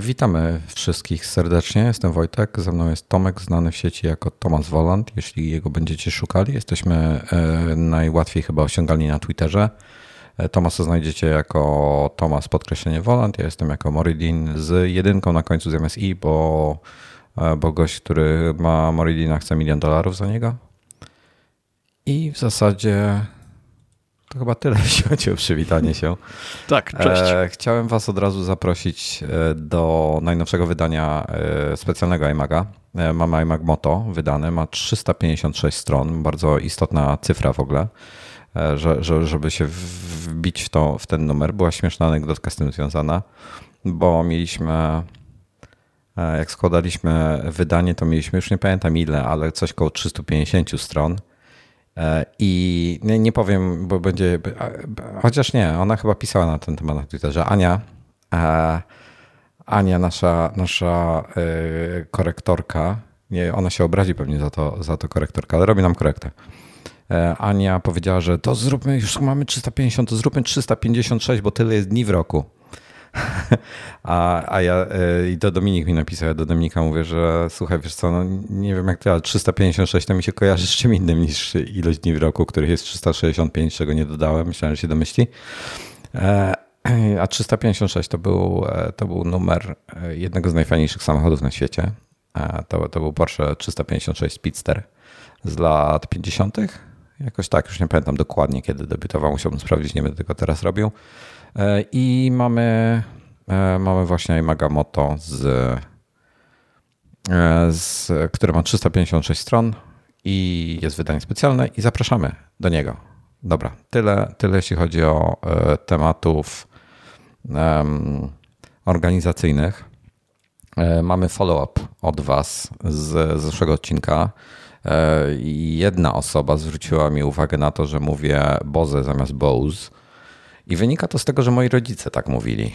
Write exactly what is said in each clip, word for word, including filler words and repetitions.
Witamy wszystkich serdecznie, jestem Wojtek, ze mną jest Tomek, znany w sieci jako Tomasz Wolant, jeśli jego będziecie szukali. Jesteśmy najłatwiej chyba osiągalni na Twitterze. Tomasa znajdziecie jako Tomasz podkreślenie Wolant, ja jestem jako Moridin z jedynką na końcu zamiast i, bo, bo gość, który ma Moridina, chce milion dolarów za niego. I w zasadzie... To chyba tyle, jeśli chodzi o przywitanie się. Tak, cześć. Chciałem was od razu zaprosić do najnowszego wydania specjalnego iMaga. Mamy iMag Moto wydane, ma trzysta pięćdziesiąt sześć stron, bardzo istotna cyfra w ogóle, żeby się wbić w, to, w ten numer. Była śmieszna anegdotka z tym związana, bo mieliśmy... Jak składaliśmy wydanie, to mieliśmy, już nie pamiętam ile, ale coś koło trzysta pięćdziesiąt stron. I nie, nie powiem, bo będzie, chociaż nie, ona chyba pisała na ten temat na Twitterze. Ania, Ania nasza, nasza korektorka, nie, ona się obrazi pewnie za to, za to korektorka, ale robi nam korektę. Ania powiedziała, że to zróbmy, już mamy trzysta pięćdziesiąt, to zróbmy trzysta pięćdziesiąt sześć, bo tyle jest dni w roku. A, a ja i do Dominik mi napisał, ja do Dominika mówię, że słuchaj, wiesz co, no nie wiem jak ty, ale trzysta pięćdziesiąt sześć to mi się kojarzy z czym innym niż ilość dni w roku, których jest trzysta sześćdziesiąt pięć, czego nie dodałem, myślałem, że się domyśli. A trzysta pięćdziesiąt sześć to był, to był numer jednego z najfajniejszych samochodów na świecie. To, to był Porsche trzysta pięćdziesiąt sześć Speedster z lat pięćdziesiątych. Jakoś tak, już nie pamiętam dokładnie kiedy debiutował, musiałbym sprawdzić, nie będę tego teraz robił. I mamy, mamy właśnie iMaga Moto, z, z, które ma trzysta pięćdziesiąt sześć stron i jest wydanie specjalne i zapraszamy do niego. Dobra, tyle, tyle jeśli chodzi o tematów um, organizacyjnych. Mamy follow-up od was z zeszłego odcinka. Jedna osoba zwróciła mi uwagę na to, że mówię Bose zamiast Bose. I wynika to z tego, że moi rodzice tak mówili.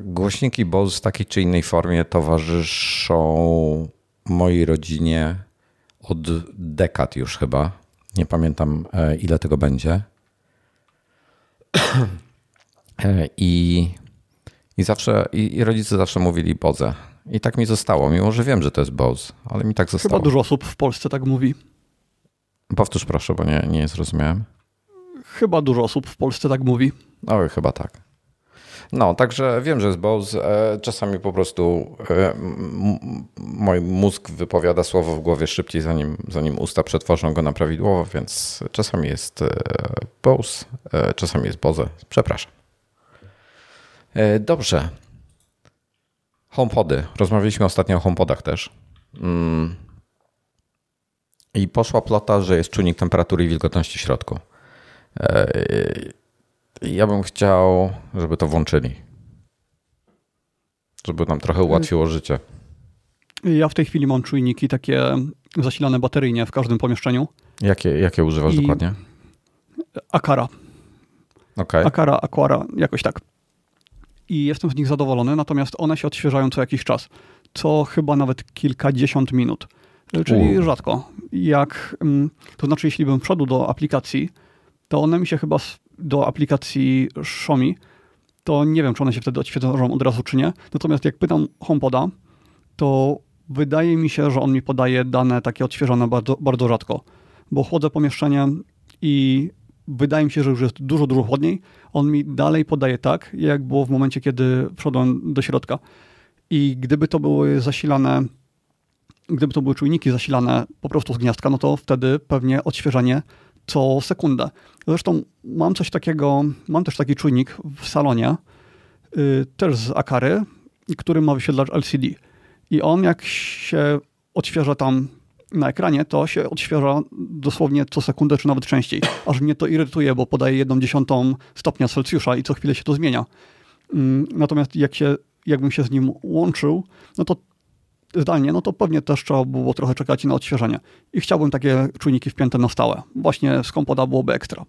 Głośniki Bose w takiej czy innej formie towarzyszą mojej rodzinie od dekad już chyba. Nie pamiętam, ile tego będzie. I, i, zawsze, i, i rodzice zawsze mówili Bose. I tak mi zostało, mimo że wiem, że to jest Bose, ale mi tak zostało. Chyba dużo osób w Polsce tak mówi. Powtórz proszę, bo nie, nie zrozumiałem. Chyba dużo osób w Polsce tak mówi. Oj, chyba tak. No, także wiem, że jest Bose. Czasami po prostu mój mózg wypowiada słowo w głowie szybciej, zanim, zanim usta przetworzą go na prawidłowo, więc czasami jest Bose, czasami jest Bose. Przepraszam. Dobrze. HomePody. Rozmawialiśmy ostatnio o HomePodach też. I poszła plota, że jest czujnik temperatury i wilgotności w środku. Ja bym chciał, żeby to włączyli. Żeby nam trochę ułatwiło życie. Ja w tej chwili mam czujniki takie zasilane bateryjnie w każdym pomieszczeniu. Jakie, jakie używasz I dokładnie? Akara. Okay. Akara, Aquara, jakoś tak. I jestem z nich zadowolony, natomiast one się odświeżają co jakiś czas. Co chyba nawet kilkadziesiąt minut. Czyli U. rzadko. Jak, to znaczy, jeśli bym wszedł do aplikacji, to one mi się chyba do aplikacji Xiaomi, to nie wiem, czy one się wtedy odświeżą od razu, czy nie. Natomiast jak pytam HomePoda, to wydaje mi się, że on mi podaje dane takie odświeżone bardzo, bardzo rzadko, bo chłodzę pomieszczenie i wydaje mi się, że już jest dużo, dużo chłodniej. On mi dalej podaje tak, jak było w momencie, kiedy wszedłem do środka. I gdyby to były zasilane, gdyby to były czujniki zasilane po prostu z gniazdka, no to wtedy pewnie odświeżenie co sekundę. Zresztą mam coś takiego, mam też taki czujnik w salonie, yy, też z Akary, który ma wyświetlacz L C D. I on jak się odświeża tam na ekranie, to się odświeża dosłownie co sekundę, czy nawet częściej. Aż mnie to irytuje, bo podaje jedną dziesiątą stopnia Celsjusza i co chwilę się to zmienia. Yy, natomiast jak się, jakbym się z nim łączył, no to zdalnie, no to pewnie też trzeba było trochę czekać na odświeżenie. I chciałbym takie czujniki wpięte na stałe. Właśnie z HomePoda byłoby ekstra.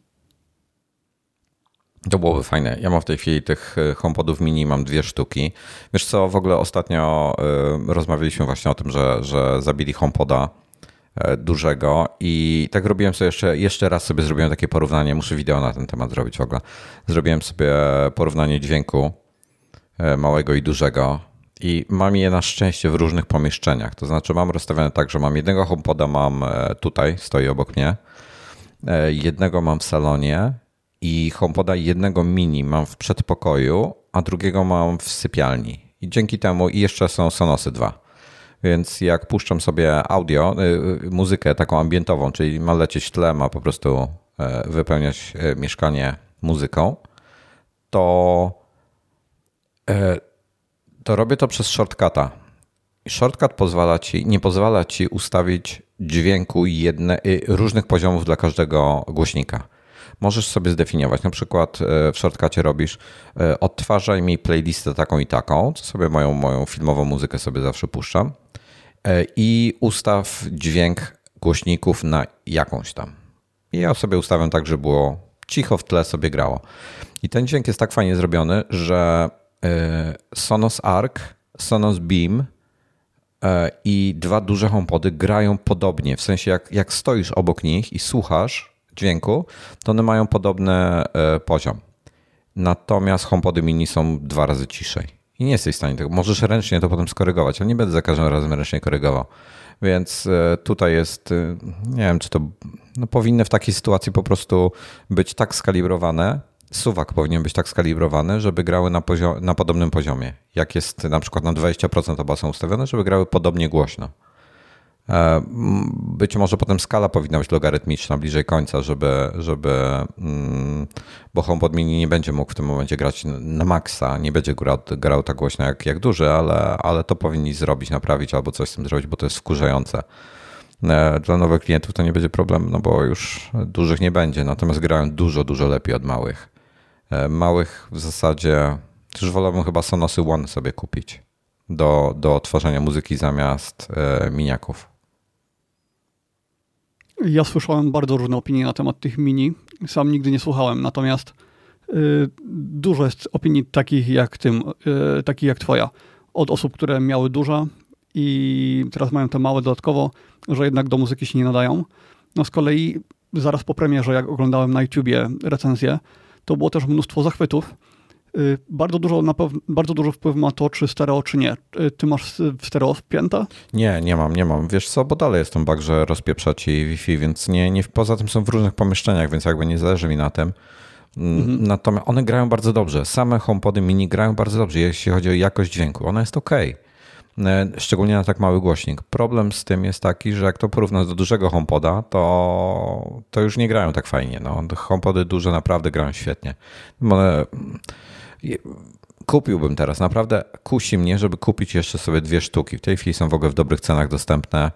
To byłoby fajne. Ja mam w tej chwili tych HomePodów mini, mam dwie sztuki. Wiesz co, w ogóle ostatnio y, rozmawialiśmy właśnie o tym, że, że zabili HomePoda y, dużego i tak robiłem sobie jeszcze, jeszcze raz sobie zrobiłem takie porównanie, muszę wideo na ten temat zrobić w ogóle. Zrobiłem sobie porównanie dźwięku małego i dużego i mam je na szczęście w różnych pomieszczeniach. To znaczy mam rozstawione tak, że mam jednego HomePoda, mam tutaj, stoi obok mnie, jednego mam w salonie i HomePoda jednego mini mam w przedpokoju, a drugiego mam w sypialni. I dzięki temu i jeszcze są Sonosy dwa. Więc jak puszczam sobie audio, muzykę taką ambientową, czyli ma lecieć w tle, ma po prostu wypełniać mieszkanie muzyką, to, to robię to przez shortcuta. Shortcut pozwala ci, nie pozwala ci ustawić dźwięku jedne, różnych poziomów dla każdego głośnika. Możesz sobie zdefiniować, na przykład w shortcutie robisz odtwarzaj mi playlistę taką i taką, co sobie moją, moją filmową muzykę sobie zawsze puszczam i ustaw dźwięk głośników na jakąś tam. I ja sobie ustawiam tak, żeby było cicho w tle sobie grało. I ten dźwięk jest tak fajnie zrobiony, że Sonos Arc, Sonos Beam i dwa duże HomePody grają podobnie, w sensie jak, jak stoisz obok nich i słuchasz dźwięku, to one mają podobny poziom. Natomiast HomePody mini są dwa razy ciszej. I nie jesteś w stanie tego. Możesz ręcznie to potem skorygować, ale nie będę za każdym razem ręcznie korygował. Więc tutaj jest, nie wiem, czy to no powinny w takiej sytuacji po prostu być tak skalibrowane, suwak powinien być tak skalibrowany, żeby grały na, poziom, na podobnym poziomie. Jak jest na przykład na dwadzieścia procent oba są ustawione, żeby grały podobnie głośno. Być może potem skala powinna być logarytmiczna bliżej końca, żeby, żeby bo HomePod mini nie będzie mógł w tym momencie grać na maksa, nie będzie grał, grał tak głośno jak, jak duży, ale, ale to powinni zrobić, naprawić albo coś z tym zrobić, bo to jest wkurzające. Dla nowych klientów to nie będzie problem, no bo już dużych nie będzie, natomiast grają dużo, dużo lepiej od małych. Małych w zasadzie, też wolałbym chyba Sonosy One sobie kupić. Do, do tworzenia muzyki zamiast e, miniaków. Ja słyszałem bardzo różne opinie na temat tych mini. Sam nigdy nie słuchałem, natomiast y, dużo jest opinii takich jak tym, y, takich jak twoja. Od osób, które miały duże i teraz mają te małe dodatkowo, że jednak do muzyki się nie nadają. No z kolei zaraz po premierze, jak oglądałem na YouTubie recenzję, to było też mnóstwo zachwytów. Bardzo dużo, na pewno, bardzo dużo wpływu ma to, czy stereo, czy nie. Ty masz w stereo wpięte? Nie, nie mam, nie mam. Wiesz co, bo dalej jest ten bug, że rozpieprza ci Wi-Fi, więc nie, nie, poza tym są w różnych pomieszczeniach, więc jakby nie zależy mi na tym. Mhm. Natomiast one grają bardzo dobrze. Same HomePody mini grają bardzo dobrze, jeśli chodzi o jakość dźwięku. Ona jest okej. Szczególnie na tak mały głośnik. Problem z tym jest taki, że jak to porównasz do dużego HomePoda, to, to już nie grają tak fajnie. No, HomePody duże naprawdę grają świetnie. One... Kupiłbym teraz, naprawdę kusi mnie, żeby kupić jeszcze sobie dwie sztuki. W tej chwili są w ogóle w dobrych cenach dostępne.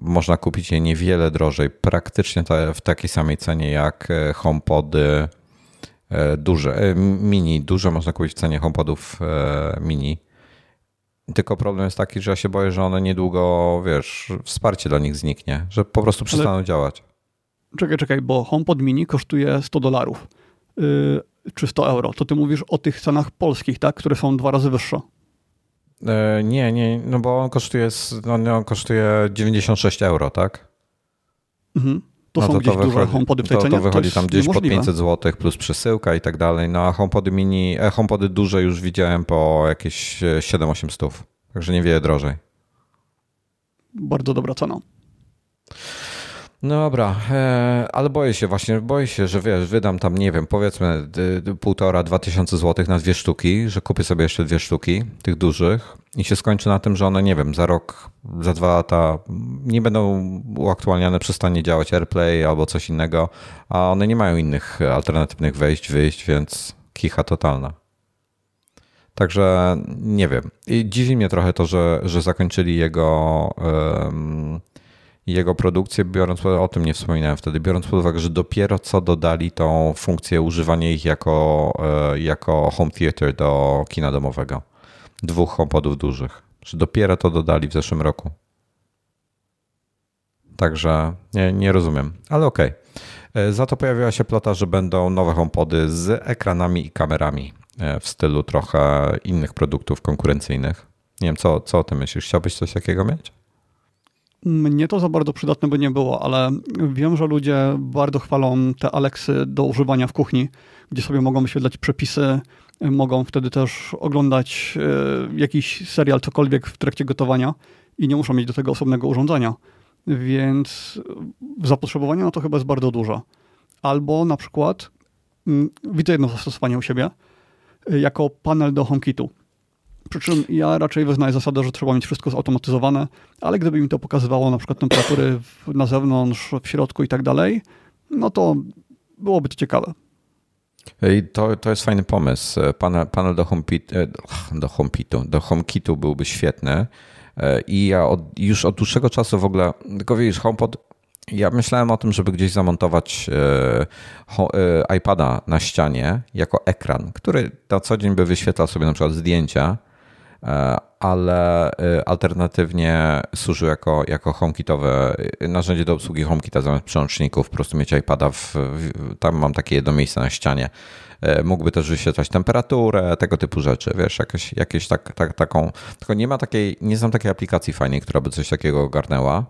Można kupić je niewiele drożej, praktycznie w takiej samej cenie jak HomePody duże, mini. Duże można kupić w cenie HomePodów mini. Tylko problem jest taki, że ja się boję, że one niedługo, wiesz, wsparcie dla nich zniknie, że po prostu przestaną Ale... działać. Czekaj, czekaj, bo HomePod mini kosztuje sto dolarów. Y- czy sto euro, to ty mówisz o tych cenach polskich, tak, które są dwa razy wyższe. E, nie, nie, no bo on kosztuje, no on kosztuje dziewięćdziesiąt sześć euro, tak? Mhm. To no są to, gdzieś to duże wychodzi, HomePody w tej to, cenie. To wychodzi to tam gdzieś niemożliwe. Po pięćset złotych plus przesyłka i tak dalej, no a HomePody mini, HomePody duże już widziałem po jakieś siedem osiemset, także niewiele drożej. Bardzo dobra cena. No dobra, ale boję się właśnie, boję się, że wiesz, wydam tam, nie wiem, powiedzmy półtora, dwa tysiące złotych na dwie sztuki, że kupię sobie jeszcze dwie sztuki tych dużych i się skończy na tym, że one, nie wiem, za rok, za dwa lata nie będą uaktualniane, przestanie działać AirPlay albo coś innego, a one nie mają innych alternatywnych wejść, wyjść, więc kicha totalna. Także nie wiem. I dziwi mnie trochę to, że, że zakończyli jego... Um, jego produkcję, biorąc, o tym nie wspominałem wtedy, biorąc pod uwagę, że dopiero co dodali tą funkcję używania ich jako, jako home theater do kina domowego. Dwóch HomePodów dużych. Że dopiero to dodali w zeszłym roku. Także nie, nie rozumiem, ale okej. Okay. Za to pojawiła się plota, że będą nowe HomePody z ekranami i kamerami w stylu trochę innych produktów konkurencyjnych. Nie wiem, co, co o tym myślisz? Chciałbyś coś takiego mieć? Mnie to za bardzo przydatne by nie było, ale wiem, że ludzie bardzo chwalą te Alexy do używania w kuchni, gdzie sobie mogą wyświetlać przepisy, mogą wtedy też oglądać jakiś serial, cokolwiek w trakcie gotowania i nie muszą mieć do tego osobnego urządzenia. Więc zapotrzebowanie na to chyba jest bardzo duże. Albo na przykład widzę jedno zastosowanie u siebie jako panel do HomeKitu. Przy czym ja raczej wyznaję zasadę, że trzeba mieć wszystko zautomatyzowane, ale gdyby mi to pokazywało na przykład temperatury w, na zewnątrz, w środku i tak dalej, no to byłoby to ciekawe. I to, to jest fajny pomysł. Panel, panel do HomePitu, do HomePitu, do HomeKitu byłby świetny i ja od, już od dłuższego czasu w ogóle, tylko widzisz, HomePod, ja myślałem o tym, żeby gdzieś zamontować iPada na ścianie jako ekran, który na co dzień by wyświetlał sobie na przykład zdjęcia, ale alternatywnie służył jako, jako HomeKitowe narzędzie do obsługi HomeKita zamiast przełączników, po prostu mieć iPada, w, tam mam takie jedno miejsce na ścianie. Mógłby też wyświetlać temperaturę, tego typu rzeczy, wiesz, jakieś, jakieś tak, tak, taką, tylko nie ma takiej, nie znam takiej aplikacji fajnej, która by coś takiego ogarnęła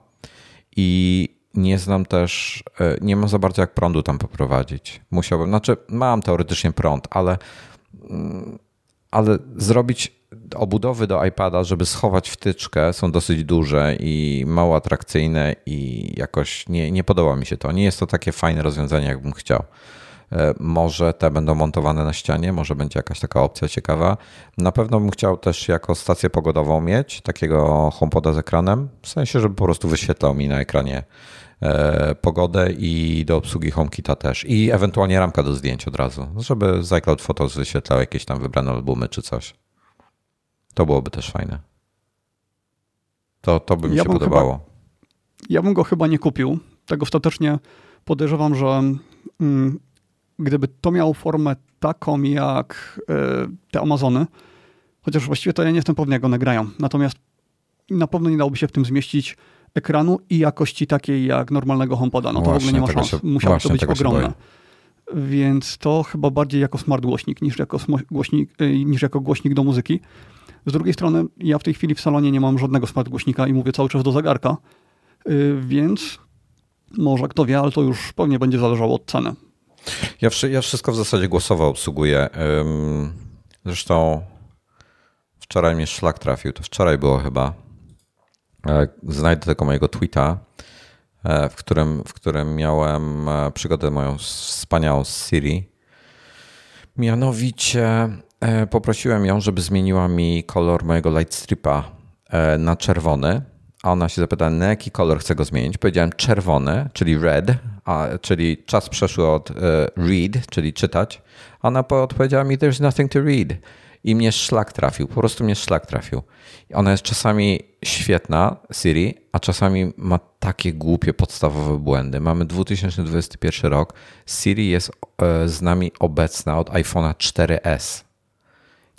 i nie znam też, nie mam za bardzo jak prądu tam poprowadzić. Musiałbym, znaczy mam teoretycznie prąd, ale, ale zrobić obudowy do iPada, żeby schować wtyczkę, są dosyć duże i mało atrakcyjne i jakoś nie, nie podoba mi się to. Nie jest to takie fajne rozwiązanie, jakbym chciał. Może te będą montowane na ścianie, może będzie jakaś taka opcja ciekawa. Na pewno bym chciał też jako stację pogodową mieć takiego HomePoda z ekranem, w sensie, żeby po prostu wyświetlał mi na ekranie e, pogodę i do obsługi HomeKita też. I ewentualnie ramka do zdjęć od razu, żeby z iCloud Photos wyświetlał jakieś tam wybrane albumy czy coś. To byłoby też fajne. To, to by mi ja się podobało. Chyba, ja bym go chyba nie kupił. Tak ostatecznie podejrzewam, że mm, gdyby to miało formę taką jak y, te Amazony, chociaż właściwie to ja nie jestem pewny, jak one grają. Natomiast na pewno nie dałoby się w tym zmieścić ekranu i jakości takiej jak normalnego HomePoda. No to właśnie, w ogóle nie ma szans. Musiałoby to być ogromne. Więc to chyba bardziej jako smart głośnik niż jako głośnik, y, niż jako głośnik do muzyki. Z drugiej strony ja w tej chwili w salonie nie mam żadnego smart głośnika i mówię cały czas do zegarka, yy, więc może kto wie, ale to już pewnie będzie zależało od ceny. Ja, ja wszystko w zasadzie głosowo obsługuję. Ym, zresztą wczoraj mnie szlak trafił, to wczoraj było chyba. Znajdę tego mojego tweeta, w którym, w którym miałem przygodę moją wspaniałą z Siri. Mianowicie poprosiłem ją, żeby zmieniła mi kolor mojego lightstripa na czerwony, a ona się zapytała, na jaki kolor chcę go zmienić. Powiedziałem czerwony, czyli red, a, czyli czas przeszły od read, czyli czytać. Ona odpowiedziała mi, there's nothing to read. I mnie szlak trafił, po prostu mnie szlak trafił. Ona jest czasami świetna, Siri, a czasami ma takie głupie podstawowe błędy. Mamy dwa tysiące dwudziesty pierwszy rok, Siri jest z nami obecna od iPhone'a cztery es.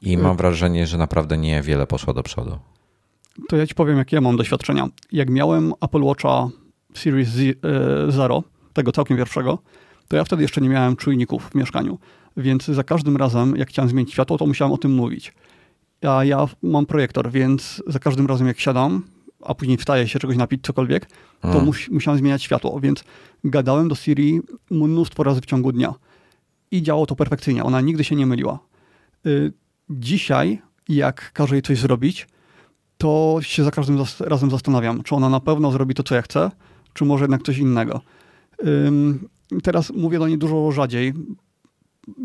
I mam wrażenie, że naprawdę niewiele poszło do przodu. To ja ci powiem, jakie ja mam doświadczenia. Jak miałem Apple Watcha Series Zero, tego całkiem pierwszego, to ja wtedy jeszcze nie miałem czujników w mieszkaniu. Więc za każdym razem, jak chciałem zmienić światło, to musiałem o tym mówić. A ja mam projektor, więc za każdym razem, jak siadam, a później wstaję się czegoś napić, cokolwiek, to hmm. mus- musiałem zmieniać światło. Więc gadałem do Siri mnóstwo razy w ciągu dnia. I działało to perfekcyjnie. Ona nigdy się nie myliła. Y- Dzisiaj, jak każę jej coś zrobić, to się za każdym razem zastanawiam, czy ona na pewno zrobi to, co ja chcę, czy może jednak coś innego. Ym, teraz mówię do niej dużo rzadziej.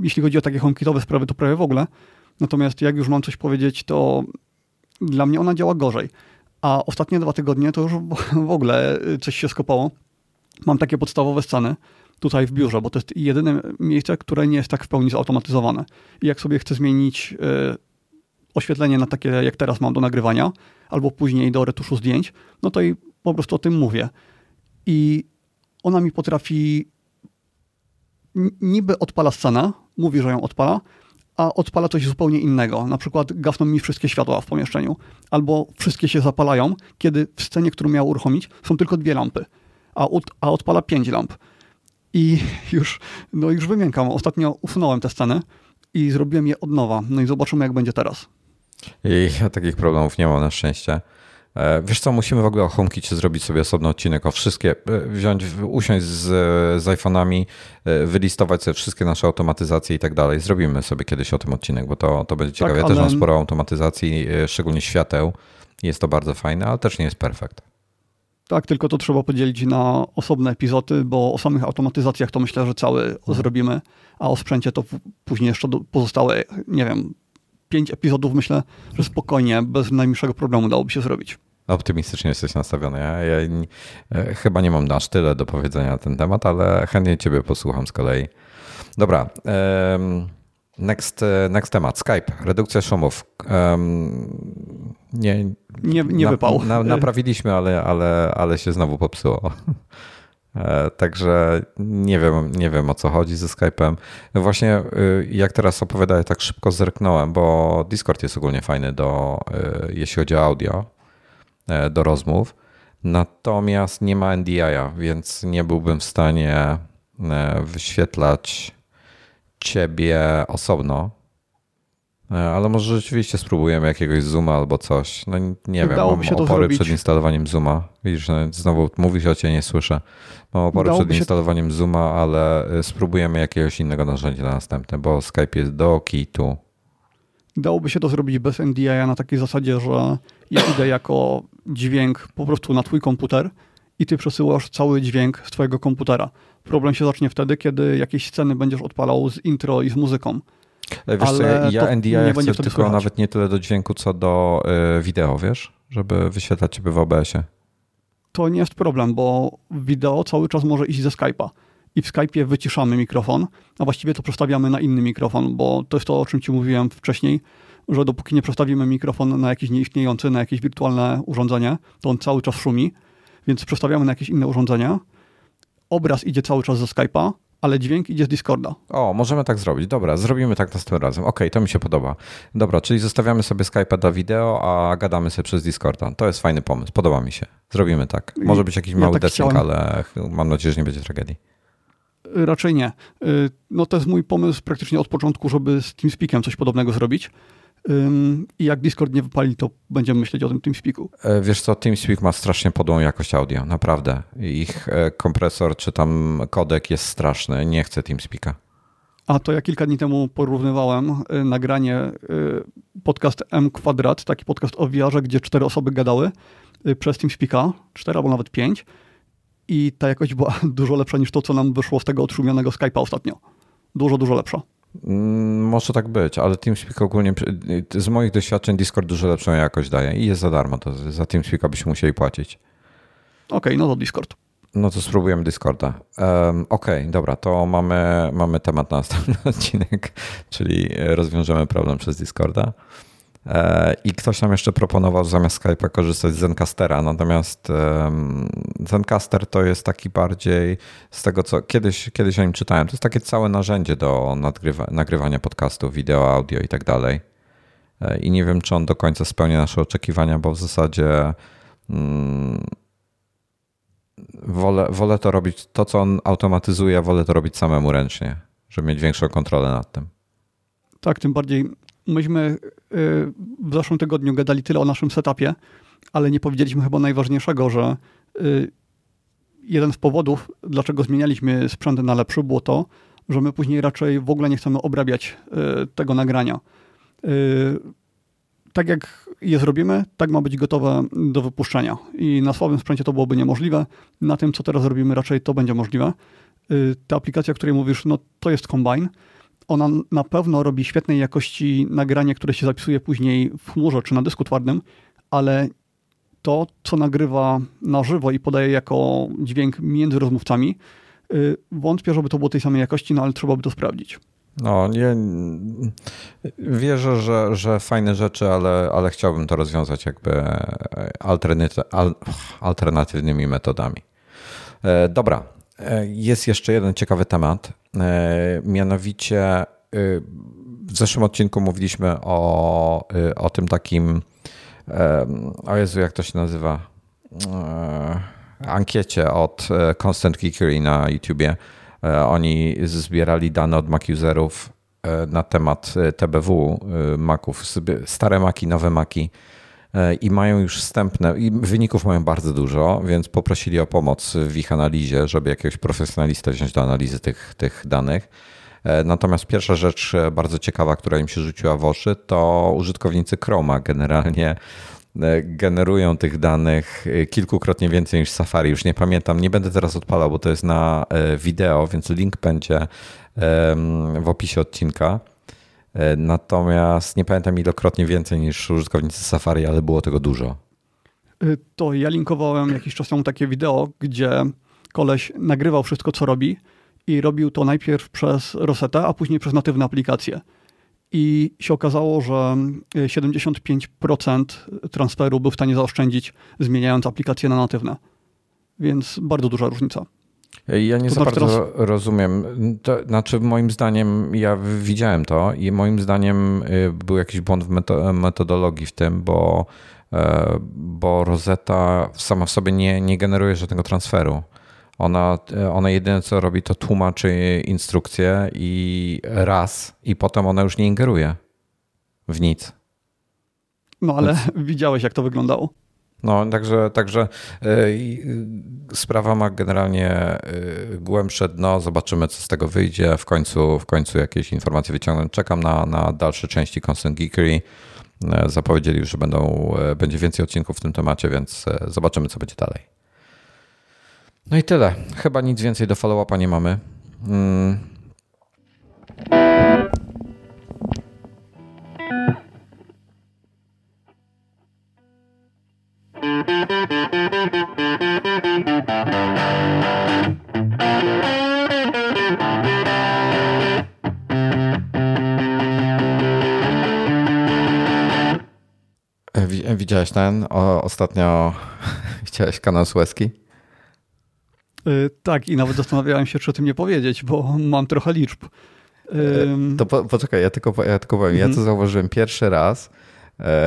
Jeśli chodzi o takie HomeKitowe sprawy, to prawie w ogóle. Natomiast jak już mam coś powiedzieć, to dla mnie ona działa gorzej. A ostatnie dwa tygodnie to już w ogóle coś się skopało. Mam takie podstawowe sceny tutaj w biurze, bo to jest jedyne miejsce, które nie jest tak w pełni zautomatyzowane. I jak sobie chcę zmienić y, oświetlenie na takie, jak teraz mam do nagrywania, albo później do retuszu zdjęć, no to i po prostu o tym mówię. I ona mi potrafi, niby odpala scenę, mówi, że ją odpala, a odpala coś zupełnie innego. Na przykład gasną mi wszystkie światła w pomieszczeniu, albo wszystkie się zapalają, kiedy w scenie, którą miała uruchomić, są tylko dwie lampy, a, od, a odpala pięć lamp. I już, no już wymiękam. Ostatnio usunąłem te sceny i zrobiłem je od nowa. No i zobaczymy, jak będzie teraz. I ja takich problemów nie mam na szczęście. Wiesz co, musimy w ogóle o HomeKicie zrobić sobie osobny odcinek, o wszystkie, wziąć, usiąść z, z iPhone'ami, wylistować sobie wszystkie nasze automatyzacje i tak dalej. Zrobimy sobie kiedyś o tym odcinek, bo to, to będzie ciekawe. Tak, ja też mam sporo automatyzacji, szczególnie świateł. Jest to bardzo fajne, ale też nie jest perfekt. Tak, tylko to trzeba podzielić na osobne epizody, bo o samych automatyzacjach to myślę, że cały mhm. zrobimy, a o sprzęcie to później jeszcze pozostałe, nie wiem, pięć epizodów myślę, że spokojnie, bez najmniejszego problemu dałoby się zrobić. Optymistycznie jesteś nastawiony. Ja, ja nie, chyba nie mam aż tyle do powiedzenia na ten temat, ale chętnie ciebie posłucham z kolei. Dobra, um, next, next temat. Skype, redukcja szumów. Um, nie nie, nie na, wypał. Na, naprawiliśmy, ale, ale, ale się znowu popsuło. Także nie wiem, nie wiem o co chodzi ze Skype'em. Właśnie jak teraz opowiadałem, tak szybko zerknąłem, bo Discord jest ogólnie fajny do, jeśli chodzi o audio, do rozmów. Natomiast nie ma N D I a, więc nie byłbym w stanie wyświetlać ciebie osobno. Ale może rzeczywiście spróbujemy jakiegoś Zooma albo coś. No nie wiem, mam opory przed instalowaniem Zooma. Widzisz, znowu mówisz, o cię nie słyszę. Mam opory przed instalowaniem Zooma, ale spróbujemy jakiegoś innego narzędzia na następne, bo Skype jest do kitu. Dałoby się to zrobić bez N D I a na takiej zasadzie, że ja idę jako dźwięk po prostu na twój komputer i ty przesyłasz cały dźwięk z twojego komputera. Problem się zacznie wtedy, kiedy jakieś sceny będziesz odpalał z intro i z muzyką. Wiesz ale co, ja N D I ja chcę tylko słychać. Nawet nie tyle do dźwięku, co do y, wideo, wiesz? Żeby wyświetlać ciebie w O B S ie. To nie jest problem, bo wideo cały czas może iść ze Skype'a i w Skype'ie wyciszamy mikrofon, a właściwie to przestawiamy na inny mikrofon, bo to jest to, o czym ci mówiłem wcześniej, że dopóki nie przestawimy mikrofon na jakiś nieistniejący, na jakieś wirtualne urządzenie, to on cały czas szumi, więc przestawiamy na jakieś inne urządzenia. Obraz idzie cały czas ze Skype'a, ale dźwięk idzie z Discorda. O, możemy tak zrobić. Dobra, zrobimy tak następnym razem. Okej, okay, to mi się podoba. Dobra, czyli zostawiamy sobie Skype'a do wideo, a gadamy sobie przez Discorda. To jest fajny pomysł, podoba mi się. Zrobimy tak. Może być jakiś ja mały tak desynk, chciałem... ale mam nadzieję, że nie będzie tragedii. Raczej nie. No to jest mój pomysł praktycznie od początku, żeby z TeamSpeakiem coś podobnego zrobić. I jak Discord nie wypali, to będziemy myśleć o tym TeamSpeaku. Wiesz co, TeamSpeak ma strasznie podłą jakość audio, naprawdę. Ich kompresor czy tam kodek jest straszny, nie chcę TeamSpeaka. A to ja kilka dni temu porównywałem nagranie podcast M Kwadrat, taki podcast o V R ze, gdzie cztery osoby gadały przez TeamSpeaka, cztery albo nawet pięć i ta jakość była dużo lepsza niż to, co nam wyszło z tego odszumianego Skype'a ostatnio. Dużo, dużo lepsza. Może tak być, ale TeamSpeak ogólnie z moich doświadczeń Discord dużo lepszą jakość daje i jest za darmo, to za TeamSpeaka byśmy musieli płacić. Okej, okay, no to Discord. No to spróbujemy Discorda. Um, Okej, okay, dobra, to mamy, mamy temat na następny odcinek, czyli rozwiążemy problem przez Discorda. I ktoś nam jeszcze proponował zamiast Skype'a korzystać z Zencastera, natomiast Zencaster to jest taki bardziej z tego, co kiedyś, kiedyś o nim czytałem, to jest takie całe narzędzie do nagrywa, nagrywania podcastów, wideo, audio i tak dalej. I nie wiem, czy on do końca spełnia nasze oczekiwania, bo w zasadzie hmm, wolę, wolę to robić, to co on automatyzuje, wolę to robić samemu ręcznie, żeby mieć większą kontrolę nad tym. Tak, tym bardziej... Myśmy w zeszłym tygodniu gadali tyle o naszym setupie, ale nie powiedzieliśmy chyba najważniejszego, że jeden z powodów, dlaczego zmienialiśmy sprzęt na lepszy, było to, że my później raczej w ogóle nie chcemy obrabiać tego nagrania. Tak jak je zrobimy, tak ma być gotowe do wypuszczenia. I na słabym sprzęcie to byłoby niemożliwe. Na tym, co teraz robimy, raczej to będzie możliwe. Ta aplikacja, o której mówisz, no to jest Combine. Ona na pewno robi świetnej jakości nagranie, które się zapisuje później w chmurze czy na dysku twardym, ale to, co nagrywa na żywo i podaje jako dźwięk między rozmówcami, wątpię, żeby to było tej samej jakości, no ale trzeba by to sprawdzić. No, nie, wierzę, że, że fajne rzeczy, ale, ale chciałbym to rozwiązać jakby alternaty, al, alternatywnymi metodami. Dobra, jest jeszcze jeden ciekawy temat. Mianowicie w zeszłym odcinku mówiliśmy o, o tym takim, o Jezu, jak to się nazywa, ankiecie od Constant Geekery na YouTubie. Oni zbierali dane od Mac userów na temat T B W Maców, stare Maci, nowe Maci i mają już wstępne, i wyników mają bardzo dużo, więc poprosili o pomoc w ich analizie, żeby jakiegoś profesjonalistę wziąć do analizy tych, tych danych. Natomiast pierwsza rzecz bardzo ciekawa, która im się rzuciła w oczy, to użytkownicy Chroma generalnie generują tych danych kilkukrotnie więcej niż Safari. Już nie pamiętam, nie będę teraz odpalał, bo to jest na wideo, więc link będzie w opisie odcinka. Natomiast nie pamiętam ilokrotnie więcej niż użytkownicy Safari, ale było tego dużo. To ja linkowałem jakiś czas temu takie wideo, gdzie koleś nagrywał wszystko, co robi i robił to najpierw przez Rosetę, a później przez natywne aplikacje. I się okazało, że siedemdziesiąt pięć procent transferu był w stanie zaoszczędzić, zmieniając aplikacje na natywne. Więc bardzo duża różnica. Ja nie to za znaczy bardzo teraz... rozumiem. To, znaczy moim zdaniem, ja widziałem to i moim zdaniem był jakiś błąd w metodologii w tym, bo, bo Rosetta sama w sobie nie, nie generuje żadnego transferu. Ona, ona jedyne co robi, to tłumaczy instrukcję i raz i potem ona już nie ingeruje w nic. No ale Więc... widziałeś, jak to wyglądało. No, także, także sprawa ma generalnie głębsze dno. Zobaczymy, co z tego wyjdzie. W końcu, w końcu jakieś informacje wyciągnę. Czekam na, na dalsze części Constant Geekery. Zapowiedzieli już, że będą, będzie więcej odcinków w tym temacie, więc zobaczymy, co będzie dalej. No i tyle. Chyba nic więcej do follow-upa nie mamy. Hmm. Widziałeś ten o, ostatnio widziałeś Kanał Sueski? Yy, tak, i nawet zastanawiałem się, czy o tym nie powiedzieć, bo mam trochę liczb. Yy. Yy, to po, poczekaj, ja tylko, ja tylko powiem. Yy. Ja to zauważyłem pierwszy raz.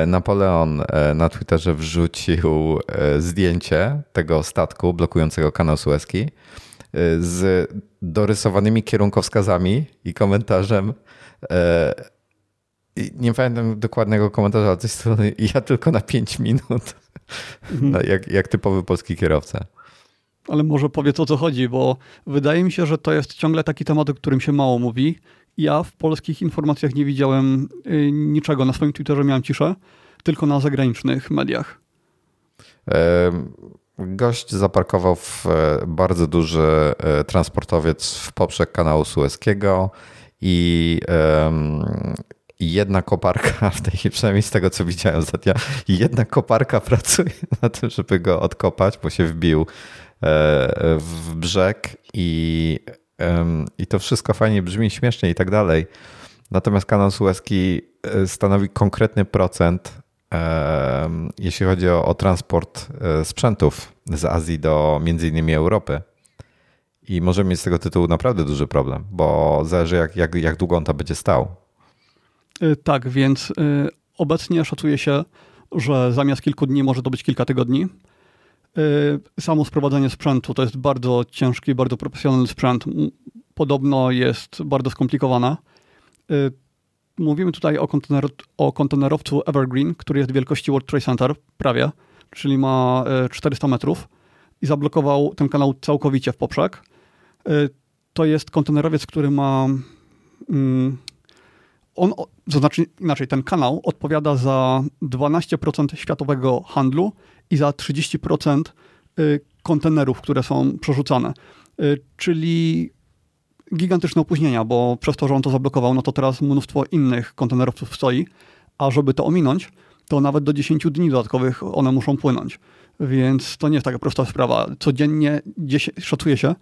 Napoleon na Twitterze wrzucił zdjęcie tego statku blokującego Kanał Sueski z dorysowanymi kierunkowskazami i komentarzem. Nie pamiętam dokładnego komentarza, ale coś z strony ja tylko na pięć minut, mhm. no, jak, jak typowy polski kierowca. Ale może powiedz, o co chodzi, bo wydaje mi się, że to jest ciągle taki temat, o którym się mało mówi. Ja w polskich informacjach nie widziałem niczego. Na swoim Twitterze miałem ciszę, tylko na zagranicznych mediach. Gość zaparkował w bardzo duży transportowiec w poprzek Kanału Sueskiego i jedna koparka, w tej, przynajmniej z tego, co widziałem ostatnio, jedna koparka pracuje na tym, żeby go odkopać, bo się wbił w brzeg i... I to wszystko fajnie brzmi, śmiesznie i tak dalej. Natomiast Kanał Sueski stanowi konkretny procent, jeśli chodzi o, o transport sprzętów z Azji do między innymi Europy. I możemy mieć z tego tytułu naprawdę duży problem, bo zależy jak, jak, jak długo on tam będzie stał. Tak, więc obecnie szacuje się, że zamiast kilku dni może to być kilka tygodni. Samo sprowadzenie sprzętu to jest bardzo ciężki, bardzo profesjonalny sprzęt. Podobno jest bardzo skomplikowane. Mówimy tutaj o, kontener, o kontenerowcu Evergreen, który jest wielkości World Trade Center prawie, czyli ma czterysta metrów i zablokował ten kanał całkowicie w poprzek. To jest kontenerowiec, który ma... On, to znaczy inaczej, ten kanał odpowiada za dwanaście procent światowego handlu i za trzydzieści procent kontenerów, które są przerzucane. Czyli gigantyczne opóźnienia, bo przez to, że on to zablokował, no to teraz mnóstwo innych kontenerowców stoi, a żeby to ominąć, to nawet do dziesięć dni dodatkowych one muszą płynąć. Więc to nie jest taka prosta sprawa. Codziennie szacuje się,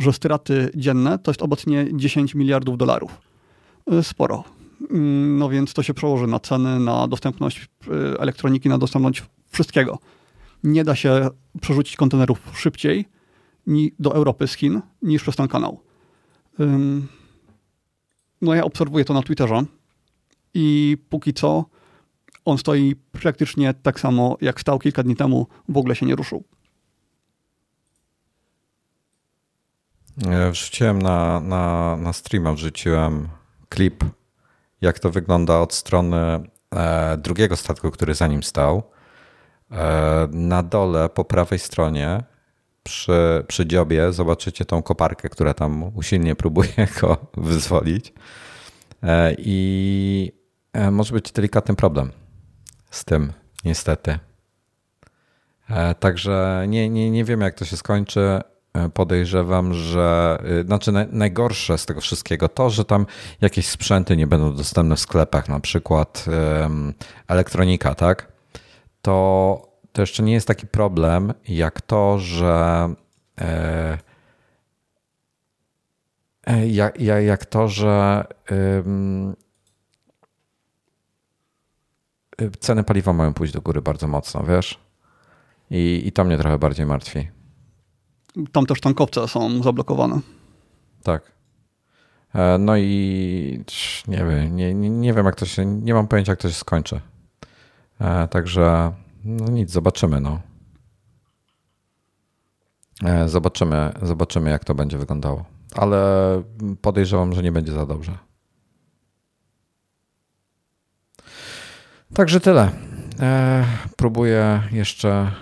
że straty dzienne to jest obecnie dziesięć miliardów dolarów. Sporo. No więc to się przełoży na ceny, na dostępność elektroniki, na dostępność wszystkiego. Nie da się przerzucić kontenerów szybciej ni do Europy z Chin niż przez ten kanał. Ym... No ja obserwuję to na Twitterze i póki co on stoi praktycznie tak samo jak stał kilka dni temu, w ogóle się nie ruszył. Ja wrzuciłem na, na, na streama, wrzuciłem klip, jak to wygląda od strony e, drugiego statku, który za nim stał. Na dole po prawej stronie przy, przy dziobie zobaczycie tą koparkę, która tam usilnie próbuje go wyzwolić. I może być delikatny problem z tym, niestety. Także nie, nie, nie wiem, jak to się skończy. Podejrzewam, że... Znaczy najgorsze z tego wszystkiego to, że tam jakieś sprzęty nie będą dostępne w sklepach, na przykład elektronika, tak? To, to jeszcze nie jest taki problem jak to, że... Jak, jak, jak to, że um, ceny paliwa mają pójść do góry bardzo mocno, wiesz? I, i to mnie trochę bardziej martwi. Tam też tankowce są zablokowane. Tak. No i nie wiem, nie, nie wiem jak to się, nie mam pojęcia jak to się skończy. Także no nic, zobaczymy, no. Zobaczymy, zobaczymy jak to będzie wyglądało. Ale podejrzewam, że nie będzie za dobrze. Także tyle. E, próbuję jeszcze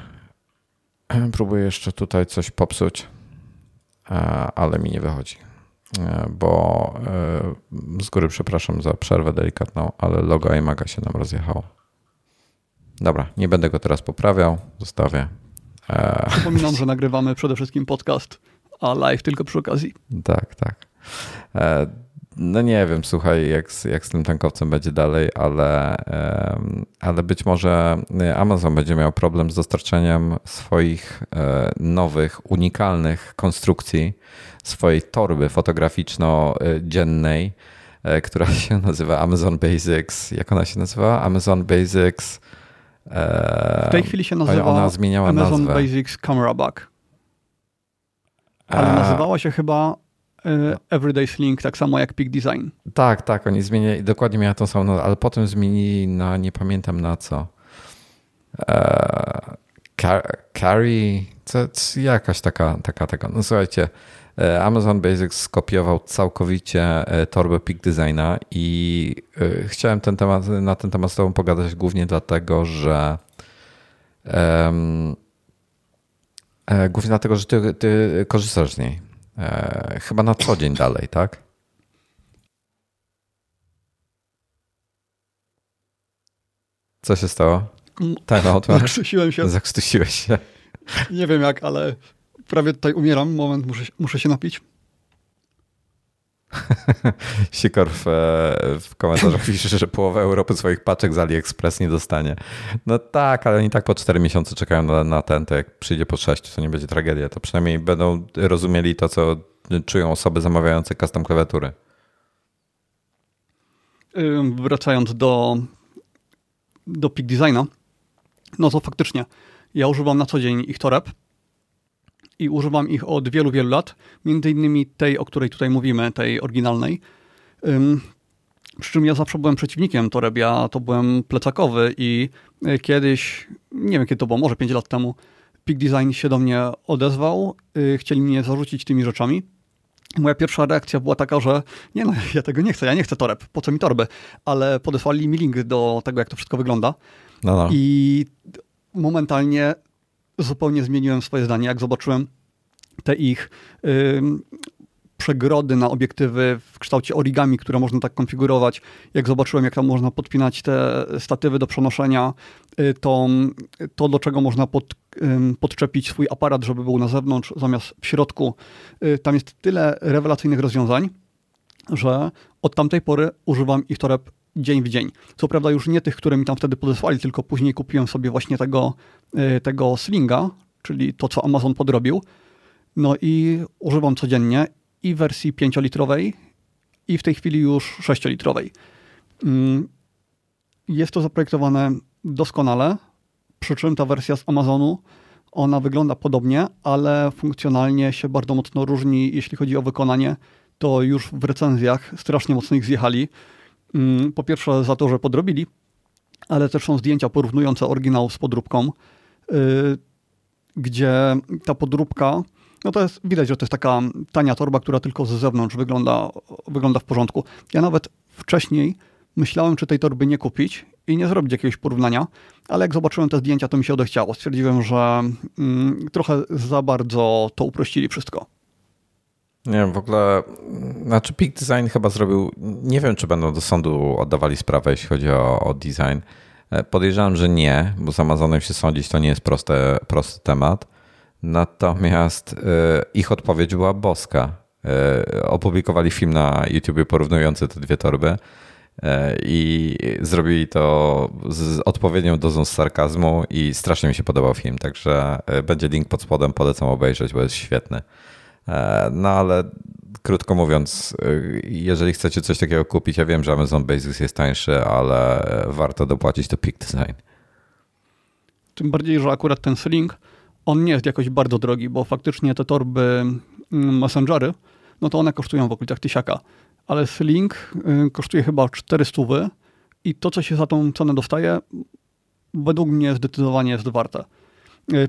próbuję jeszcze tutaj coś popsuć, e, ale mi nie wychodzi, e, bo e, z góry przepraszam za przerwę delikatną, ale logo iMaga się nam rozjechało. Dobra, nie będę go teraz poprawiał, zostawię. E, Przypominam, że nagrywamy przede wszystkim podcast, a live tylko przy okazji. Tak, tak. No nie wiem, słuchaj, jak z, jak z tym tankowcem będzie dalej, ale, ale być może Amazon będzie miał problem z dostarczeniem swoich nowych, unikalnych konstrukcji, swojej torby fotograficzno-dziennej, która się nazywa Amazon Basics. Jak ona się nazywa? Amazon Basics. W tej chwili się nazywa ona zmieniała Amazon nazwę. Basics Camera Back. Ale nazywała się chyba Everyday Sling, tak samo jak Peak Design. Tak, tak, oni zmienili, dokładnie miała tą samą, ale potem zmienili na, nie pamiętam na co. Eee, Carry, co, co, jakaś taka, taka, taka. No słuchajcie, Amazon Basics skopiował całkowicie torbę Peak Designa i e, chciałem ten temat, na ten temat z tobą pogadać głównie dlatego, że em, Głównie dlatego, że ty, ty korzystasz z niej. E, chyba na co dzień dalej, tak? Co się stało? Ten Zakrztusiłem się. Zakrztusiłeś się. Nie wiem jak, ale prawie tutaj umieram. Moment, muszę, muszę się napić. Sikor w, w komentarzach pisze, że połowa Europy swoich paczek z AliExpress nie dostanie. No tak, ale oni tak po cztery miesiące czekają na, na ten, to jak przyjdzie po sześć, to nie będzie tragedia. To przynajmniej będą rozumieli to, co czują osoby zamawiające custom klawiatury. Wracając do, do Peak Designa, no to faktycznie ja używam na co dzień ich toreb. I używam ich od wielu, wielu lat, między innymi tej, o której tutaj mówimy, tej oryginalnej. Ym, przy czym ja zawsze byłem przeciwnikiem toreb, ja to byłem plecakowy i kiedyś, nie wiem kiedy to było, może pięć lat temu, Peak Design się do mnie odezwał, yy, chcieli mnie zarzucić tymi rzeczami. Moja pierwsza reakcja była taka, że nie no, ja tego nie chcę, ja nie chcę toreb, po co mi torby? Ale podesłali mi link do tego, jak to wszystko wygląda. No, no. I momentalnie zupełnie zmieniłem swoje zdanie. Jak zobaczyłem te ich yy, przegrody na obiektywy w kształcie origami, które można tak konfigurować, jak zobaczyłem, jak tam można podpinać te statywy do przenoszenia, yy, to, to do czego można pod, yy, podczepić swój aparat, żeby był na zewnątrz zamiast w środku. Yy, tam jest tyle rewelacyjnych rozwiązań, że od tamtej pory używam ich toreb dzień w dzień. Co prawda już nie tych, które mi tam wtedy podesłali, tylko później kupiłem sobie właśnie tego, tego slinga, czyli to, co Amazon podrobił. No i używam codziennie i wersji pięciolitrowej i w tej chwili już sześciolitrowej. Jest to zaprojektowane doskonale, przy czym ta wersja z Amazonu, ona wygląda podobnie, ale funkcjonalnie się bardzo mocno różni, jeśli chodzi o wykonanie. To już w recenzjach strasznie mocno ich zjechali. Po pierwsze za to, że podrobili, ale też są zdjęcia porównujące oryginał z podróbką, yy, gdzie ta podróbka, no to jest, widać, że to jest taka tania torba, która tylko z zewnątrz wygląda, wygląda w porządku. Ja nawet wcześniej myślałem, czy tej torby nie kupić i nie zrobić jakiegoś porównania, ale jak zobaczyłem te zdjęcia, to mi się odechciało. Stwierdziłem, że mm, trochę za bardzo to uprościli wszystko. Nie wiem, w ogóle, znaczy Peak Design chyba zrobił, nie wiem, czy będą do sądu oddawali sprawę, jeśli chodzi o, o design. Podejrzewam, że nie, bo z Amazonem się sądzić to nie jest proste, prosty temat. Natomiast ich odpowiedź była boska. Opublikowali film na YouTubie porównujący te dwie torby i zrobili to z odpowiednią dozą sarkazmu i strasznie mi się podobał film, także będzie link pod spodem, polecam obejrzeć, bo jest świetny. No ale krótko mówiąc, jeżeli chcecie coś takiego kupić, ja wiem, że Amazon Basics jest tańszy, ale warto dopłacić do Peak Design. Tym bardziej, że akurat ten sling, on nie jest jakoś bardzo drogi, bo faktycznie te torby messengery, no to one kosztują w okolicach tysiaka, ale sling kosztuje chyba czterysta i to, co się za tą cenę dostaje, według mnie zdecydowanie jest warte.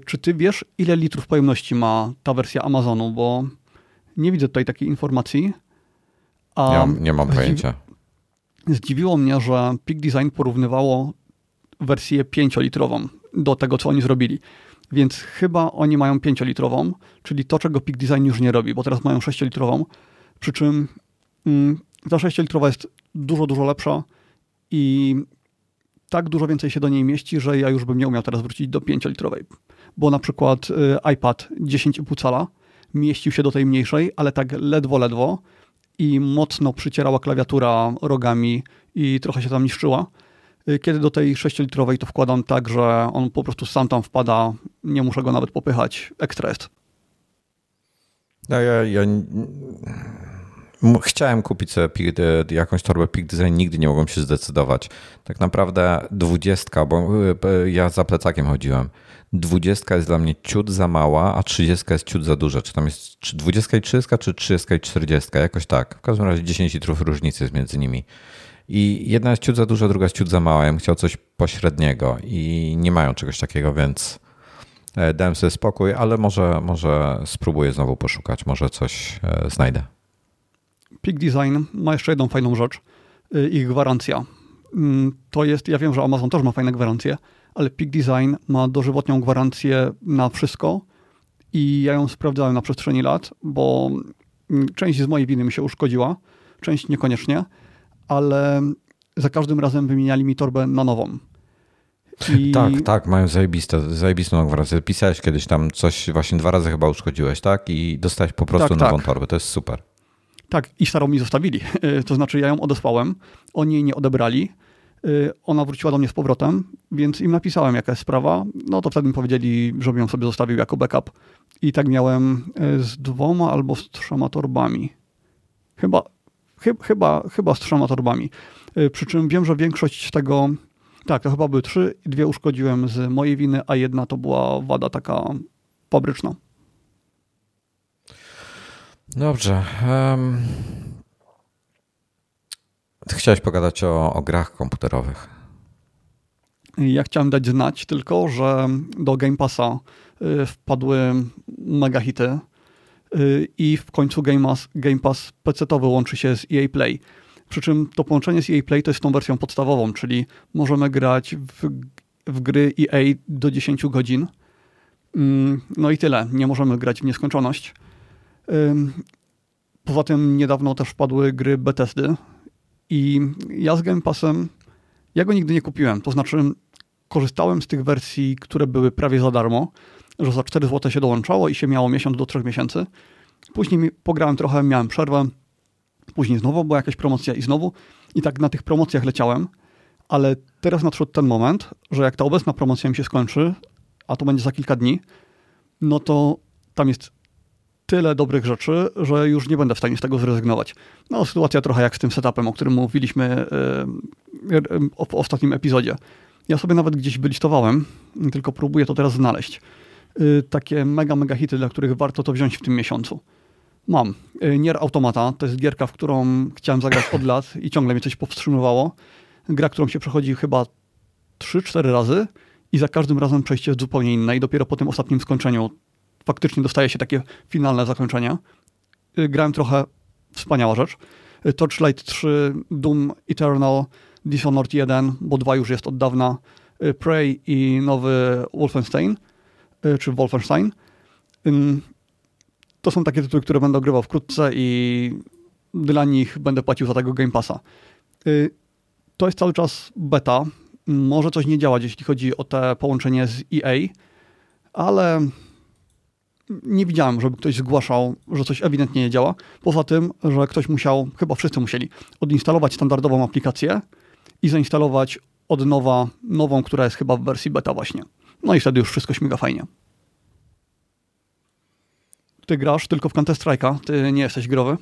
Czy ty wiesz, ile litrów pojemności ma ta wersja Amazonu? Bo nie widzę tutaj takiej informacji. A ja nie mam pojęcia. Zdziwi- zdziwiło mnie, że Peak Design porównywało wersję pięciolitrową do tego, co oni zrobili. Więc chyba oni mają pięciolitrową, czyli to, czego Peak Design już nie robi, bo teraz mają sześciolitrową. Przy czym mm, ta sześciolitrowa jest dużo, dużo lepsza i tak dużo więcej się do niej mieści, że ja już bym nie umiał teraz wrócić do pięciolitrowej. Bo na przykład iPad dziesięć i pół cala mieścił się do tej mniejszej, ale tak ledwo, ledwo i mocno przycierała klawiatura rogami i trochę się tam niszczyła. Kiedy do tej sześciolitrowej to wkładam tak, że on po prostu sam tam wpada, nie muszę go nawet popychać. Ekstra jest. Ja, ja, ja... Chciałem kupić sobie jakąś torbę Peak Design, nigdy nie mogłem się zdecydować. Tak naprawdę dwudziestka, bo ja za plecakiem chodziłem. Dwudziestka jest dla mnie ciut za mała, a trzydziestka jest ciut za duża. Czy tam jest czy dwudziestka i trzydziestka, czy trzydziestka i czterdziestka? Jakoś tak. W każdym razie dziesięć litrów różnicy jest między nimi. I jedna jest ciut za duża, druga jest ciut za mała. Ja bym chciał coś pośredniego i nie mają czegoś takiego, więc dałem sobie spokój, ale może, może spróbuję znowu poszukać, może coś znajdę. Peak Design ma jeszcze jedną fajną rzecz, ich gwarancja. To jest, ja wiem, że Amazon też ma fajne gwarancje, ale Peak Design ma dożywotnią gwarancję na wszystko i ja ją sprawdzałem na przestrzeni lat, bo część z mojej winy mi się uszkodziła, część niekoniecznie, ale za każdym razem wymieniali mi torbę na nową. I... Tak, tak, mają zajebiste, zajebistą gwarancję. Pisałeś kiedyś tam coś, właśnie dwa razy chyba uszkodziłeś, tak? I dostałeś po prostu tak, nową tak. torbę, to jest super. Tak, i starą mi zostawili. To znaczy ja ją odesłałem, oni jej nie odebrali, ona wróciła do mnie z powrotem, więc im napisałem, jaka jest sprawa. No to wtedy mi powiedzieli, żebym ją sobie zostawił jako backup. I tak miałem z dwoma albo z trzema torbami. Chyba, chy- chyba, chyba z trzema torbami. Przy czym wiem, że większość tego... Tak, to chyba były trzy, dwie uszkodziłem z mojej winy, a jedna to była wada taka fabryczna. Dobrze. Um, chciałeś pogadać o, o grach komputerowych. Ja chciałem dać znać tylko, że do Game Passa wpadły mega hity i w końcu Game Pass, Game Pass pecetowy łączy się z E A Play. Przy czym to połączenie z E A Play to jest tą wersją podstawową, czyli możemy grać w, w gry E A do dziesięć godzin. No i tyle. Nie możemy grać w nieskończoność. Poza tym niedawno też wpadły gry Bethesdy i ja z Game Passem, ja go nigdy nie kupiłem, to znaczy korzystałem z tych wersji, które były prawie za darmo, że za cztery złote się dołączało i się miało miesiąc do trzech miesięcy. Później pograłem trochę, miałem przerwę, później znowu była jakaś promocja i znowu i tak na tych promocjach leciałem, ale teraz nadszedł ten moment, że jak ta obecna promocja mi się skończy, a to będzie za kilka dni, no to tam jest tyle dobrych rzeczy, że już nie będę w stanie z tego zrezygnować. No, sytuacja trochę jak z tym setupem, o którym mówiliśmy w ostatnim epizodzie. Ja sobie nawet gdzieś wylistowałem, tylko próbuję to teraz znaleźć. Takie mega, mega hity, dla których warto to wziąć w tym miesiącu. Mam Nier Automata, to jest gierka, w którą chciałem zagrać od lat i ciągle mnie coś powstrzymywało. Gra, którą się przechodzi chyba trzy cztery razy i za każdym razem przejście jest zupełnie inne i dopiero po tym ostatnim skończeniu faktycznie dostaje się takie finalne zakończenie. Grałem trochę, wspaniała rzecz. Torchlight trzy, Doom Eternal, Dishonored jeden, bo dwa już jest od dawna, Prey i nowy Wolfenstein, czy Wolfenstein. To są takie tytuły, które będę ogrywał wkrótce i dla nich będę płacił za tego Game Passa. To jest cały czas beta. Może coś nie działać, jeśli chodzi o te połączenie z E A, ale nie widziałem, żeby ktoś zgłaszał, że coś ewidentnie nie działa. Poza tym, że ktoś musiał, chyba wszyscy musieli, odinstalować standardową aplikację i zainstalować od nowa nową, która jest chyba w wersji beta właśnie. No i wtedy już wszystko śmiga fajnie. Ty grasz tylko w Counter Strike'a, ty nie jesteś growy.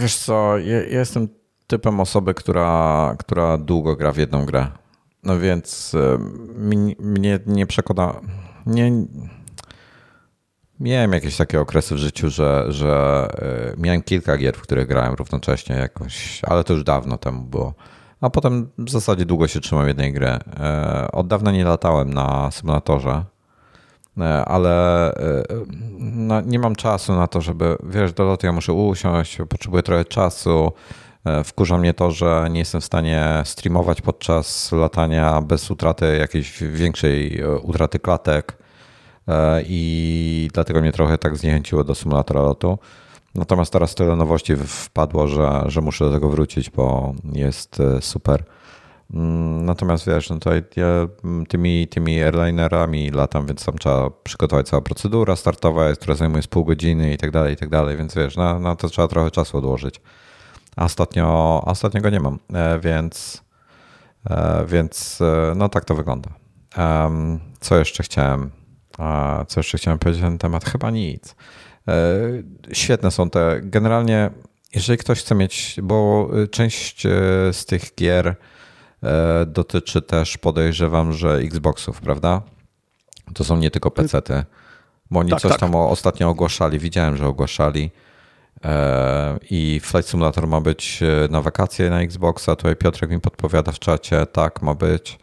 Wiesz co, ja, ja jestem typem osoby, która, która długo gra w jedną grę. No więc y, mnie nie przekona... Nie, miałem jakieś takie okresy w życiu, że, że y, miałem kilka gier, w których grałem równocześnie jakoś, ale to już dawno temu było. A potem w zasadzie długo się trzymam jednej gry. Y, od dawna nie latałem na symulatorze, y, ale y, no, nie mam czasu na to, żeby... Wiesz, do lotu ja muszę usiąść, potrzebuję trochę czasu. Wkurza mnie to, że nie jestem w stanie streamować podczas latania bez utraty jakiejś większej utraty klatek i dlatego mnie trochę tak zniechęciło do symulatora lotu. Natomiast teraz tyle nowości wpadło, że, że muszę do tego wrócić, bo jest super. Natomiast wiesz, no tutaj ja tymi, tymi airlinerami latam, więc tam trzeba przygotować cała procedura startowa, która zajmuje z pół godziny i tak dalej, i tak dalej, więc wiesz, na, na to trzeba trochę czasu odłożyć. A ostatnio, ostatnio go nie mam, więc, więc no tak to wygląda. Co jeszcze chciałem? Co jeszcze chciałem powiedzieć na ten temat? Chyba nic. Świetne są te. Generalnie, jeżeli ktoś chce mieć, bo część z tych gier dotyczy też, podejrzewam, że Xboxów, prawda? To są nie tylko pecety, bo oni tak, coś tak. tam ostatnio ogłaszali. Widziałem, że ogłaszali. I Flight Simulator ma być na wakacje na Xboxa. Tutaj Piotrek mi podpowiada w czacie, tak ma być.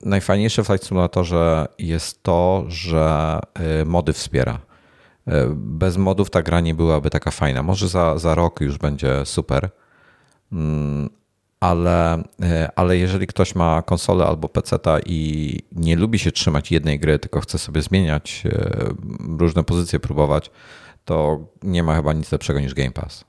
Najfajniejsze w Flight Simulatorze jest to, że mody wspiera. Bez modów ta gra nie byłaby taka fajna. Może za, za rok już będzie super, ale, ale jeżeli ktoś ma konsolę albo peceta i nie lubi się trzymać jednej gry, tylko chce sobie zmieniać różne pozycje, próbować, to nie ma chyba nic lepszego niż Game Pass.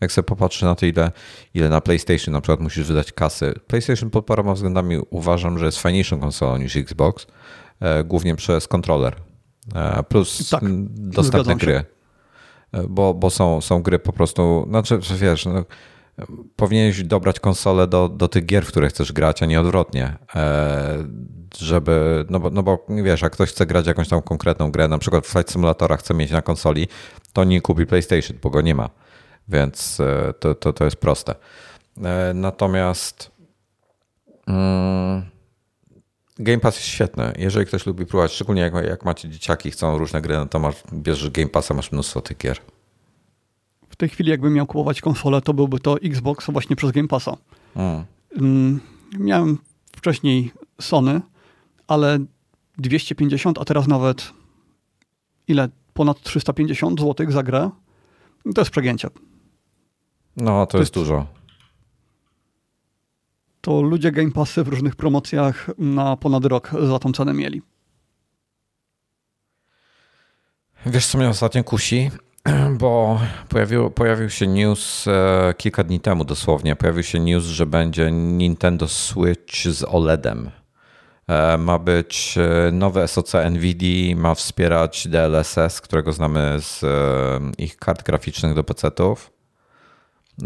Jak sobie popatrzy na to, ile, ile na PlayStation na przykład musisz wydać kasy. PlayStation pod paroma względami uważam, że jest fajniejszą konsolą niż Xbox, e, głównie przez kontroler, e, plus tak, dostępne gry. Bo, bo są, są gry po prostu, znaczy wiesz, no, powinieneś dobrać konsolę do, do tych gier, w które chcesz grać, a nie odwrotnie. E, żeby, no bo, no bo wiesz, jak ktoś chce grać jakąś tam konkretną grę, na przykład Flight Simulatora chce mieć na konsoli, to nie kupi PlayStation, bo go nie ma. Więc to, to, to jest proste. Natomiast mm, Game Pass jest świetny. Jeżeli ktoś lubi próbować, szczególnie jak, jak macie dzieciaki, chcą różne gry, no to masz, bierzesz Game Passa, masz mnóstwo tych gier. W tej chwili jakbym miał kupować konsolę, to byłby to Xbox właśnie przez Game Passa. Mm. Miałem wcześniej Sony, ale dwieście pięćdziesiąt, a teraz nawet ile? Ponad trzysta pięćdziesiąt złotych za grę. To jest przegięcie. No, to, to jest dużo. To ludzie Game Passy w różnych promocjach na ponad rok za tą cenę mieli. Wiesz, co mnie ostatnio kusi? Bo pojawił, pojawił się news e, kilka dni temu dosłownie. Pojawił się news, że będzie Nintendo Switch z O L E D-em. E, ma być nowe S O C Nvidii, ma wspierać D L S S, którego znamy z e, ich kart graficznych do pecetów.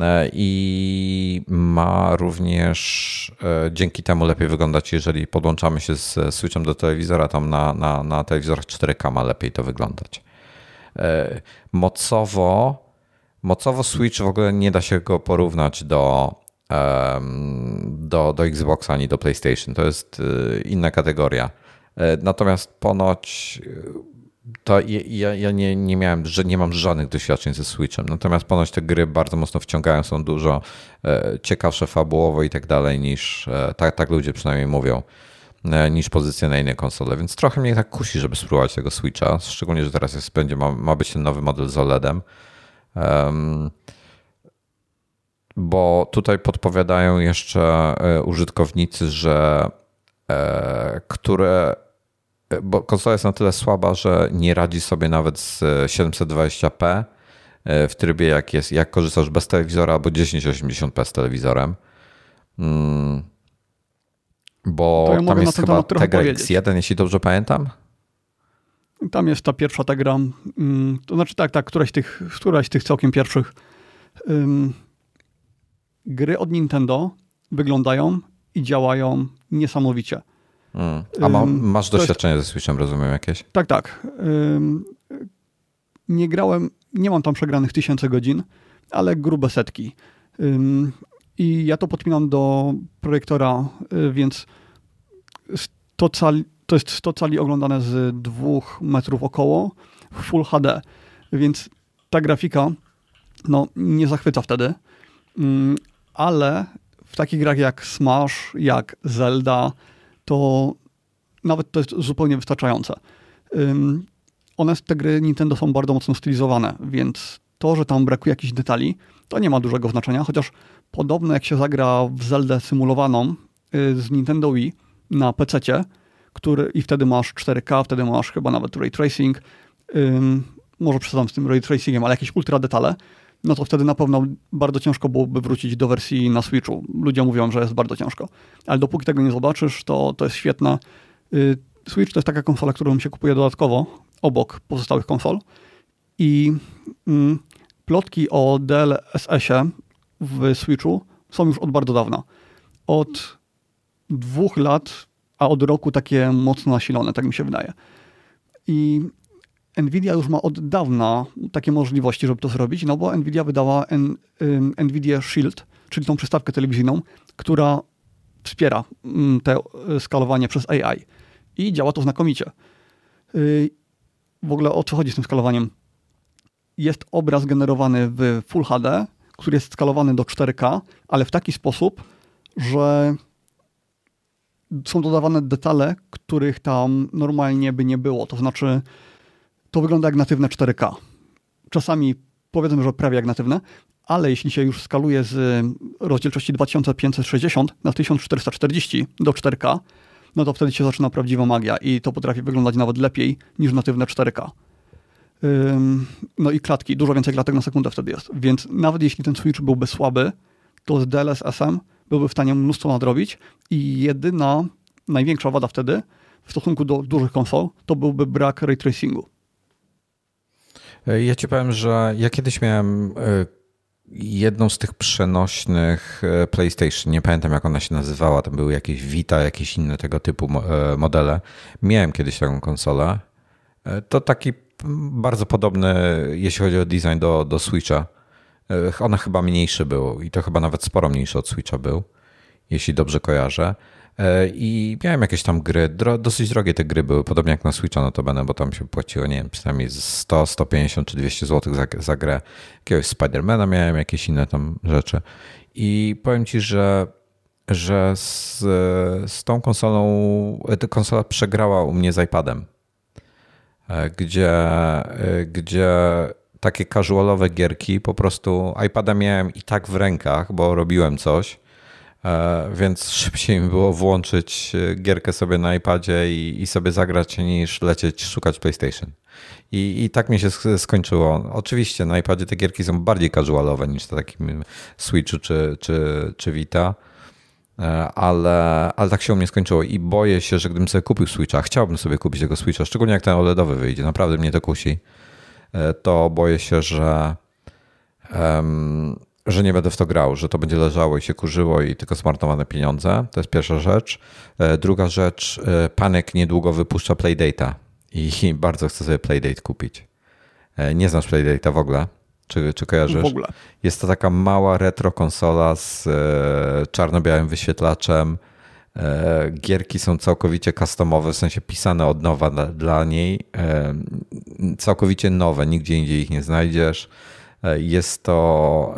E, I ma również e, dzięki temu lepiej wyglądać, jeżeli podłączamy się z Switchem do telewizora, tam na, na, na telewizorach cztery K ma lepiej to wyglądać. Mocowo, mocowo Switch w ogóle nie da się go porównać do, do, do Xboxa ani do PlayStation. To jest inna kategoria. Natomiast ponoć to ja, ja nie, nie miałem, że nie mam żadnych doświadczeń ze Switchem. Natomiast ponoć te gry bardzo mocno wciągają, są dużo ciekawsze fabułowo i tak dalej niż, tak, tak ludzie przynajmniej mówią, niż pozycje na inne konsole, więc trochę mnie tak kusi, żeby spróbować tego Switcha, szczególnie, że teraz jest, będzie, ma, ma być ten nowy model z O L E D-em. Um, Bo tutaj podpowiadają jeszcze użytkownicy, że e, które... Bo konsola jest na tyle słaba, że nie radzi sobie nawet z siedemset dwadzieścia p w trybie, jak jest, jak korzystasz bez telewizora, albo tysiąc osiemdziesiąt p z telewizorem. Hmm. Bo ja tam jest chyba Tegra X jeden, jeśli dobrze pamiętam. Tam jest ta pierwsza Tegra, to znaczy tak, tak, któraś tych, któraś tych całkiem pierwszych. Um, gry od Nintendo wyglądają i działają niesamowicie. Hmm. A ma, masz um, doświadczenie jest, ze Switchem, rozumiem, jakieś? Tak, tak. Um, nie grałem, nie mam tam przegranych tysięcy godzin, ale grube setki. Um, I ja to podpinam do projektora, więc sto cali, to jest sto cali oglądane z dwóch metrów około w Full H D, więc ta grafika no, nie zachwyca wtedy, ale w takich grach jak Smash, jak Zelda, to nawet to jest zupełnie wystarczające. One, te gry Nintendo są bardzo mocno stylizowane, więc to, że tam brakuje jakichś detali, to nie ma dużego znaczenia, chociaż podobno jak się zagra w Zeldę symulowaną z Nintendo Wii na pececie, który i wtedy masz cztery K, wtedy masz chyba nawet ray tracing, ym, może przesadzam z tym ray tracingiem, ale jakieś ultra detale, no to wtedy na pewno bardzo ciężko byłoby wrócić do wersji na Switchu. Ludzie mówią, że jest bardzo ciężko, ale dopóki tego nie zobaczysz, to, to jest świetne. Yy, Switch to jest taka konsola, którą się kupuje dodatkowo obok pozostałych konsol i yy, plotki o D L S S ie w Switchu są już od bardzo dawna. Od dwóch lat, a od roku takie mocno nasilone, tak mi się wydaje. I Nvidia już ma od dawna takie możliwości, żeby to zrobić, no bo Nvidia wydała N- Nvidia Shield, czyli tą przystawkę telewizyjną, która wspiera te skalowanie przez A I. I działa to znakomicie. W ogóle o co chodzi z tym skalowaniem? Jest obraz generowany w Full H D, który jest skalowany do cztery K, ale w taki sposób, że są dodawane detale, których tam normalnie by nie było. To znaczy, to wygląda jak natywne cztery K. Czasami powiedzmy, że prawie jak natywne, ale jeśli się już skaluje z rozdzielczości dwa tysiące pięćset sześćdziesiąt na tysiąc czterysta czterdzieści do cztery K, no to wtedy się zaczyna prawdziwa magia i to potrafi wyglądać nawet lepiej niż natywne cztery K. No i klatki, dużo więcej klatek na sekundę wtedy jest, więc nawet jeśli ten Switch byłby słaby, to z D L S S em byłby w stanie mnóstwo nadrobić i jedyna, największa wada wtedy w stosunku do dużych konsol to byłby brak ray tracingu. Ja ci powiem, że ja kiedyś miałem jedną z tych przenośnych PlayStation, nie pamiętam jak ona się nazywała, tam były jakieś Vita, jakieś inne tego typu modele. Miałem kiedyś taką konsolę, to taki bardzo podobny, jeśli chodzi o design, do, do Switcha. Ona chyba mniejszy był i to chyba nawet sporo mniejszy od Switcha był, jeśli dobrze kojarzę. I miałem jakieś tam gry, dro, dosyć drogie te gry były, podobnie jak na Switcha notabene, bo tam się płaciło, nie wiem, przynajmniej sto, sto pięćdziesiąt czy dwieście złotych za, za grę. Jakiegoś Spidermana miałem, jakieś inne tam rzeczy. I powiem ci, że że z, z tą konsolą, ta konsola przegrała u mnie z iPadem. Gdzie, gdzie takie casualowe gierki, po prostu iPada miałem i tak w rękach, bo robiłem coś, więc szybciej mi było włączyć gierkę sobie na iPadzie i, i sobie zagrać, niż lecieć szukać PlayStation. I, i tak mi się skończyło. Oczywiście na iPadzie te gierki są bardziej casualowe niż na takim Switchu czy, czy, czy Vita. Ale, ale tak się u mnie skończyło i boję się, że gdybym sobie kupił Switcha, chciałbym sobie kupić tego Switcha, szczególnie jak ten OLEDowy wyjdzie, naprawdę mnie to kusi, to boję się, że, um, że nie będę w to grał, że to będzie leżało i się kurzyło i tylko zmarnowane pieniądze. To jest pierwsza rzecz. Druga rzecz, Panek niedługo wypuszcza Playdate'a i bardzo chcę sobie Playdate kupić. Nie znasz Playdate'a w ogóle? Czy, czy kojarzysz? W ogóle. Jest to taka mała retro konsola z e, czarno-białym wyświetlaczem. E, gierki są całkowicie customowe, w sensie pisane od nowa dla, dla niej. E, całkowicie nowe, nigdzie indziej ich nie znajdziesz. E, jest to,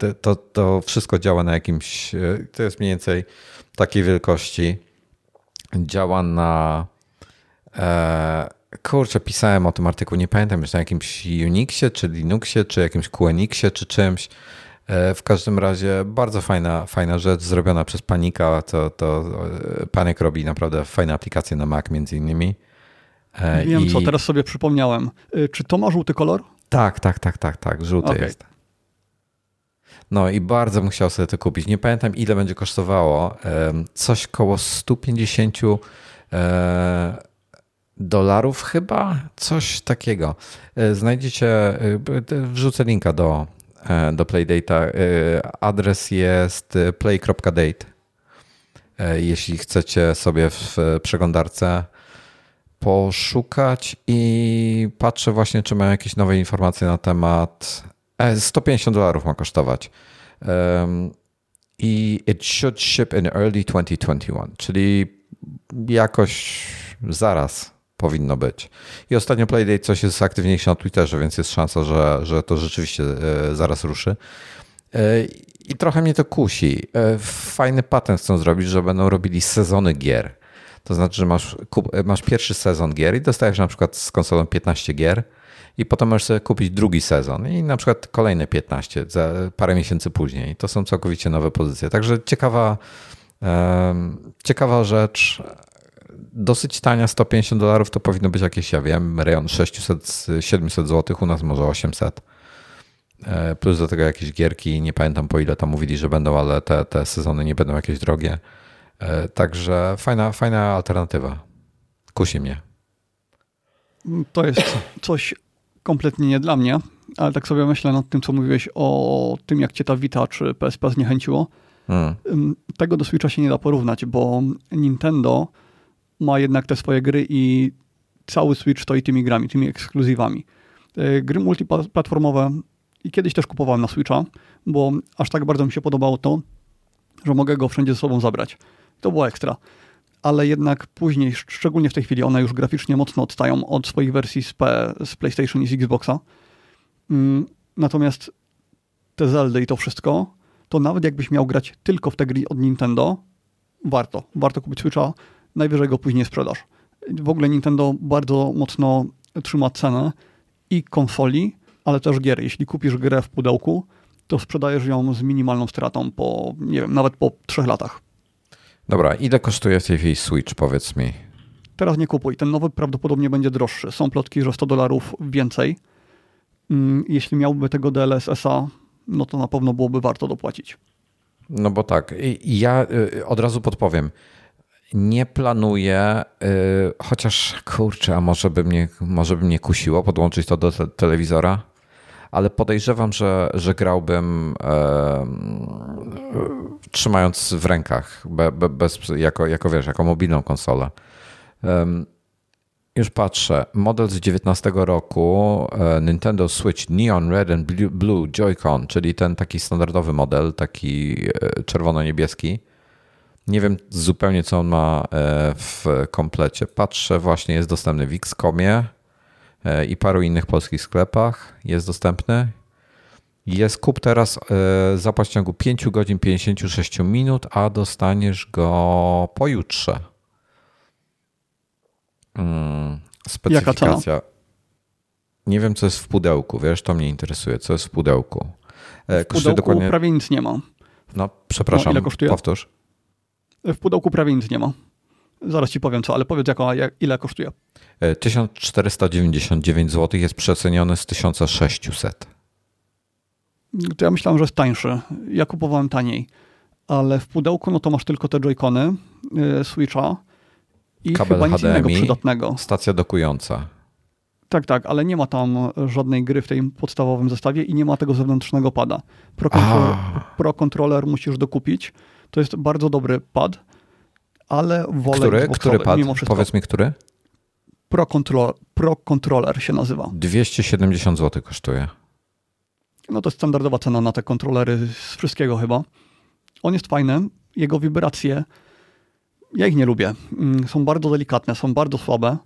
e, to, to wszystko działa na jakimś, e, to jest mniej więcej takiej wielkości. Działa na... E, Kurczę, pisałem o tym artykuł, nie pamiętam już na jakimś Unixie, czy Linuxie, czy jakimś Q N X ie, czy czymś. W każdym razie bardzo fajna, fajna rzecz zrobiona przez Panika. To, to Panik robi naprawdę fajne aplikacje na Mac między innymi. Nie wiem I... co, teraz sobie przypomniałem. Czy to ma żółty kolor? Tak, tak, tak, tak, tak. Żółty okay. jest. No i bardzo bym chciał sobie to kupić. Nie pamiętam, ile będzie kosztowało. Coś koło sto pięćdziesiąt dolarów chyba? Coś takiego. Znajdziecie, wrzucę linka do, do Playdate'a. Adres jest play kropka date. Jeśli chcecie sobie w przeglądarce poszukać i patrzę właśnie, czy mają jakieś nowe informacje na temat... sto pięćdziesiąt dolarów ma kosztować. Um, I it should ship in early dwa tysiące dwudziesty pierwszy, czyli jakoś zaraz powinno być. I ostatnio Playdate coś jest aktywniejszy na Twitterze, więc jest szansa, że, że to rzeczywiście zaraz ruszy. I trochę mnie to kusi. Fajny patent chcą zrobić, że będą robili sezony gier. To znaczy, że masz, masz pierwszy sezon gier i dostajesz na przykład z konsolą piętnaście gier. I potem możesz sobie kupić drugi sezon i na przykład kolejne piętnaście za parę miesięcy później. To są całkowicie nowe pozycje. Także ciekawa, um, ciekawa rzecz. Dosyć tania, sto pięćdziesiąt dolarów to powinno być jakieś, ja wiem, rejon sześćset siedemset złotych, u nas może osiemset. Plus do tego jakieś gierki, nie pamiętam po ile tam mówili, że będą, ale te, te sezony nie będą jakieś drogie. Także fajna, fajna alternatywa. Kusi mnie. To jest coś kompletnie nie dla mnie, ale tak sobie myślę nad tym, co mówiłeś o tym, jak cię ta Vita czy P S P zniechęciło. Hmm. Tego do Switcha się nie da porównać, bo Nintendo ma jednak te swoje gry i cały Switch stoi tymi grami, tymi ekskluzywami. Gry multiplatformowe i kiedyś też kupowałem na Switcha, bo aż tak bardzo mi się podobało to, że mogę go wszędzie ze sobą zabrać. To było ekstra. Ale jednak później, szczególnie w tej chwili, one już graficznie mocno odstają od swoich wersji z, P, z PlayStation i z Xboxa. Natomiast te Zelda i to wszystko, to nawet jakbyś miał grać tylko w te gry od Nintendo, warto. Warto kupić Switcha, najwyżej go później sprzedasz. W ogóle Nintendo bardzo mocno trzyma cenę i konsoli, ale też gier. Jeśli kupisz grę w pudełku, to sprzedajesz ją z minimalną stratą po, nie wiem, nawet po trzech latach. Dobra, ile kosztuje w tej chwili Switch, powiedz mi? Teraz nie kupuj. Ten nowy prawdopodobnie będzie droższy. Są plotki, że sto dolarów więcej. Jeśli miałby tego D L S S a, no to na pewno byłoby warto dopłacić. No bo tak, ja od razu podpowiem. Nie planuję, chociaż kurczę, a może by mnie, może by mnie kusiło podłączyć to do te- telewizora, ale podejrzewam, że, że grałbym e, trzymając w rękach, be, be, bez, jako, jako, wiesz, jako mobilną konsolę. E, już patrzę. Model z dziewiętnastego roku, e, Nintendo Switch Neon Red and Blue, Blue Joy-Con, czyli ten taki standardowy model, taki czerwono-niebieski. Nie wiem zupełnie, co on ma w komplecie. Patrzę, właśnie jest dostępny w X komie. I paru innych polskich sklepach jest dostępny. Jest kup teraz za płacę w ciągu pięć godzin pięćdziesiąt sześć minut, a dostaniesz go pojutrze. Hmm, specyfikacja. Nie wiem, co jest w pudełku, wiesz, to mnie interesuje, co jest w pudełku. W pudełku dokładnie... prawie nic nie ma. No, przepraszam, no, ile kosztuje? Powtórz. W pudełku prawie nic nie ma. Zaraz ci powiem co, ale powiedz jako, jak, ile kosztuje. tysiąc czterysta dziewięćdziesiąt dziewięć złotych, jest przeceniony z tysiąc sześćset. To ja myślałem, że jest tańszy. Ja kupowałem taniej. Ale w pudełku no to masz tylko te Joy-Cony, yy, Switcha i kabel chyba nic H D M I, innego przydatnego. Stacja dokująca. Tak, tak, ale nie ma tam żadnej gry w tym podstawowym zestawie i nie ma tego zewnętrznego pada. Pro, kontroler, Pro Controller musisz dokupić. To jest bardzo dobry pad. Ale wolę... Który? Który pad? Powiedz mi, który? Pro Controller, Pro Controller się nazywa. dwieście siedemdziesiąt złotych kosztuje. No to jest standardowa cena na te kontrolery z wszystkiego chyba. On jest fajny. Jego wibracje... Ja ich nie lubię. Są bardzo delikatne, są bardzo słabe.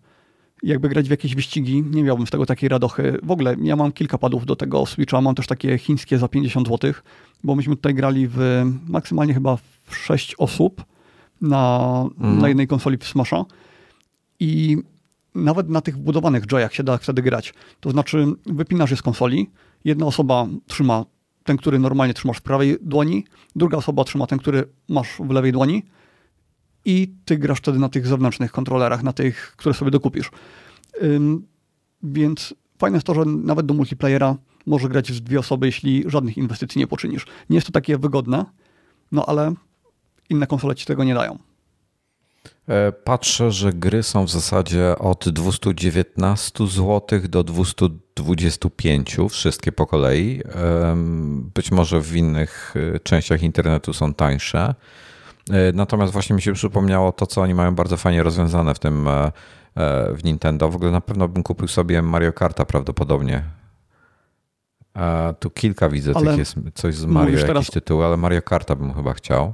Jakby grać w jakieś wyścigi, nie miałbym z tego takiej radochy. W ogóle ja mam kilka padów do tego Switcha. Mam też takie chińskie za pięćdziesiąt złotych, bo myśmy tutaj grali w maksymalnie chyba w sześć osób. Na, mm. na jednej konsoli w Smasha i nawet na tych wbudowanych joyach się da wtedy grać. To znaczy wypinasz je z konsoli, jedna osoba trzyma ten, który normalnie trzymasz w prawej dłoni, druga osoba trzyma ten, który masz w lewej dłoni i ty grasz wtedy na tych zewnętrznych kontrolerach, na tych, które sobie dokupisz. Ym, więc fajne jest to, że nawet do multiplayera może grać w dwie osoby, jeśli żadnych inwestycji nie poczynisz. Nie jest to takie wygodne, no ale inne konsole ci tego nie dają. Patrzę, że gry są w zasadzie od dwieście dziewiętnaście złotych do dwieście dwadzieścia pięć, wszystkie po kolei. Być może w innych częściach internetu są tańsze. Natomiast właśnie mi się przypomniało to, co oni mają bardzo fajnie rozwiązane w tym w Nintendo. W ogóle na pewno bym kupił sobie Mario Karta prawdopodobnie. A tu kilka widzę, ale tych jest coś z Mario, jakiś teraz... tytuł, ale Mario Karta bym chyba chciał.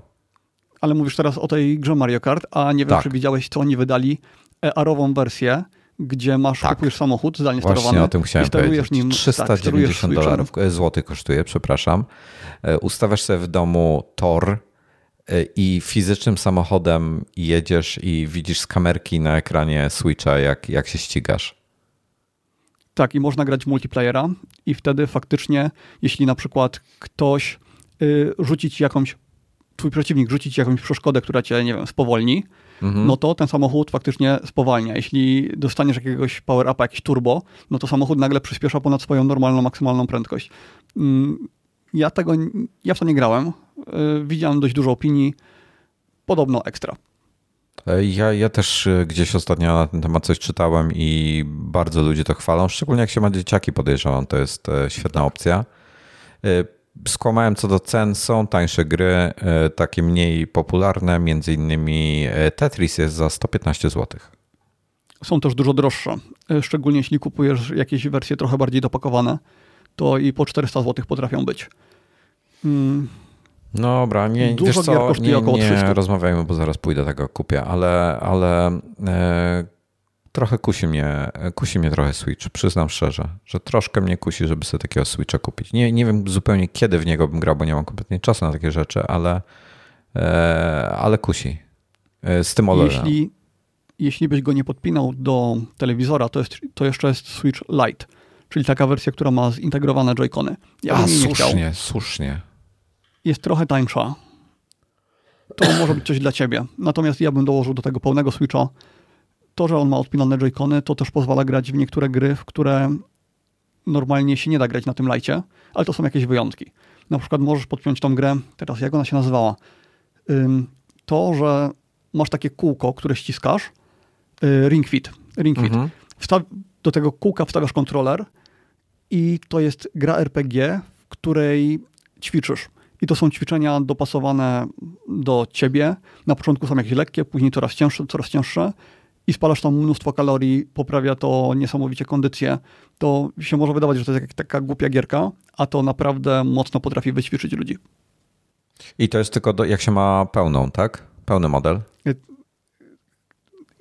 Ale mówisz teraz o tej grze Mario Kart, a nie wiem, tak. Czy widziałeś, co oni wydali e-arową wersję, gdzie masz, tak. kupujesz samochód zdalnie Właśnie sterowany o tym chciałem i sterujesz nim. trzysta dziewięćdziesiąt dolarów złotych kosztuje, przepraszam. Ustawiasz sobie w domu tor i fizycznym samochodem jedziesz i widzisz z kamerki na ekranie Switcha, jak, jak się ścigasz. Tak, i można grać multiplayera i wtedy faktycznie, jeśli na przykład ktoś yy, rzuci ci jakąś twój przeciwnik rzuci ci jakąś przeszkodę, która cię, nie wiem, spowolni, mhm. no to ten samochód faktycznie spowalnia. Jeśli dostaniesz jakiegoś power-upa, jakiś turbo, no to samochód nagle przyspiesza ponad swoją normalną, maksymalną prędkość. Ja tego, ja w to nie grałem. Widziałem dość dużo opinii. Podobno ekstra. Ja, ja też gdzieś ostatnio na ten temat coś czytałem i bardzo ludzie to chwalą, szczególnie jak się ma dzieciaki, podejrzewam. To jest świetna opcja. Skłamałem co do cen, są tańsze gry, takie mniej popularne, między innymi Tetris jest za sto piętnaście złotych. Są też dużo droższe, szczególnie jeśli kupujesz jakieś wersje trochę bardziej dopakowane, to i po czterysta złotych potrafią być. Hmm. No dobra, nie, dużo wiesz co, nie, nie rozmawiajmy, bo zaraz pójdę tego kupię, ale, ale e, trochę kusi mnie, kusi mnie trochę Switch, przyznam szczerze, że troszkę mnie kusi, żeby sobie takiego Switcha kupić. Nie, nie wiem zupełnie kiedy w niego bym grał, bo nie mam kompletnie czasu na takie rzeczy, ale, e, ale kusi. E, z tym OLEDem. Jeśli, jeśli byś go nie podpinał do telewizora, to, jest, to jeszcze jest Switch Lite, czyli taka wersja, która ma zintegrowane Joy-Cony. Ja bym A, słusznie, nie chciał. słusznie. Jest trochę tańsza. To może być coś dla ciebie. Natomiast ja bym dołożył do tego pełnego Switcha. To, że on ma odpinane Joy-Cony, to też pozwala grać w niektóre gry, w które normalnie się nie da grać na tym lajcie, ale to są jakieś wyjątki. Na przykład możesz podpiąć tą grę, teraz jak ona się nazywała, to, że masz takie kółko, które ściskasz, Ring Fit, Ring Fit. Mhm. Wsta- do tego kółka wstawiasz kontroler i to jest gra R P G, w której ćwiczysz. I to są ćwiczenia dopasowane do ciebie. Na początku są jakieś lekkie, później coraz cięższe, coraz cięższe. I spalasz tam mnóstwo kalorii, poprawia to niesamowicie kondycję. To się może wydawać, że to jest taka głupia gierka, a to naprawdę mocno potrafi wyćwiczyć ludzi. I to jest tylko do, jak się ma pełną, tak? Pełny model?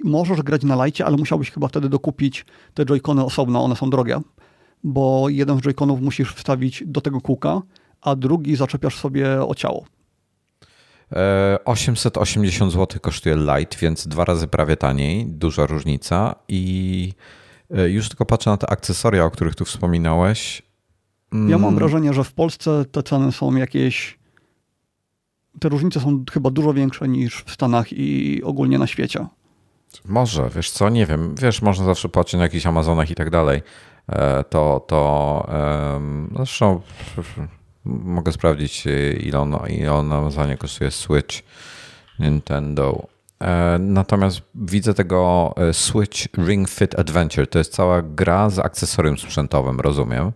Możesz grać na lajcie, ale musiałbyś chyba wtedy dokupić te Joy-Cony osobno, one są drogie, bo jeden z Joy-Conów musisz wstawić do tego kółka, a drugi zaczepiasz sobie o ciało. osiemset osiemdziesiąt złotych kosztuje Lite, więc dwa razy prawie taniej, duża różnica i już tylko patrzę na te akcesoria, o których tu wspominałeś. Mm. Ja mam wrażenie, że w Polsce te ceny są jakieś, te różnice są chyba dużo większe niż w Stanach i ogólnie na świecie. Może, wiesz co, nie wiem, wiesz, można zawsze płacić na jakichś Amazonach i tak dalej, to, to um, zresztą... Mogę sprawdzić, ile on, ile on na Amazonie kosztuje Switch Nintendo. Natomiast widzę tego Switch Ring Fit Adventure. To jest cała gra z akcesorium sprzętowym, rozumiem.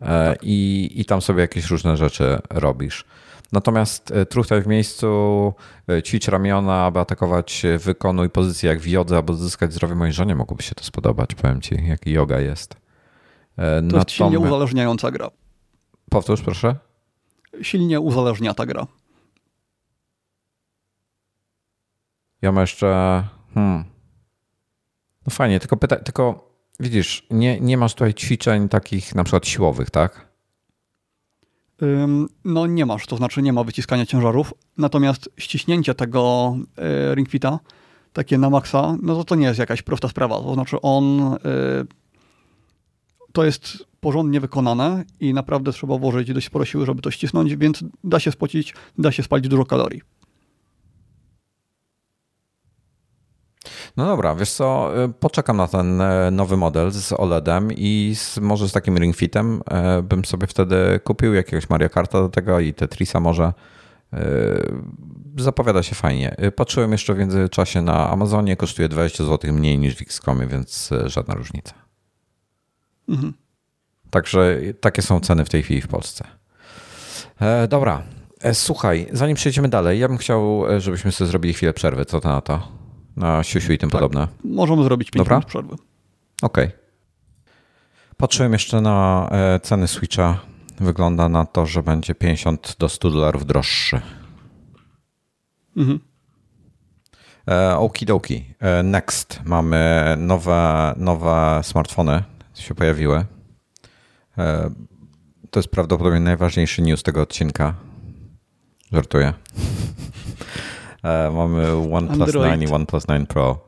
Tak. I, i tam sobie jakieś różne rzeczy robisz. Natomiast truchtaj w miejscu, ćwicz ramiona, aby atakować, wykonuj pozycję jak w jodze, aby odzyskać zdrowie mojej żonie. Mogłoby się to spodobać, powiem ci, jak joga jest. To Natomiast... jest silnie uzależniająca gra. Powtórz, proszę. Silnie uzależnia ta gra. Ja mam jeszcze... Hmm. No fajnie, tylko pyta... tylko widzisz, nie, nie masz tutaj ćwiczeń takich na przykład siłowych, tak? Ym, no nie masz, to znaczy nie ma wyciskania ciężarów, natomiast ściśnięcie tego y, ringfita, takie na maksa, no to, to nie jest jakaś prosta sprawa, to znaczy on... Y, to jest porządnie wykonane i naprawdę trzeba włożyć dość sporo siły, żeby to ścisnąć, więc da się spocić, da się spalić dużo kalorii. No dobra, wiesz co, poczekam na ten nowy model z OLEDem i z, może z takim Ring Fitem bym sobie wtedy kupił jakiegoś Mario Karta do tego i Tetrisa może. Zapowiada się fajnie. Patrzyłem jeszcze w międzyczasie na Amazonie, kosztuje dwadzieścia złotych mniej niż w X-Comie, więc żadna różnica. Mhm. Także takie są ceny w tej chwili w Polsce. E, dobra, e, słuchaj, zanim przejdziemy dalej, ja bym chciał, żebyśmy sobie zrobili chwilę przerwy. Co to na to? Na siusiu i tym tak, podobne. Możemy zrobić pięć minut przerwy. Okej. Okay. Patrzyłem jeszcze na e, ceny Switcha. Wygląda na to, że będzie pięćdziesiąt do stu dolarów droższy. Mhm. E, okidoki. E, next. Mamy nowe, nowe smartfony, się pojawiły. E, to jest prawdopodobnie najważniejszy news tego odcinka. Żartuję. E, mamy OnePlus nine i OnePlus nine Pro.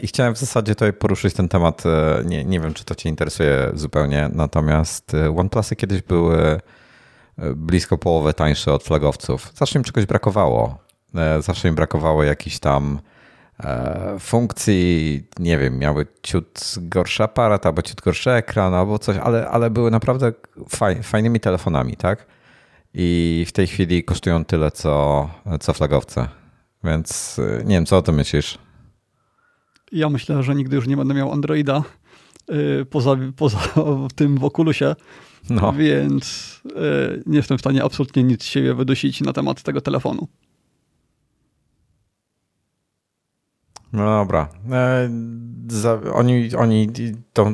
I chciałem w zasadzie tutaj poruszyć ten temat, nie, nie wiem, czy to cię interesuje zupełnie, natomiast OnePlusy kiedyś były blisko połowę tańsze od flagowców. Zawsze im czegoś brakowało. Zawsze im brakowało jakichś tam funkcji, nie wiem, miały ciut gorszy aparat, albo ciut gorszy ekran, albo coś, ale, ale były naprawdę faj, fajnymi telefonami, tak? I w tej chwili kosztują tyle, co, co flagowce. Więc nie wiem, co o tym myślisz? Ja myślę, że nigdy już nie będę miał Androida yy, poza, poza tym w Oculusie, no. Więc yy, nie jestem w stanie absolutnie nic siebie wydusić na temat tego telefonu. No dobra. E, za, oni, oni to,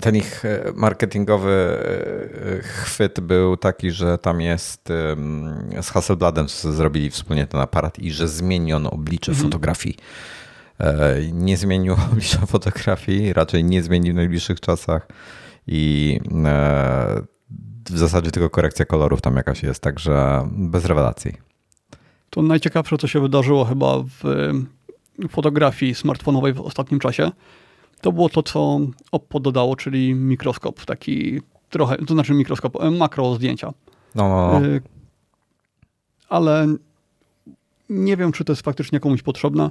ten ich marketingowy chwyt był taki, że tam jest yy, z Hasselbladem zrobili wspólnie ten aparat i że zmieniono oblicze mhm. fotografii. Nie zmienił oblicza fotografii, raczej nie zmienił w najbliższych czasach i w zasadzie tylko korekcja kolorów tam jakaś jest, także bez rewelacji. To najciekawsze, co się wydarzyło chyba w fotografii smartfonowej w ostatnim czasie, to było to, co Oppo dodało, czyli mikroskop, taki trochę, to znaczy mikroskop, makro zdjęcia. No, no, no. Ale nie wiem, czy to jest faktycznie komuś potrzebne.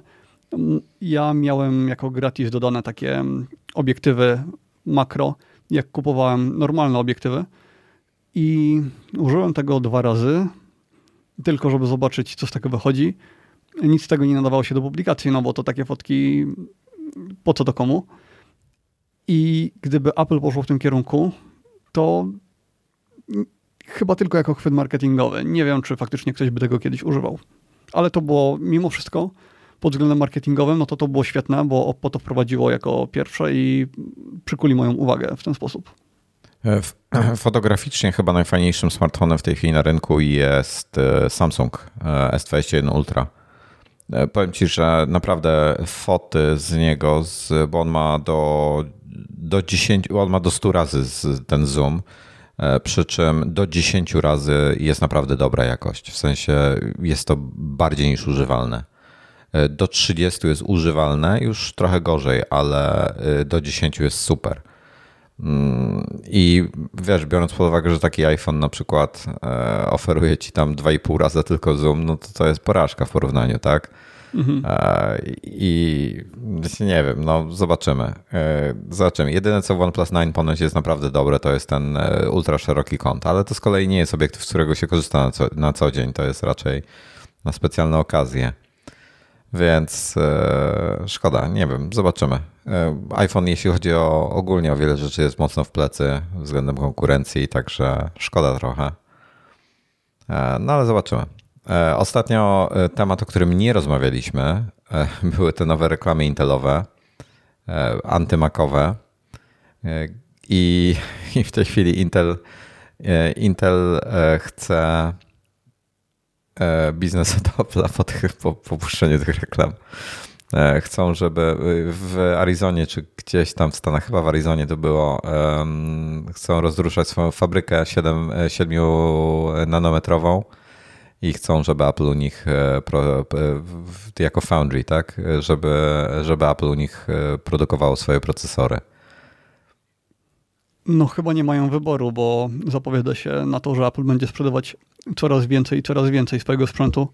Ja miałem jako gratis dodane takie obiektywy makro, jak kupowałem normalne obiektywy i użyłem tego dwa razy, tylko żeby zobaczyć, co z tego wychodzi. Nic z tego nie nadawało się do publikacji, no bo to takie fotki po co do komu. I gdyby Apple poszło w tym kierunku, to chyba tylko jako chwyt marketingowy. Nie wiem, czy faktycznie ktoś by tego kiedyś używał. Ale to było mimo wszystko pod względem marketingowym, no to to było świetne, bo Oppo to wprowadziło jako pierwsze i przykuli moją uwagę w ten sposób. Fotograficznie chyba najfajniejszym smartfonem w tej chwili na rynku jest Samsung S dwadzieścia jeden Ultra. Powiem ci, że naprawdę foty z niego, z, bo on ma do, do dziesięciu, on ma do stu razy ten zoom, przy czym do dziesięciu razy jest naprawdę dobra jakość. W sensie jest to bardziej niż używalne. Do trzydziestu jest używalne, już trochę gorzej, ale do dziesięciu jest super. I wiesz, biorąc pod uwagę, że taki iPhone na przykład oferuje ci tam dwa i pół razy tylko zoom, no to to jest porażka w porównaniu, tak? Mhm. I nie wiem, no zobaczymy. Zobaczymy. Jedyne co w OnePlus dziewięć ponoć jest naprawdę dobre, to jest ten ultra szeroki kąt, ale to z kolei nie jest obiektyw, z którego się korzysta na co, na co dzień, to jest raczej na specjalne okazje. Więc e, szkoda, nie wiem, zobaczymy. E, iPhone, jeśli chodzi o ogólnie o wiele rzeczy, jest mocno w plecy względem konkurencji, także szkoda trochę. E, no ale zobaczymy. E, ostatnio temat, o którym nie rozmawialiśmy, e, były te nowe reklamy intelowe, e, antymakowe e, i, i w tej chwili Intel, e, Intel e, chce... biznes od Apple'a po, po puszczeniu tych reklam. Chcą, żeby w Arizonie, czy gdzieś tam w Stanach, chyba w Arizonie to było, um, chcą rozruszać swoją fabrykę siedem nanometrową i chcą, żeby Apple u nich pro, jako foundry, tak, żeby, żeby Apple u nich produkowało swoje procesory. No chyba nie mają wyboru, bo zapowiada się na to, że Apple będzie sprzedawać coraz więcej i coraz więcej swojego sprzętu.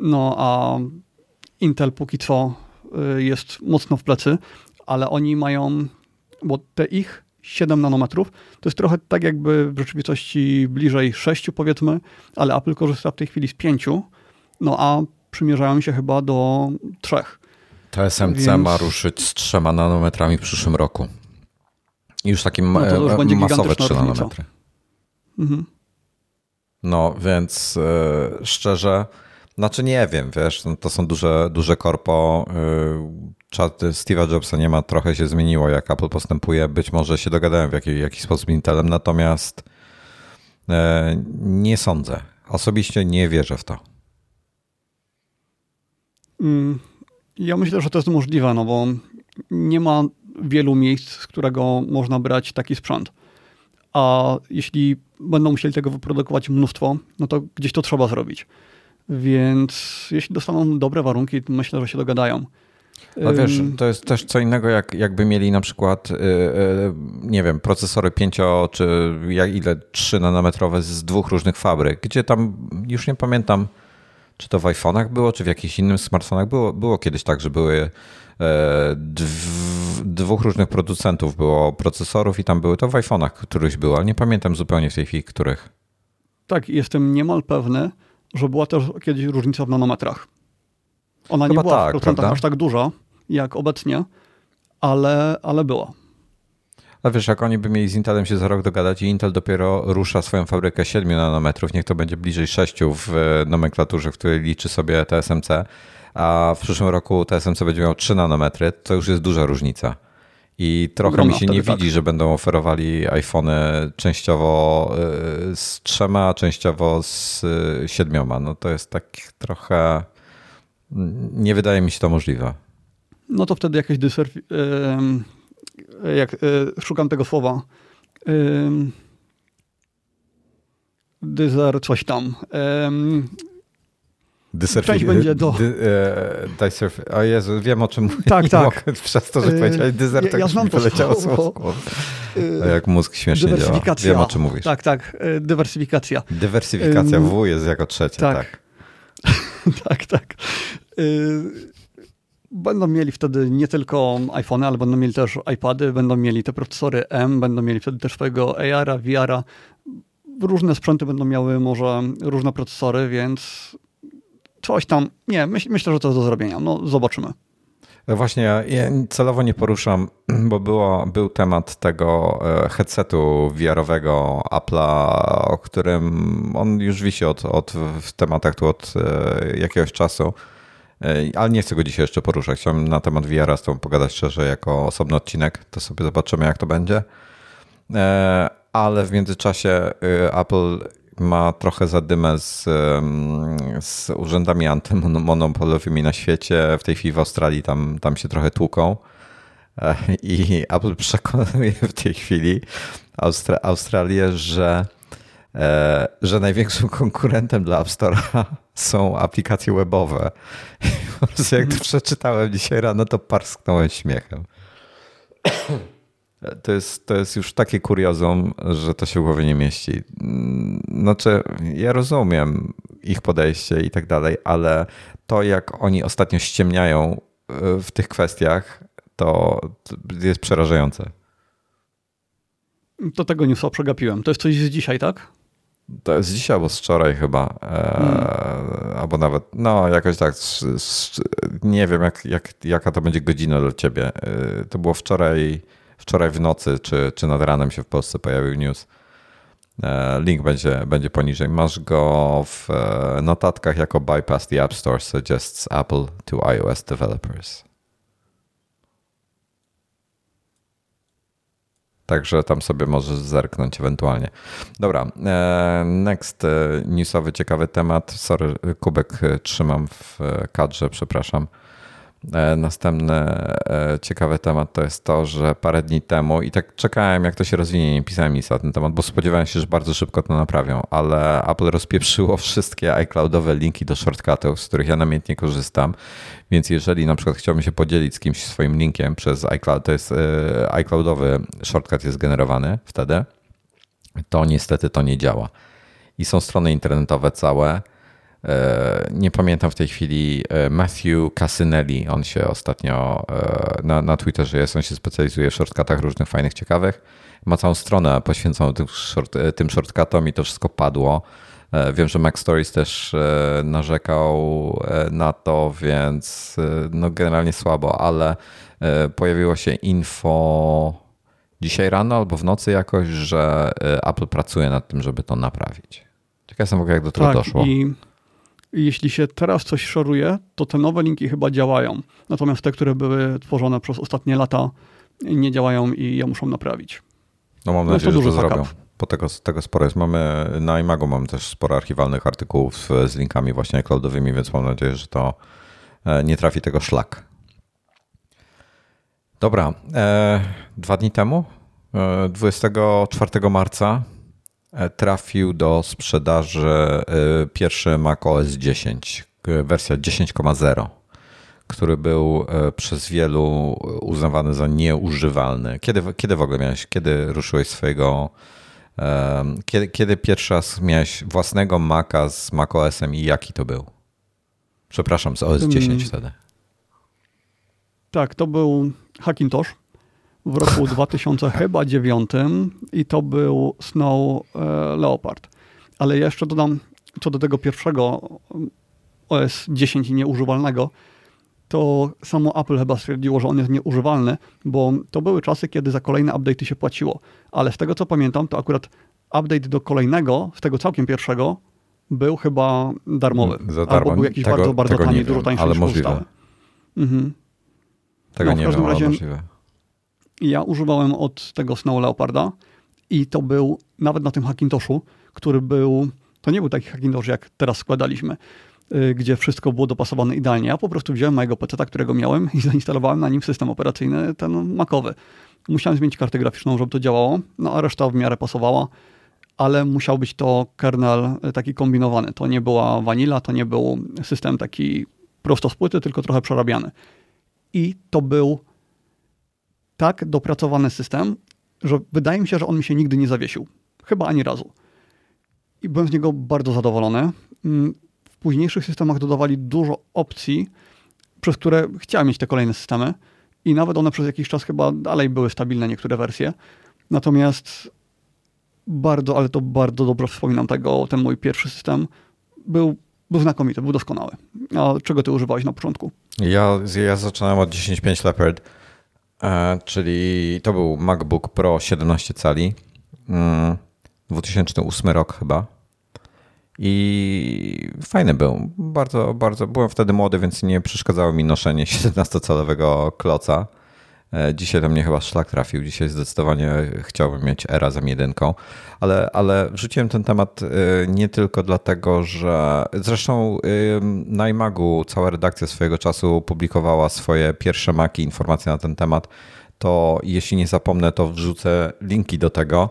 No a Intel póki co jest mocno w plecy, ale oni mają, bo te ich siedem nanometrów to jest trochę tak jakby w rzeczywistości bliżej sześciu powiedzmy, ale Apple korzysta w tej chwili z pięciu, no a przymierzają się chyba do trzech. T S M C więc... ma ruszyć z trzema nanometrami w przyszłym roku. Już takim no to już będzie masowe trzy nanometry. Mhm. No więc yy, szczerze, znaczy nie wiem, wiesz, no to są duże, duże korpo. Yy, czat Steve'a Jobsa nie ma, trochę się zmieniło, jak Apple postępuje. Być może się dogadałem w jakiś, jakiś sposób z Intelem, natomiast yy, nie sądzę. Osobiście nie wierzę w to. Ja myślę, że to jest możliwe, no bo nie ma wielu miejsc, z którego można brać taki sprzęt. A jeśli będą musieli tego wyprodukować mnóstwo, no to gdzieś to trzeba zrobić. Więc jeśli dostaną dobre warunki, to myślę, że się dogadają. Ale wiesz, to jest też co innego, jak, jakby mieli na przykład, yy, yy, nie wiem, procesory pięcio czy jak ile, trzy nanometrowe z dwóch różnych fabryk, gdzie tam, już nie pamiętam, czy to w iPhone'ach było, czy w jakichś innych smartfonach było, było kiedyś tak, że były Dw- dwóch różnych producentów było procesorów i tam były, to w iPhone'ach któryś było, ale nie pamiętam zupełnie w tej chwili których. Tak, jestem niemal pewny, że była też kiedyś różnica w nanometrach. Ona chyba nie była tak, w procentach, prawda? Aż tak duża jak obecnie, ale, ale była. Ale wiesz, jak oni by mieli z Intelem się za rok dogadać i Intel dopiero rusza swoją fabrykę siedmiu nanometrów, niech to będzie bliżej sześciu w nomenklaturze, w której liczy sobie T S M C, a w przyszłym roku T S M C będzie miał trzy nanometry, to już jest duża różnica. I trochę no, mi się nie widzi, tak, że będą oferowali iPhony częściowo z trzema, a częściowo z siedmioma. No to jest tak trochę... Nie wydaje mi się to możliwe. No to wtedy jakieś dyserw... Jak, szukam tego słowa. Dyzer coś tam. Dyserf... Część będzie do... Dy, e, dyserf... O Jezu, wiem o czym mówię. Tak, tak. Mogę, przez to, że powiedziałeś dyzer, tak ja, ja mi wyleciało słowo. A jak mózg śmiesznie działa. Wiem o czym mówisz. Tak, tak. Dywersyfikacja. Dywersyfikacja. Um, W jest jako trzecie. Tak, tak. tak, tak. Będą mieli wtedy nie tylko iPhony, ale będą mieli też iPady, będą mieli te procesory M, będą mieli wtedy też swojego A R a, V R a. Różne sprzęty będą miały może różne procesory, więc... Coś tam, nie, myśl, myślę, że to jest do zrobienia. No, zobaczymy. Właśnie, ja celowo nie poruszam, bo było, był temat tego headsetu V R owego Apple'a, o którym on już wisi od, od, w tematach tu od jakiegoś czasu, ale nie chcę go dzisiaj jeszcze poruszać. Chciałem na temat V R a z tobą pogadać szczerze jako osobny odcinek, to sobie zobaczymy, jak to będzie. Ale w międzyczasie Apple ma trochę zadymę z, z urzędami antymonopolowymi na świecie. W tej chwili w Australii tam, tam się trochę tłuką i Apple przekonuje w tej chwili Austra- Australię, że, że największym konkurentem dla App Store'a są aplikacje webowe. I po prostu jak to przeczytałem dzisiaj rano, to parsknąłem śmiechem. To jest, to jest już takie kuriozum, że to się w głowie nie mieści. Znaczy, ja rozumiem ich podejście i tak dalej, ale to, jak oni ostatnio ściemniają w tych kwestiach, to jest przerażające. To tego newsa przegapiłem. To jest coś z dzisiaj, tak? To jest z dzisiaj albo z wczoraj chyba. Hmm. Albo nawet, no jakoś tak, nie wiem, jak, jak, jaka to będzie godzina dla ciebie. To było wczoraj... Wczoraj w nocy czy, czy nad ranem się w Polsce pojawił news. Link będzie, będzie poniżej. Masz go w notatkach jako bypass the App Store suggests Apple to iOS developers. Także tam sobie możesz zerknąć ewentualnie. Dobra, next newsowy ciekawy temat. Sorry, kubek trzymam w kadrze, przepraszam. Następny ciekawy temat to jest to, że parę dni temu i tak czekałem, jak to się rozwinie, nie pisałem nic na ten temat, bo spodziewałem się, że bardzo szybko to naprawią, ale Apple rozpieprzyło wszystkie iCloudowe linki do shortcutów, z których ja namiętnie korzystam, więc jeżeli na przykład chciałbym się podzielić z kimś swoim linkiem przez iCloud, to jest iCloudowy shortcut jest generowany wtedy, to niestety to nie działa. I są strony internetowe całe. Nie pamiętam w tej chwili, Matthew Casinelli, on się ostatnio na, na Twitterze jest, on się specjalizuje w shortcutach różnych fajnych, ciekawych. Ma całą stronę poświęconą tym, short, tym shortcutom i to wszystko padło. Wiem, że Mac Stories też narzekał na to, więc no generalnie słabo, ale pojawiło się info dzisiaj rano albo w nocy jakoś, że Apple pracuje nad tym, żeby to naprawić. Ciekawe jestem w ogóle, jak do tego tak, doszło. I jeśli się teraz coś szoruje, to te nowe linki chyba działają. Natomiast te, które były tworzone przez ostatnie lata, nie działają i je muszą naprawić. No mam nadzieję, to że to zrobią. Bo tego, tego sporo jest. Mamy, na iMagu mam też sporo archiwalnych artykułów z, z linkami właśnie cloudowymi, więc mam nadzieję, że to nie trafi tego szlak. Dobra. E, dwa dni temu, e, dwudziestego czwartego marca trafił do sprzedaży pierwszy Mac O S dziesięć, wersja dziesięć zero, który był przez wielu uznawany za nieużywalny. Kiedy, kiedy w ogóle miałeś, kiedy ruszyłeś swojego, kiedy, kiedy pierwszy raz miałeś własnego Maca z Mac O S em i jaki to był? Przepraszam, z O S dziesięć hmm. wtedy. Tak, to był Hackintosh. W roku dwa tysiące dziewiątym i to był Snow Leopard. Ale ja jeszcze dodam, co do tego pierwszego O S dziesięć nieużywalnego, to samo Apple chyba stwierdziło, że on jest nieużywalny, bo to były czasy, kiedy za kolejne update'y się płaciło. Ale z tego, co pamiętam, to akurat update do kolejnego, z tego całkiem pierwszego, był chyba darmowy. Za darmo. Albo był jakiś tego, bardzo, bardzo tani, dużo tańszy niż pozostałe. Mhm. Tego no, nie wiem, ale możliwe. Ja używałem od tego Snow Leoparda i to był nawet na tym Hackintoshu, który był, to nie był taki Hackintosh, jak teraz składaliśmy, yy, gdzie wszystko było dopasowane idealnie. Ja po prostu wziąłem mojego peceta, którego miałem i zainstalowałem na nim system operacyjny, ten macowy. Musiałem zmienić kartę graficzną, żeby to działało, no a reszta w miarę pasowała, ale musiał być to kernel taki kombinowany. To nie była vanilla, to nie był system taki prosto z płyty, tylko trochę przerabiany. I to był tak dopracowany system, że wydaje mi się, że on mi się nigdy nie zawiesił. Chyba ani razu. I byłem z niego bardzo zadowolony. W późniejszych systemach dodawali dużo opcji, przez które chciałem mieć te kolejne systemy i nawet one przez jakiś czas chyba dalej były stabilne, niektóre wersje. Natomiast bardzo, ale to bardzo dobrze wspominam tego, ten mój pierwszy system. Był Był znakomity, był doskonały. A czego ty używałeś na początku? Ja, ja zaczynałem od dziesięć pięć Leopard. Czyli to był MacBook Pro siedemnaście cali, dwa tysiące ósmy rok chyba i fajny był, bardzo, bardzo, byłem wtedy młody, więc nie przeszkadzało mi noszenie siedemnastocalowego kloca. Dzisiaj do mnie chyba szlak trafił, dzisiaj zdecydowanie chciałbym mieć Era z M jeden, ale, ale wrzuciłem ten temat nie tylko dlatego, że zresztą na iMagu cała redakcja swojego czasu publikowała swoje pierwsze Maci, informacje na ten temat, to jeśli nie zapomnę, to wrzucę linki do tego.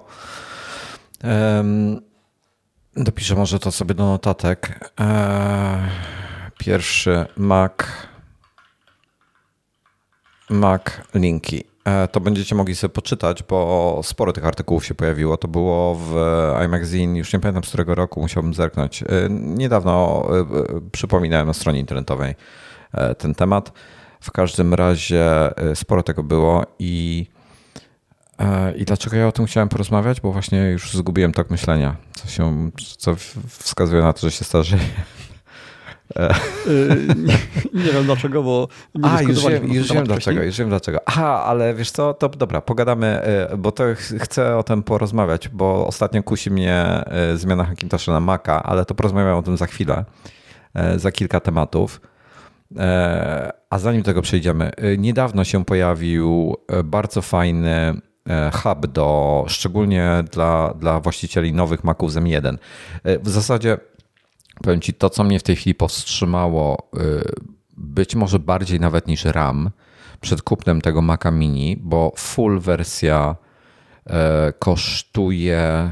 Dopiszę może to sobie do notatek. Pierwszy Mac... Mac linki. To będziecie mogli sobie poczytać, bo sporo tych artykułów się pojawiło. To było w iMagazine, już nie pamiętam z którego roku, musiałbym zerknąć. Niedawno przypominałem na stronie internetowej ten temat. W każdym razie sporo tego było i, i dlaczego ja o tym chciałem porozmawiać? Bo właśnie już zgubiłem tok myślenia, co, się, co wskazuje na to, że się starzeję. nie, nie wiem dlaczego, bo nie A, już wiem, już wiem dlaczego, już wiem dlaczego. Aha, ale wiesz co, to dobra, pogadamy, bo to chcę o tym porozmawiać, bo ostatnio kusi mnie zmiana Hackintosha na Maca, ale to porozmawiam o tym za chwilę, za kilka tematów. A zanim do tego przejdziemy, niedawno się pojawił bardzo fajny hub, do, szczególnie dla, dla właścicieli nowych Maców z M jeden. W zasadzie powiem ci, to co mnie w tej chwili powstrzymało być może bardziej nawet niż RAM przed kupnem tego Maca Mini, bo full wersja e, kosztuje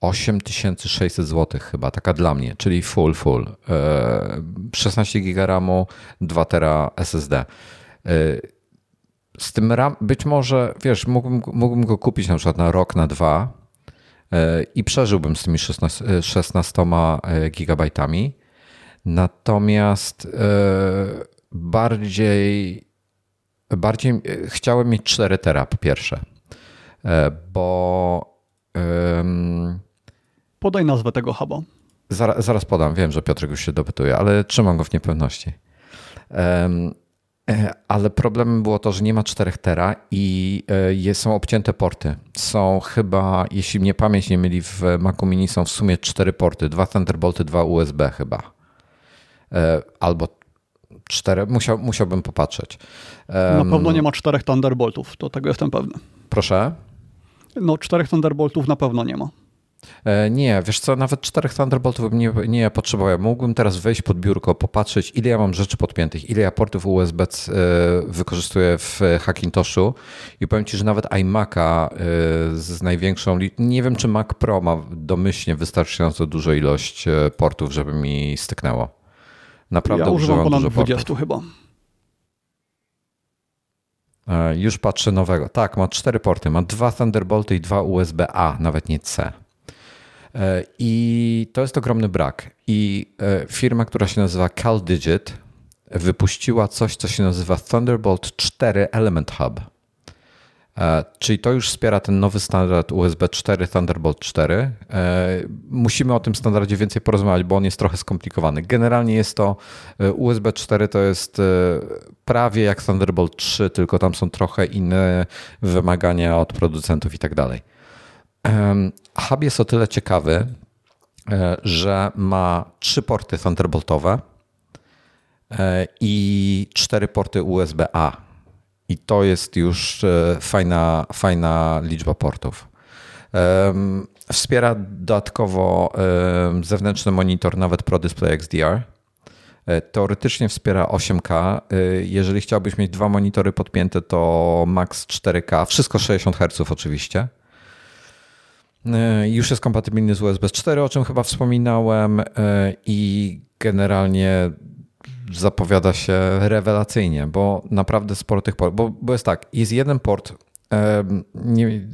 osiem tysięcy sześćset złotych chyba, taka dla mnie, czyli full, full. E, szesnaście giga RAM-u, dwa tera S S D. E, z tym RAM, być może, wiesz, mógłbym, mógłbym go kupić na przykład na rok, na dwa e, i przeżyłbym z tymi szesnastoma gigabajtami. Natomiast e, bardziej, bardziej chciałem mieć cztery tera po pierwsze, e, bo... E, podaj nazwę tego huba. Zaraz, zaraz podam, wiem, że Piotrek już się dopytuje, ale trzymam go w niepewności. E, Ale problemem było to, że nie ma cztery tera i są obcięte porty. Są chyba, jeśli mnie pamięć nie myli, w Macu Mini są w sumie cztery porty. Dwa Thunderbolty, dwa U S B chyba. Albo cztery, Musiał, musiałbym popatrzeć. Na pewno nie ma czterech Thunderboltów, to tego jestem pewny. Proszę? No czterech Thunderboltów na pewno nie ma. Nie, wiesz co, nawet czterech Thunderboltów nie, nie potrzebowałem. Mógłbym teraz wejść pod biurko, popatrzeć, ile ja mam rzeczy podpiętych, ile ja portów U S B wykorzystuję w Hackintoshu i powiem ci, że nawet iMaca z największą, nie wiem czy Mac Pro ma domyślnie wystarczająco dużą ilość portów, żeby mi styknęło. Naprawdę ja używam ponad dużo dwudziestu portów. Chyba. Już patrzę nowego. Tak, ma cztery porty, ma dwa Thunderbolty i dwa U S B A, nawet nie C. I to jest ogromny brak. I firma, która się nazywa CalDigit, wypuściła coś, co się nazywa Thunderbolt cztery Element Hub. Czyli to już wspiera ten nowy standard U S B cztery, Thunderbolt cztery. Musimy o tym standardzie więcej porozmawiać, bo on jest trochę skomplikowany. Generalnie jest to U S B cztery, to jest prawie jak Thunderbolt trzy, tylko tam są trochę inne wymagania od producentów i tak dalej. Hub jest o tyle ciekawy, że ma trzy porty Thunderboltowe i cztery porty U S B A. I to jest już fajna, fajna liczba portów. Wspiera dodatkowo zewnętrzny monitor, nawet Pro Display X D R. Teoretycznie wspiera osiem K. Jeżeli chciałbyś mieć dwa monitory podpięte, to max cztery K. Wszystko sześćdziesiąt herców oczywiście. Już jest kompatybilny z U S B cztery, o czym chyba wspominałem, i generalnie zapowiada się rewelacyjnie, bo naprawdę sporo tych portów, bo, bo jest tak, jest jeden port, nie,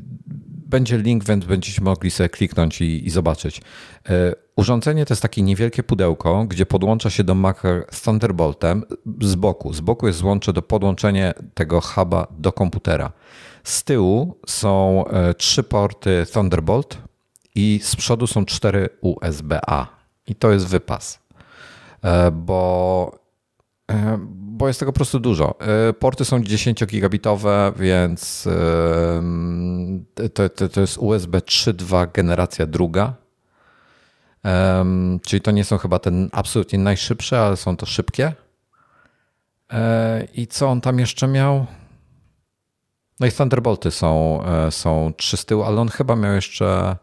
będzie link, więc będziecie mogli sobie kliknąć i, i zobaczyć. Urządzenie to jest takie niewielkie pudełko, gdzie podłącza się do Maca z Thunderboltem z boku. Z boku jest złącze do podłączenia tego huba do komputera. Z tyłu są trzy porty Thunderbolt i z przodu są cztery U S B A. I to jest wypas, bo, bo jest tego po prostu dużo. Porty są dziesięciogigabitowe, więc to, to, to jest U S B trzy kropka dwa generacja druga. Czyli to nie są chyba te absolutnie najszybsze, ale są to szybkie. I co on tam jeszcze miał? No i Thunderbolty są, są trzy z tyłu, ale on chyba miał jeszcze,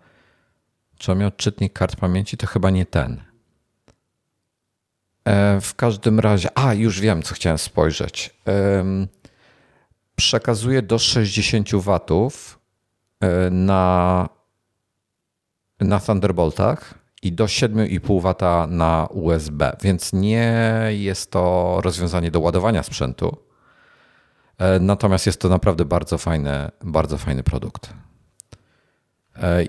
czy on miał czytnik kart pamięci? To chyba nie ten. W każdym razie, a już wiem, co chciałem spojrzeć. Przekazuje do sześćdziesięciu watów na, na Thunderboltach i do siedem i pół wata na U S B, więc nie jest to rozwiązanie do ładowania sprzętu. Natomiast jest to naprawdę bardzo fajny, bardzo fajny produkt.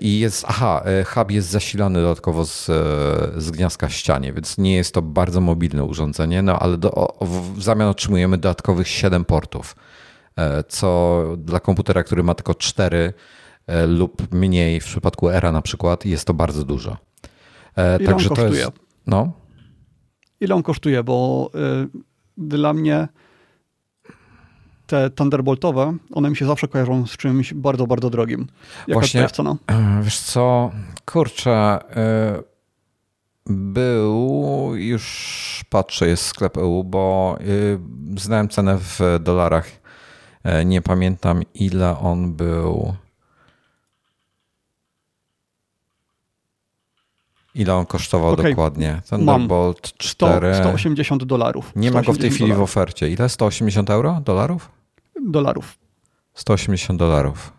I jest, aha, hub jest zasilany dodatkowo z, z gniazdka w ścianie, więc nie jest to bardzo mobilne urządzenie, no ale do, w zamian otrzymujemy dodatkowych siedem portów, co dla komputera, który ma tylko cztery lub mniej, w przypadku Era na przykład, jest to bardzo dużo. Ile Także on to kosztuje? Jest, no? Ile on kosztuje? Bo y, dla mnie te Thunderboltowe, one mi się zawsze kojarzą z czymś bardzo, bardzo drogim. Jaka Właśnie, to jest cena? Wiesz co, kurczę, y, był, już patrzę, jest sklep E U, bo y, znałem cenę w dolarach. Y, nie pamiętam, ile on był. Ile on kosztował okay. dokładnie? Ten Mam. Thunderbolt cztery... sto osiemdziesiąt dolarów. Nie ma go w tej chwili dolarów. w ofercie. Ile? sto osiemdziesiąt euro? Dolarów? Dolarów. sto osiemdziesiąt dolarów.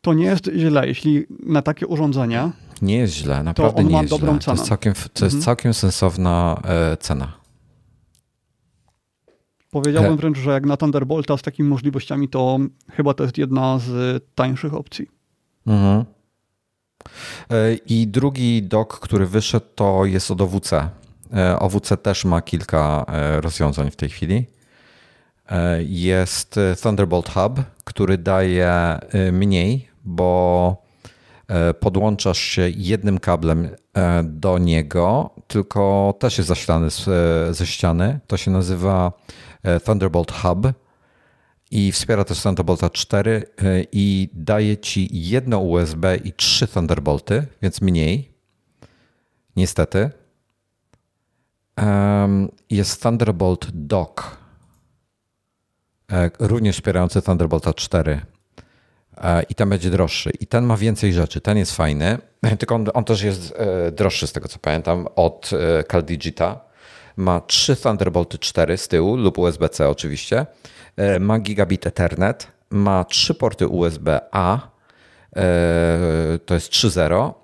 To nie jest źle, jeśli na takie urządzenia... Nie jest źle, naprawdę nie jest źle. To jest całkiem, to mhm. jest całkiem sensowna e, cena. Powiedziałbym wręcz, że jak na Thunderbolta z takimi możliwościami, to chyba to jest jedna z tańszych opcji. Mhm. I drugi dock, który wyszedł, to jest od O W C. O W C też ma kilka rozwiązań w tej chwili. Jest Thunderbolt Hub, który daje mniej, bo podłączasz się jednym kablem do niego, tylko też jest zasilany z, ze ściany. To się nazywa Thunderbolt Hub i wspiera też Thunderbolta cztery i daje ci jedno U S B i trzy Thunderbolty, więc mniej. Niestety. Jest Thunderbolt Dock, również wspierający Thunderbolta cztery. I ten będzie droższy. I ten ma więcej rzeczy. Ten jest fajny, tylko on, on też jest droższy, z tego co pamiętam, od CalDigita. Ma trzy Thunderbolty cztery z tyłu lub U S B C oczywiście. Ma gigabit Ethernet. Ma trzy porty U S B A. To jest trzy zero.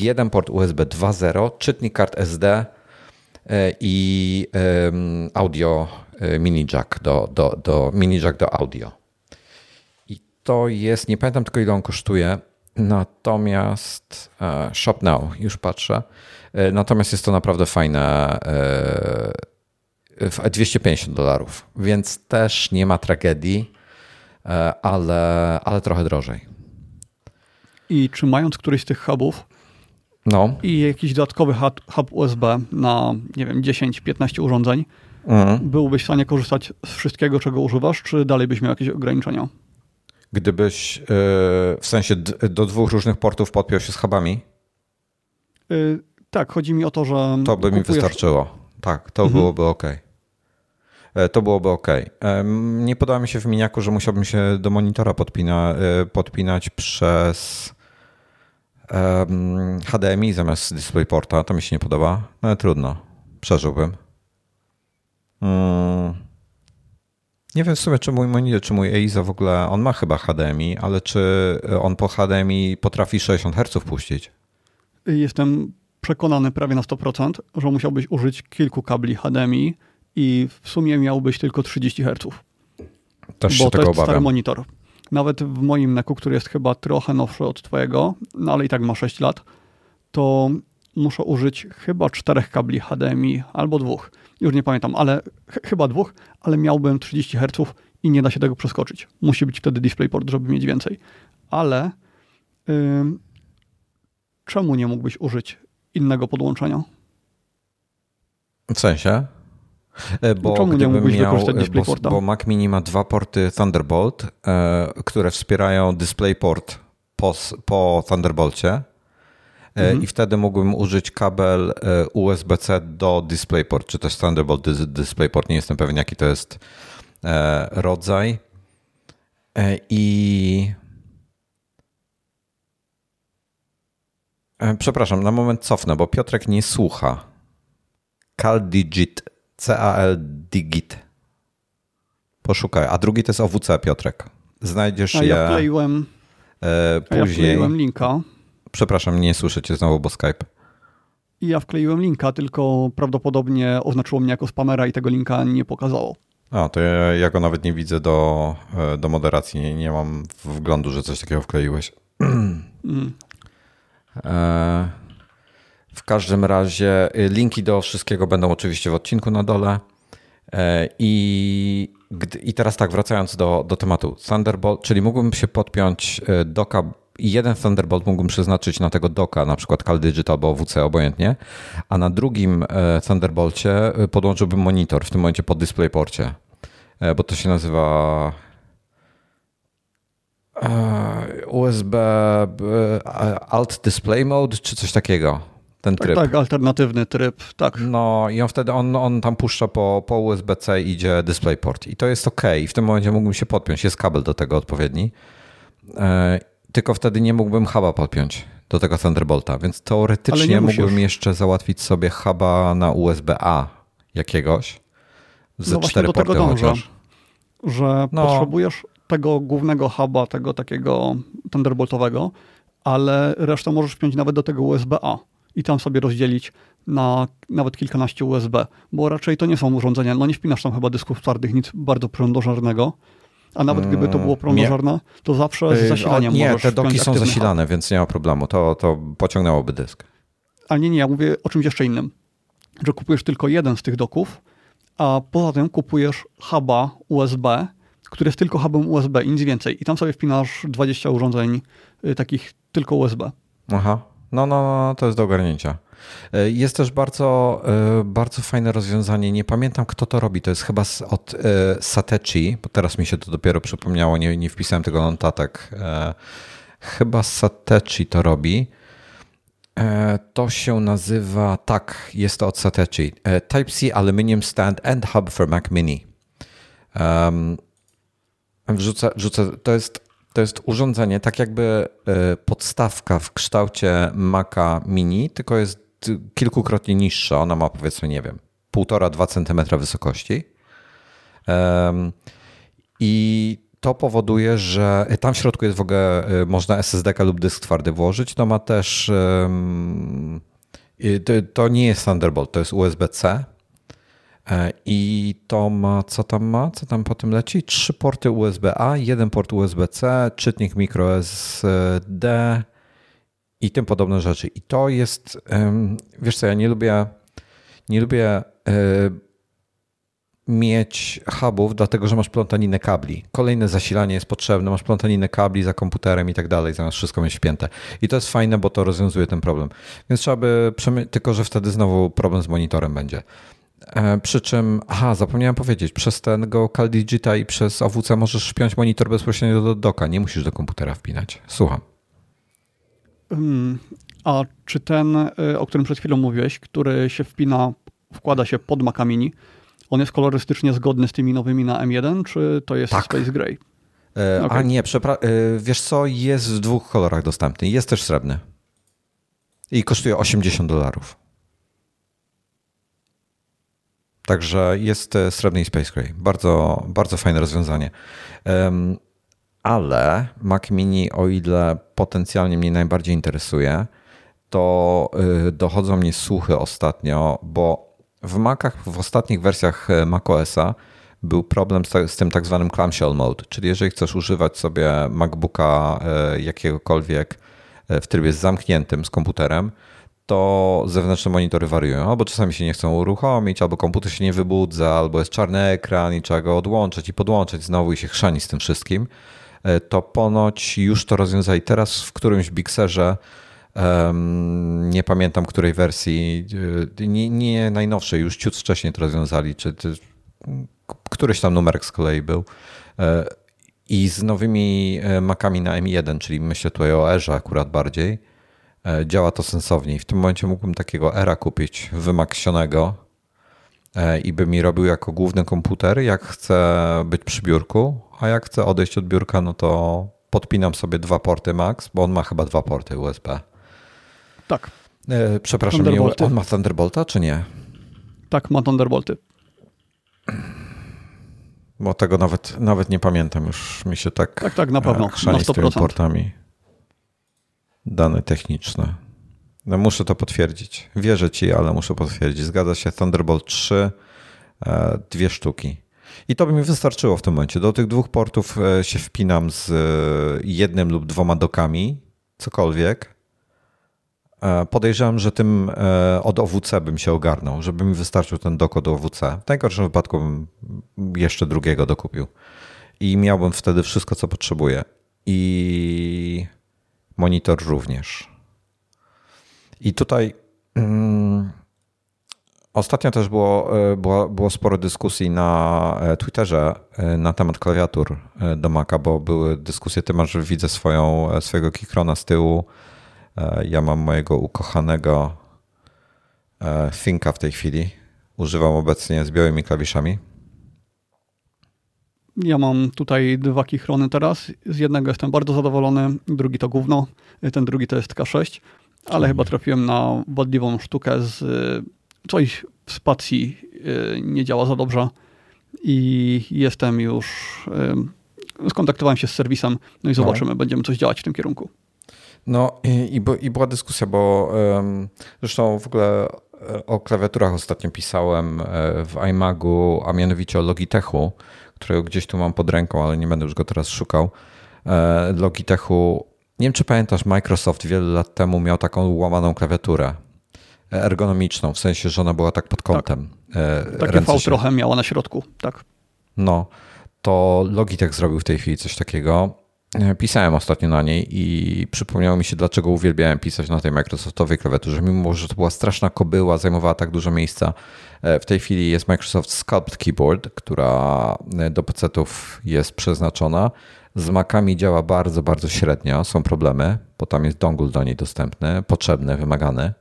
Jeden port U S B dwa zero. Czytnik kart S D i audio mini jack do, do, do, mini jack do audio. To jest, nie pamiętam tylko ile on kosztuje, natomiast Shop Now, już patrzę, natomiast jest to naprawdę fajne, dwieście pięćdziesiąt dolarów, więc też nie ma tragedii, ale, ale trochę drożej. I czy mając któryś z tych hubów no. i jakiś dodatkowy hub U S B na, nie wiem, dziesięć piętnaście urządzeń, mhm. byłbyś w stanie korzystać z wszystkiego, czego używasz, czy dalej byś miał jakieś ograniczenia? Gdybyś, yy, w sensie d- do dwóch różnych portów podpiął się z hubami? Yy, tak, chodzi mi o to, że... To by kupujesz... mi wystarczyło. Tak, to mhm. byłoby ok. Yy, to byłoby ok. Yy, nie podoba mi się w miniaku, że musiałbym się do monitora podpina, yy, podpinać przez yy, H D M I zamiast DisplayPorta. To mi się nie podoba. No ale trudno. Przeżyłbym. Yy. Nie wiem w sumie, czy mój monitor, czy mój E I Z O w ogóle, on ma chyba H D M I, ale czy on po H D M I potrafi sześćdziesiąt herców puścić? Jestem przekonany prawie na sto procent, że musiałbyś użyć kilku kabli H D M I i w sumie miałbyś tylko trzydzieści herców. Też się tego obawiam. Bo to jest stary monitor. Nawet w moim Neku, który jest chyba trochę nowszy od twojego, no ale i tak ma sześć lat, to muszę użyć chyba czterech kabli H D M I albo dwóch. Już nie pamiętam, ale ch- chyba dwóch, ale miałbym trzydzieści herców i nie da się tego przeskoczyć. Musi być wtedy DisplayPort, żeby mieć więcej. Ale yy, czemu nie mógłbyś użyć innego podłączenia? W sensie? Bo czemu nie mógłbyś miał, wykorzystać DisplayPorta? Bo, bo Mac Mini ma dwa porty Thunderbolt, yy, które wspierają DisplayPort po, po Thunderbolcie. Mhm. I wtedy mógłbym użyć kabel U S B C do DisplayPort, czy też Thunderbolt DisplayPort, nie jestem pewien jaki to jest rodzaj. I przepraszam, na moment cofnę, bo Piotrek nie słucha. CalDigit, C A L Digit. Poszukaj, a drugi to jest O W C, Piotrek. Znajdziesz a je ja wkleiłem, później. A ja wkleiłem linka. Przepraszam, nie słyszycie znowu, bo Skype. Ja wkleiłem linka, tylko prawdopodobnie oznaczyło mnie jako spamera i tego linka nie pokazało. A, to ja, ja go nawet nie widzę do, do moderacji. Nie, nie mam wglądu, że coś takiego wkleiłeś. Mm. E, w każdym razie linki do wszystkiego będą oczywiście w odcinku na dole. E, i, gdy, i teraz tak, wracając do, do tematu. Thunderbolt, czyli mógłbym się podpiąć do kab- I jeden Thunderbolt mógłbym przeznaczyć na tego doka, na przykład CalDigit albo O W C, obojętnie, a na drugim Thunderbolcie podłączyłbym monitor, w tym momencie pod DisplayPorcie, bo to się nazywa U S B Alt Display Mode czy coś takiego, ten tryb. Tak, tak, alternatywny tryb, tak. No i on wtedy, on, on tam puszcza po, po U S B C i idzie DisplayPort i to jest ok. W tym momencie mógłbym się podpiąć, jest kabel do tego odpowiedni. Tylko wtedy nie mógłbym huba podpiąć do tego Thunderbolta, więc teoretycznie mógłbym jeszcze załatwić sobie huba na U S B A jakiegoś ze no cztery porty chociaż. Że no. potrzebujesz tego głównego huba, tego takiego Thunderboltowego, ale resztę możesz wpiąć nawet do tego U S B A i tam sobie rozdzielić na nawet kilkanaście U S B, bo raczej to nie są urządzenia, no nie wpinasz tam chyba dysków twardych, nic bardzo prądożernego, a nawet gdyby to było prądożerne, to zawsze z zasilaniem yy, o, nie, możesz. Nie, te doki są zasilane, hub. Więc nie ma problemu, to, to pociągnęłoby dysk. Ale nie, nie, ja mówię o czymś jeszcze innym, że kupujesz tylko jeden z tych doków, a poza tym kupujesz huba U S B, który jest tylko hubem U S B i nic więcej. I tam sobie wpinasz dwadzieścia urządzeń y, takich tylko U S B. Aha, no, no, no, to jest do ogarnięcia. Jest też bardzo, bardzo fajne rozwiązanie, nie pamiętam kto to robi, to jest chyba od Satechi, bo teraz mi się to dopiero przypomniało, nie, nie wpisałem tego na notatek. Chyba Satechi to robi. To się nazywa, tak, jest to od Satechi. Type-C Aluminium Stand and Hub for Mac Mini. Wrzucę, wrzucę, to jest To jest urządzenie, tak jakby podstawka w kształcie Maca Mini, tylko jest kilkukrotnie niższa. Ona ma powiedzmy, nie wiem, jeden i pół do dwóch centymetrów wysokości. I to powoduje, że tam w środku jest w ogóle, można S S D-kę lub dysk twardy włożyć. To ma też, to nie jest Thunderbolt, to jest U S B C. I to ma, co tam ma, co tam po tym leci? Trzy porty U S B A, jeden port U S B C, czytnik microSD i tym podobne rzeczy. I to jest, wiesz co, ja nie lubię, nie lubię mieć hubów, dlatego że masz plątaninę kabli. Kolejne zasilanie jest potrzebne, masz plątaninę kabli za komputerem i tak dalej, zamiast wszystko mieć wpięte. I to jest fajne, bo to rozwiązuje ten problem. Więc trzeba by, przemy- tylko że wtedy znowu problem z monitorem będzie. Przy czym, aha, zapomniałem powiedzieć, przez tego CalDigita i przez O W C możesz wpiąć monitor bezpośrednio do doka, nie musisz do komputera wpinać. Słucham. Hmm, a czy ten, o którym przed chwilą mówiłeś, który się wpina, wkłada się pod Maca Mini, on jest kolorystycznie zgodny z tymi nowymi na M jeden, czy to jest tak. Space Gray? E, okay. A nie, przepra- e, wiesz co, jest w dwóch kolorach dostępny, jest też srebrny i kosztuje osiemdziesiąt dolarów. Także jest srebrny i Space Gray. Bardzo, bardzo fajne rozwiązanie. Um, ale Mac Mini, o ile potencjalnie mnie najbardziej interesuje, to y, dochodzą mnie słuchy ostatnio, bo w Macach, w ostatnich wersjach macOSa był problem z, z tym tak zwanym clamshell mode, czyli jeżeli chcesz używać sobie MacBooka y, jakiegokolwiek y, w trybie zamkniętym z komputerem, to zewnętrzne monitory wariują. Albo czasami się nie chcą uruchomić, albo komputer się nie wybudza, albo jest czarny ekran i trzeba go odłączyć i podłączyć znowu i się chrzani z tym wszystkim. To ponoć już to rozwiązali teraz w którymś Big Sur-ze, um, nie pamiętam której wersji, nie, nie najnowszej, już ciut wcześniej to rozwiązali, czy, czy któryś tam numerek z kolei był. I z nowymi Macami na M jeden, czyli myślę tutaj o Airze akurat bardziej, działa to sensowniej. W tym momencie mógłbym takiego Aira kupić wymaksionego i by mi robił jako główny komputer, jak chcę być przy biurku, a jak chcę odejść od biurka, no to podpinam sobie dwa porty Max, bo on ma chyba dwa porty U S B. Tak. Przepraszam, on ma Thunderbolta czy nie? Tak, ma Thunderbolty. Bo tego nawet, nawet nie pamiętam, już mi się tak, tak, tak na pewno. Chrzani z tymi portami. Dane techniczne. No muszę to potwierdzić. Wierzę ci, ale muszę potwierdzić. Zgadza się, Thunderbolt trzy, dwie sztuki. I to by mi wystarczyło w tym momencie. Do tych dwóch portów się wpinam z jednym lub dwoma dokami, cokolwiek. Podejrzewam, że tym od O W C bym się ogarnął, żeby mi wystarczył ten dok od O W C. W najgorszym wypadku bym jeszcze drugiego dokupił. I miałbym wtedy wszystko, co potrzebuję. I... monitor również. I tutaj um, ostatnio też było, było, było sporo dyskusji na Twitterze na temat klawiatur do Maca, bo były dyskusje, ty masz, widzę swoją, swojego Keychrona z tyłu, ja mam mojego ukochanego Thinka w tej chwili. Używam obecnie z białymi klawiszami. Ja mam tutaj dwa Keychrony teraz. Z jednego jestem bardzo zadowolony, drugi to gówno, ten drugi to jest K sześć, ale Czemu? chyba trafiłem na wadliwą sztukę z coś w spacji nie działa za dobrze i jestem już, skontaktowałem się z serwisem, no i zobaczymy, no. będziemy coś działać w tym kierunku. No i, i była dyskusja, bo um, zresztą w ogóle o klawiaturach ostatnio pisałem w iMagu, a mianowicie o Logitechu, którego gdzieś tu mam pod ręką, ale nie będę już go teraz szukał. Logitechu, nie wiem czy pamiętasz, Microsoft wiele lat temu miał taką łamaną klawiaturę ergonomiczną, w sensie, że ona była tak pod kątem. Tak. Takie V trochę miała na środku, tak. No, to Logitech zrobił w tej chwili coś takiego. Pisałem ostatnio na niej i przypomniało mi się, dlaczego uwielbiałem pisać na tej Microsoftowej klawiaturze, mimo że to była straszna kobyła, zajmowała tak dużo miejsca. W tej chwili jest Microsoft Sculpt Keyboard, która do pecetów jest przeznaczona. Z Macami działa bardzo, bardzo średnio. Są problemy, bo tam jest dongle do niej dostępny, potrzebny, wymagany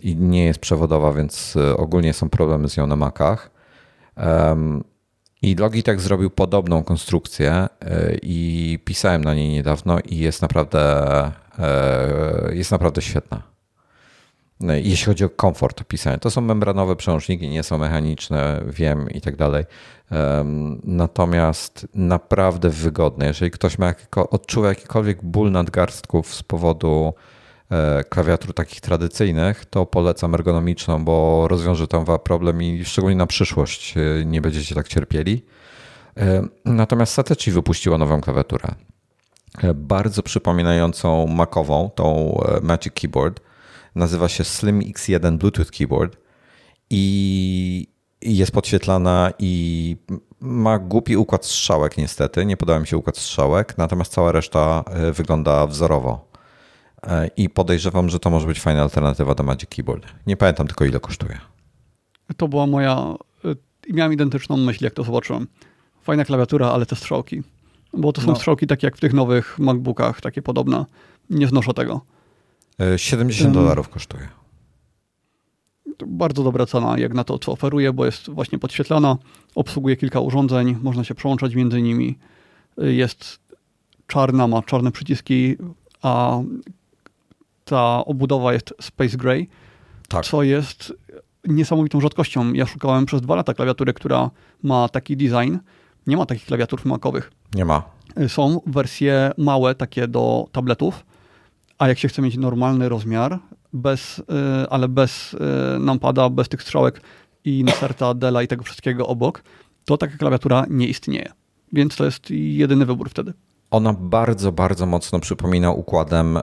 i nie jest przewodowa, więc ogólnie są problemy z nią na Macach. Um, I Logitech zrobił podobną konstrukcję i pisałem na niej niedawno i jest naprawdę, jest naprawdę świetna. Jeśli chodzi o komfort pisania, to są membranowe przełączniki, nie są mechaniczne, wiem i tak dalej. Natomiast naprawdę wygodne. Jeżeli ktoś ma jakiko, odczuwa jakikolwiek ból nadgarstków z powodu klawiatur takich tradycyjnych, to polecam ergonomiczną, bo rozwiąże tam wam problem i szczególnie na przyszłość nie będziecie tak cierpieli. Natomiast Satechi wypuściła nową klawiaturę, bardzo przypominającą Macową, tą Magic Keyboard. Nazywa się Slim X jeden Bluetooth Keyboard i jest podświetlana i ma głupi układ strzałek niestety, nie podoba mi się układ strzałek, natomiast cała reszta wygląda wzorowo. I podejrzewam, że to może być fajna alternatywa do Magic Keyboard. Nie pamiętam tylko, ile kosztuje. To była moja... Miałem identyczną myśl, jak to zobaczyłem. Fajna klawiatura, ale te strzałki. Bo to są no. strzałki takie jak w tych nowych MacBookach, takie podobne. Nie znoszę tego. siedemdziesiąt dolarów um, kosztuje. To bardzo dobra cena, jak na to, co oferuje, bo jest właśnie podświetlana, obsługuje kilka urządzeń, można się przełączać między nimi. Jest czarna, ma czarne przyciski, a... Ta obudowa jest Space Gray, tak. co jest niesamowitą rzadkością. Ja szukałem przez dwa lata klawiatury, która ma taki design. Nie ma takich klawiatur macowych. Nie ma. Są wersje małe, takie do tabletów, a jak się chce mieć normalny rozmiar, bez, ale bez numpada, bez tych strzałek i inserta, dela i tego wszystkiego obok, to taka klawiatura nie istnieje. Więc to jest jedyny wybór wtedy. Ona bardzo, bardzo mocno przypomina układem e,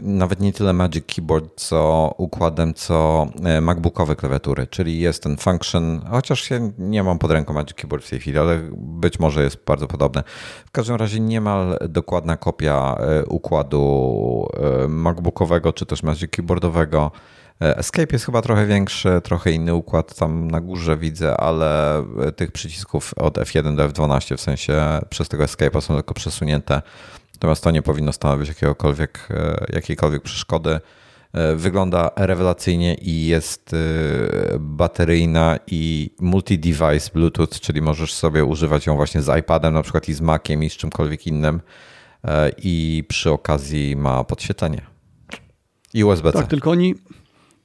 nawet nie tyle Magic Keyboard, co układem, co MacBookowe klawiatury, czyli jest ten function, chociaż ja nie mam pod ręką Magic Keyboard w tej chwili, ale być może jest bardzo podobne. W każdym razie niemal dokładna kopia układu MacBookowego, czy też Magic Keyboardowego. Escape jest chyba trochę większy, trochę inny układ tam na górze widzę, ale tych przycisków od F jeden do F dwanaście w sensie przez tego Escape'a są tylko przesunięte. Natomiast to nie powinno stanowić jakiegokolwiek, jakiejkolwiek przeszkody. Wygląda rewelacyjnie i jest bateryjna i multi-device Bluetooth, czyli możesz sobie używać ją właśnie z iPadem na przykład i z Maciem i z czymkolwiek innym i przy okazji ma podświetlenie i U S B C. Tak, tylko oni...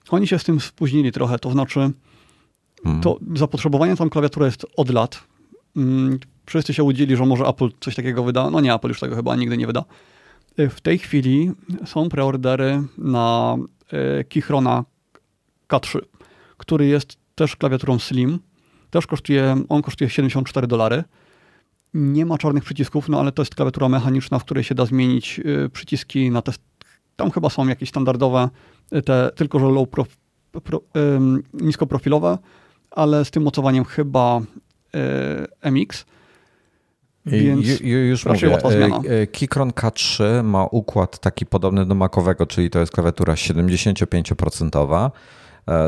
Oni się z tym spóźnili trochę, to znaczy to zapotrzebowanie tam klawiatura jest od lat. Wszyscy się łudzili, że może Apple coś takiego wyda. No nie, Apple już tego chyba nigdy nie wyda. W tej chwili są preordery na Keychrona K trzy, który jest też klawiaturą Slim. Też kosztuje, on kosztuje siedemdziesiąt cztery dolary. Nie ma czarnych przycisków, no ale to jest klawiatura mechaniczna, w której się da zmienić przyciski na test. Tam chyba są jakieś standardowe, te, tylko że low prof, pro, ym, niskoprofilowe, ale z tym mocowaniem chyba y, M X. Więc ju, ju, już raczej mówię. Łatwa zmiana. Keychron K trzy ma układ taki podobny do Macowego, czyli to jest klawiatura siedemdziesiąt pięć procent,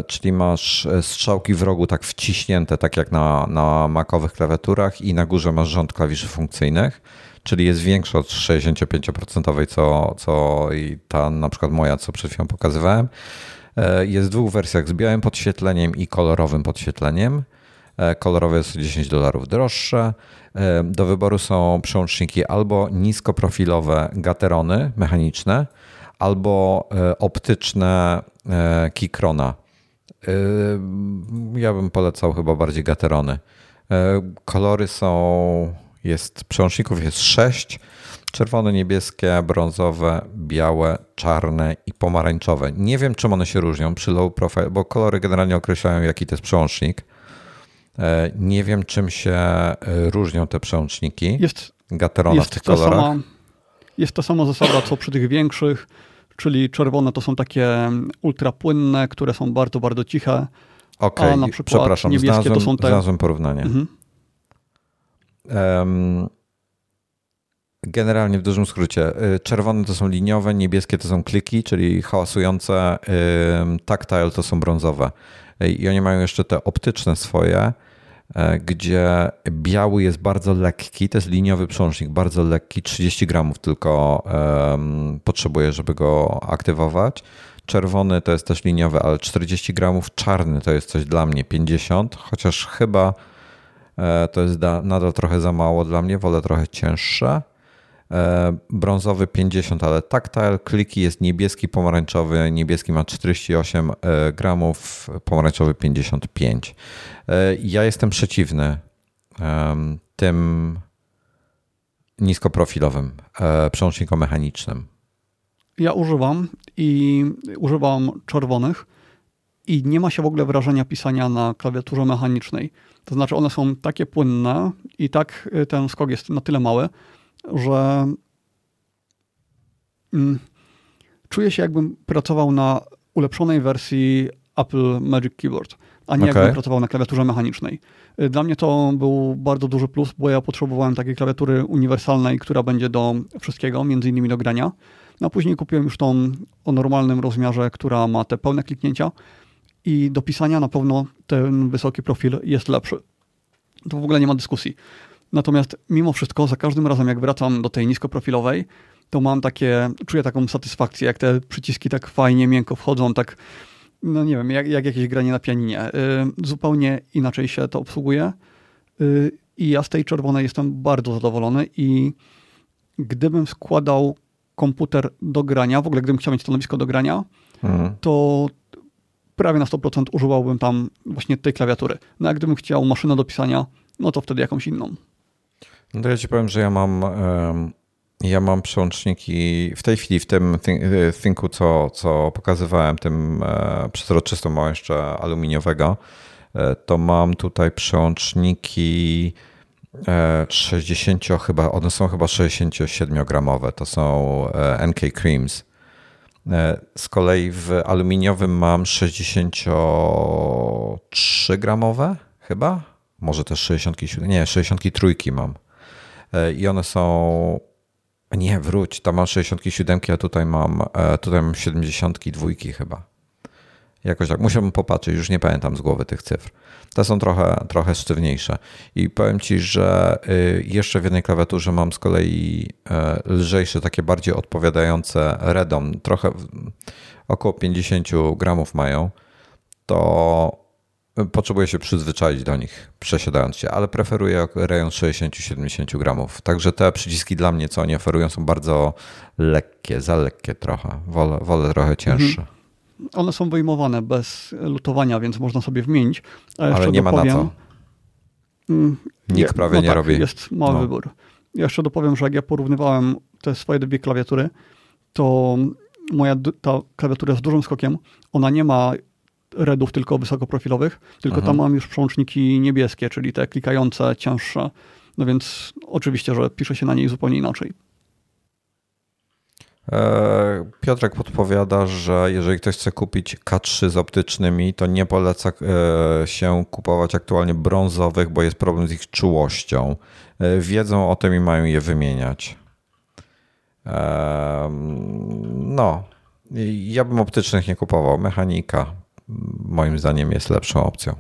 czyli masz strzałki w rogu tak wciśnięte, tak jak na, na Macowych klawiaturach i na górze masz rząd klawiszy funkcyjnych. Czyli jest większa od sześćdziesiąt pięć procent, co, co i ta na przykład moja, co przed chwilą pokazywałem. Jest w dwóch wersjach, z białym podświetleniem i kolorowym podświetleniem. Kolorowe są dziesięć dolarów droższe. Do wyboru są przełączniki albo niskoprofilowe gaterony mechaniczne, albo optyczne Keychrona. Ja bym polecał chyba bardziej gaterony. Kolory są, jest, przełączników jest sześć. Czerwone, niebieskie, brązowe, białe, czarne i pomarańczowe. Nie wiem, czym one się różnią przy low profile, bo kolory generalnie określają, jaki to jest przełącznik. Nie wiem, czym się różnią te przełączniki jest, Gaterona jest w tych to kolorach. Sama, jest ta sama zasada, co przy tych większych, czyli czerwone to są takie ultrapłynne, które są bardzo, bardzo ciche. Okej, okay, przepraszam, niebieskie znalazłem, to są te... znalazłem porównanie. Mhm. Um, Generalnie w dużym skrócie. Czerwone to są liniowe, niebieskie to są kliki, czyli hałasujące, tactile to są brązowe. I oni mają jeszcze te optyczne swoje, gdzie biały jest bardzo lekki, to jest liniowy przełącznik, bardzo lekki, trzydzieści gramów tylko um, potrzebuje, żeby go aktywować. Czerwony to jest też liniowy, ale czterdzieści gramów. Czarny to jest coś dla mnie, pięćdziesiąt, chociaż chyba e, to jest da, nadal trochę za mało dla mnie, wolę trochę cięższe. Brązowy pięćdziesiąt, ale tactile, kliki jest niebieski, pomarańczowy, niebieski ma czterdzieści osiem gramów, pomarańczowy pięćdziesiąt pięć. Ja jestem przeciwny tym niskoprofilowym przełącznikom mechanicznym. Ja używam i używam czerwonych i nie ma się w ogóle wrażenia pisania na klawiaturze mechanicznej. To znaczy one są takie płynne i tak ten skok jest na tyle mały, że mm, czuję się, jakbym pracował na ulepszonej wersji Apple Magic Keyboard, a nie okay. jakbym pracował na klawiaturze mechanicznej. Dla mnie to był bardzo duży plus, bo ja potrzebowałem takiej klawiatury uniwersalnej, która będzie do wszystkiego, między innymi do grania. No, a później kupiłem już tą o normalnym rozmiarze, która ma te pełne kliknięcia i do pisania na pewno ten wysoki profil jest lepszy. To w ogóle nie ma dyskusji. Natomiast mimo wszystko za każdym razem, jak wracam do tej niskoprofilowej, to mam takie, czuję taką satysfakcję, jak te przyciski tak fajnie, miękko wchodzą, tak, no nie wiem, jak, jak jakieś granie na pianinie. Yy, zupełnie inaczej się to obsługuje yy, i ja z tej czerwonej jestem bardzo zadowolony i gdybym składał komputer do grania, w ogóle gdybym chciał mieć stanowisko do grania, mhm. to prawie na sto procent używałbym tam właśnie tej klawiatury. No a gdybym chciał maszynę do pisania, no to wtedy jakąś inną. No to ja ci powiem, że ja mam, ja mam przełączniki w tej chwili w tym Thinku, co, co pokazywałem, tym przezroczystą, mam jeszcze aluminiowego, to mam tutaj przełączniki sześćdziesiąt, chyba, one są chyba sześćdziesięciosiedmiogramowe, to są N K Creams. Z kolei w aluminiowym mam sześćdziesięciotrzy gramowe chyba? Może też sześćdziesiąt siedem, nie, sześćdziesiąt trzy mam. I one są, nie, wróć, tam mam sześćdziesiąt siedem, a tutaj mam, tutaj mam siedemdziesiąt dwa chyba. Jakoś tak, musiałbym popatrzeć, już nie pamiętam z głowy tych cyfr. Te są trochę, trochę sztywniejsze. I powiem ci, że jeszcze w jednej klawiaturze mam z kolei lżejsze, takie bardziej odpowiadające redom, trochę około pięćdziesiąt gramów mają, to... Potrzebuję się przyzwyczaić do nich, przesiadając się, ale preferuję rejon sześćdziesiąt do siedemdziesięciu gramów. Także te przyciski dla mnie, co oni oferują, są bardzo lekkie, za lekkie trochę. Wolę, wolę trochę cięższe. Mhm. One są wyjmowane bez lutowania, więc można sobie wymienić. A jeszcze ale nie dopowiem, ma na co. Nikt nie, prawie no nie tak, robi. Jest mały no. wybór. Ja jeszcze dopowiem, że jak ja porównywałem te swoje dwie klawiatury, to moja ta klawiatura z dużym skokiem, ona nie ma redów tylko wysokoprofilowych, tylko mhm. tam mam już przełączniki niebieskie, czyli te klikające, cięższe. No więc oczywiście, że pisze się na niej zupełnie inaczej. Piotrek podpowiada, że jeżeli ktoś chce kupić K trzy z optycznymi, to nie poleca się kupować aktualnie brązowych, bo jest problem z ich czułością. Wiedzą o tym i mają je wymieniać. No, ja bym optycznych nie kupował. Mechanika moim zdaniem jest lepszą opcją.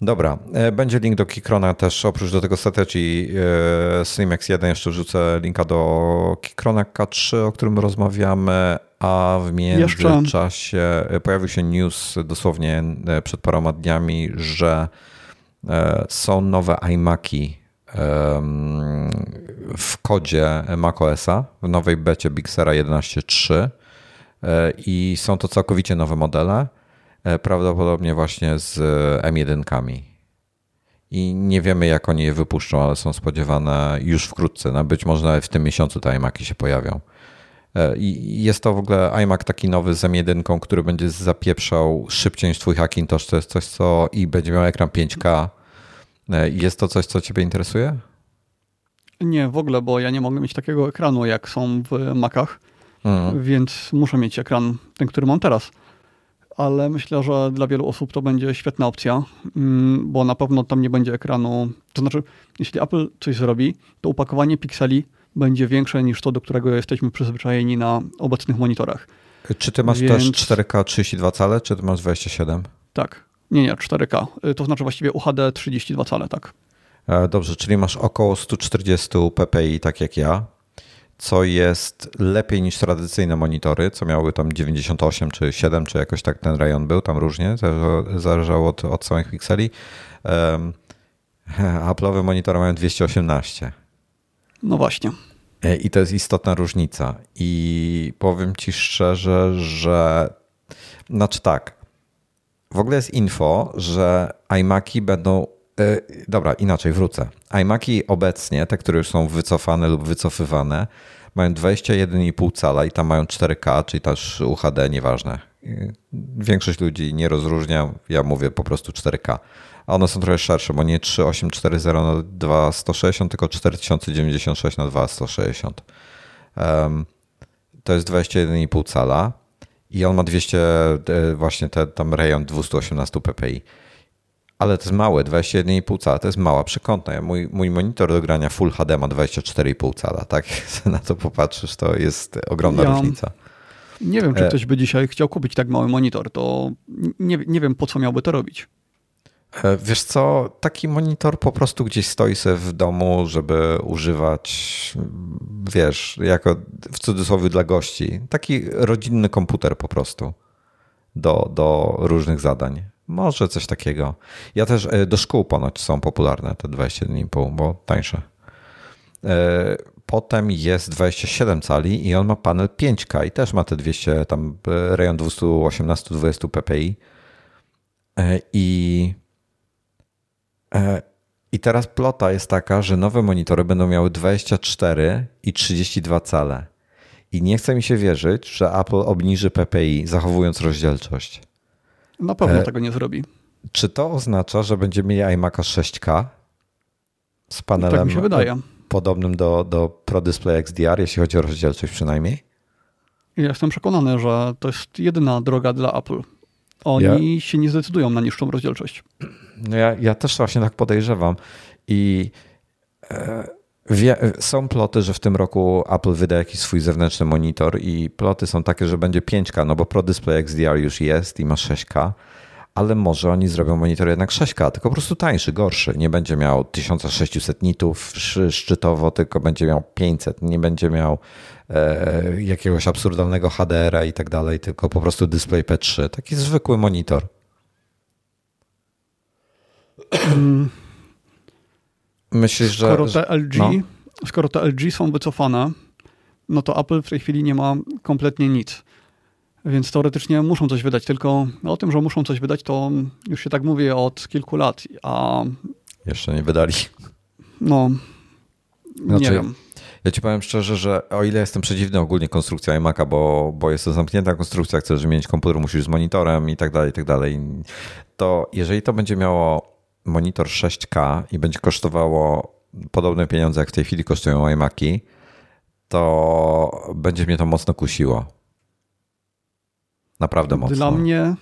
Dobra, będzie link do Keychrona też, oprócz do tego Satechi SlimX jeden, jeszcze wrzucę linka do Keychrona K trzy, o którym rozmawiamy, a w międzyczasie jeszcze pojawił się news dosłownie przed paroma dniami, że Są nowe iMaki w kodzie macOS-a, w nowej becie Bixera jedenaście kropka trzy i są to całkowicie nowe modele, prawdopodobnie właśnie z M jedenkami. I nie wiemy, jak oni je wypuszczą, ale są spodziewane już wkrótce. No być może nawet w tym miesiącu te iMaki się pojawią. I jest to w ogóle iMac taki nowy z M jedenką, który będzie zapieprzał szybciej niż twój Hackintosh. To jest coś, co i będzie miał ekran pięć K. Jest to coś, co ciebie interesuje? Nie, w ogóle, bo ja nie mogę mieć takiego ekranu, jak są w Macach, mhm. więc muszę mieć ekran, ten, który mam teraz. Ale myślę, że dla wielu osób to będzie świetna opcja, bo na pewno tam nie będzie ekranu. To znaczy, jeśli Apple coś zrobi, to upakowanie pikseli będzie większe niż to, do którego jesteśmy przyzwyczajeni na obecnych monitorach. Czy ty masz Więc... też cztery K trzydzieści dwa cale, czy ty masz dwadzieścia siedem? Tak, nie, nie, cztery K. To znaczy właściwie U H D trzydzieści dwa cale, tak. Dobrze, czyli masz około sto czterdzieści p p i, tak jak ja, co jest lepiej niż tradycyjne monitory, co miały tam dziewięćdziesiąt osiem czy siedem, czy jakoś tak ten rejon był, tam różnie, zależało od, od samych pikseli. Um, Apple'owe monitory mają dwieście osiemnaście. No właśnie. I to jest istotna różnica. I powiem ci szczerze, że... Znaczy tak, w ogóle jest info, że iMaki będą... Yy, dobra, inaczej wrócę. iMaki obecnie, te, które już są wycofane lub wycofywane, mają dwadzieścia jeden i pół cala i tam mają cztery K, czyli też U H D, nieważne. Większość ludzi nie rozróżnia, ja mówię po prostu cztery K. A one są trochę szersze, bo nie trzy tysiące osiemset czterdzieści na dwa tysiące sto sześćdziesiąt, tylko cztery tysiące dziewięćdziesiąt sześć na dwa tysiące sto sześćdziesiąt. Um, to jest dwadzieścia jeden i pół cala i on ma dwieście, właśnie te, tam rejon dwieście osiemnaście p p i. Ale to jest małe, dwadzieścia jeden i pół cala, to jest mała przekątna. Mój, mój monitor do grania Full H D ma dwadzieścia cztery i pół cala, tak? Jak na to popatrzysz, to jest ogromna ja... różnica. Nie wiem, czy ktoś by dzisiaj chciał kupić tak mały monitor, to nie, nie wiem, po co miałby to robić. Wiesz co, taki monitor po prostu gdzieś stoi sobie w domu, żeby używać, wiesz, jako w cudzysłowie dla gości. Taki rodzinny komputer po prostu do, do różnych zadań. Może coś takiego. Ja też, do szkół ponoć są popularne te dwadzieścia jeden i pół, bo tańsze. Potem jest dwadzieścia siedem cali i on ma panel pięć K i też ma te dwieście, tam rejon dwieście osiemnaście dwadzieścia p p i. I, I teraz plota jest taka, że nowe monitory będą miały dwadzieścia cztery i trzydzieści dwa cale. I nie chce mi się wierzyć, że Apple obniży p p i, zachowując rozdzielczość. Na pewno e, tego nie zrobi. Czy to oznacza, że będzie mieli iMac'a sześć K z panelem? Tak mi się wydaje. Podobnym do, do Pro Display X D R, jeśli chodzi o rozdzielczość przynajmniej? Ja jestem przekonany, że to jest jedyna droga dla Apple. Oni ja... się nie zdecydują na niższą rozdzielczość. Ja, ja też właśnie tak podejrzewam. I e, wie, są ploty, że w tym roku Apple wyda jakiś swój zewnętrzny monitor i ploty są takie, że będzie pięć K, no bo Pro Display X D R już jest i ma sześć K, ale może oni zrobią monitor jednak sześć K, tylko po prostu tańszy, gorszy. Nie będzie miał tysiąc sześćset nitów szczytowo, tylko będzie miał pięćset. Nie będzie miał e, jakiegoś absurdalnego H D R-a i tak dalej, tylko po prostu display P trzy. Taki zwykły monitor. Myślisz, że... Skoro te L G, no? skoro te L G są wycofane, no to Apple w tej chwili nie ma kompletnie nic. Więc teoretycznie muszą coś wydać, tylko o tym, że muszą coś wydać, to już się tak mówię od kilku lat, a... Jeszcze nie wydali. No, znaczy, nie wiem. Ja ci powiem szczerze, że o ile jestem przeciwny ogólnie konstrukcji iMac'a, bo, bo jest to zamknięta konstrukcja, chcesz mieć komputer, musisz z monitorem i tak dalej, i tak dalej, to jeżeli to będzie miało monitor sześć K i będzie kosztowało podobne pieniądze, jak w tej chwili kosztują iMac'i, to będzie mnie to mocno kusiło. Naprawdę mocno. Dla mnie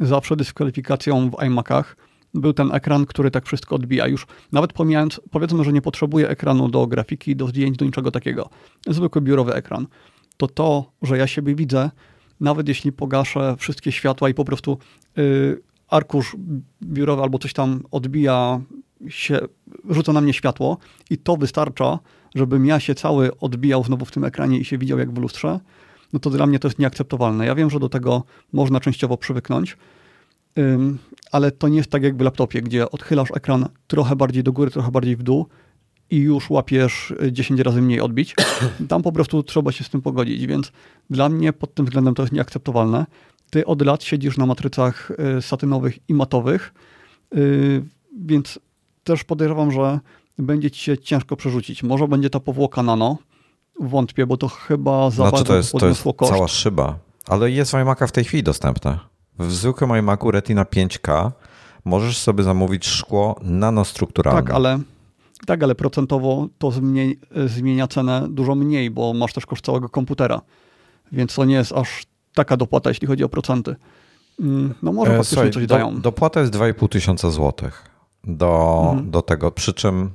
zawsze dyskwalifikacją w iMacach był ten ekran, który tak wszystko odbija. Już nawet pomijając, powiedzmy, że nie potrzebuję ekranu do grafiki, do zdjęć, do niczego takiego. Zwykły biurowy ekran. To to, że ja siebie widzę, nawet jeśli pogaszę wszystkie światła i po prostu yy, arkusz biurowy albo coś tam odbija się, rzuca na mnie światło i to wystarcza, żebym ja się cały odbijał znowu w tym ekranie i się widział jak w lustrze, no to dla mnie to jest nieakceptowalne. Ja wiem, że do tego można częściowo przywyknąć, ale to nie jest tak jak w laptopie, gdzie odchylasz ekran trochę bardziej do góry, trochę bardziej w dół i już łapiesz dziesięć razy mniej odbić. Tam po prostu trzeba się z tym pogodzić, więc dla mnie pod tym względem to jest nieakceptowalne. Ty od lat siedzisz na matrycach satynowych i matowych, więc też podejrzewam, że będzie ci się ciężko przerzucić. Może będzie ta powłoka nano, wątpię, bo to chyba za znaczy, bardzo podniosło koszt. To jest, to jest cała szyba, ale jest w iMaca w tej chwili dostępna. W zwykłym iMacu Retina pięć K możesz sobie zamówić szkło nanostrukturalne. Tak, ale, tak, ale procentowo to zmieni, zmienia cenę dużo mniej, bo masz też koszt całego komputera, więc to nie jest aż taka dopłata, jeśli chodzi o procenty. No może e, faktycznie słuchaj, coś do, dają. Dopłata jest dwa i pół tysiąca złotych do, mhm. do tego, przy czym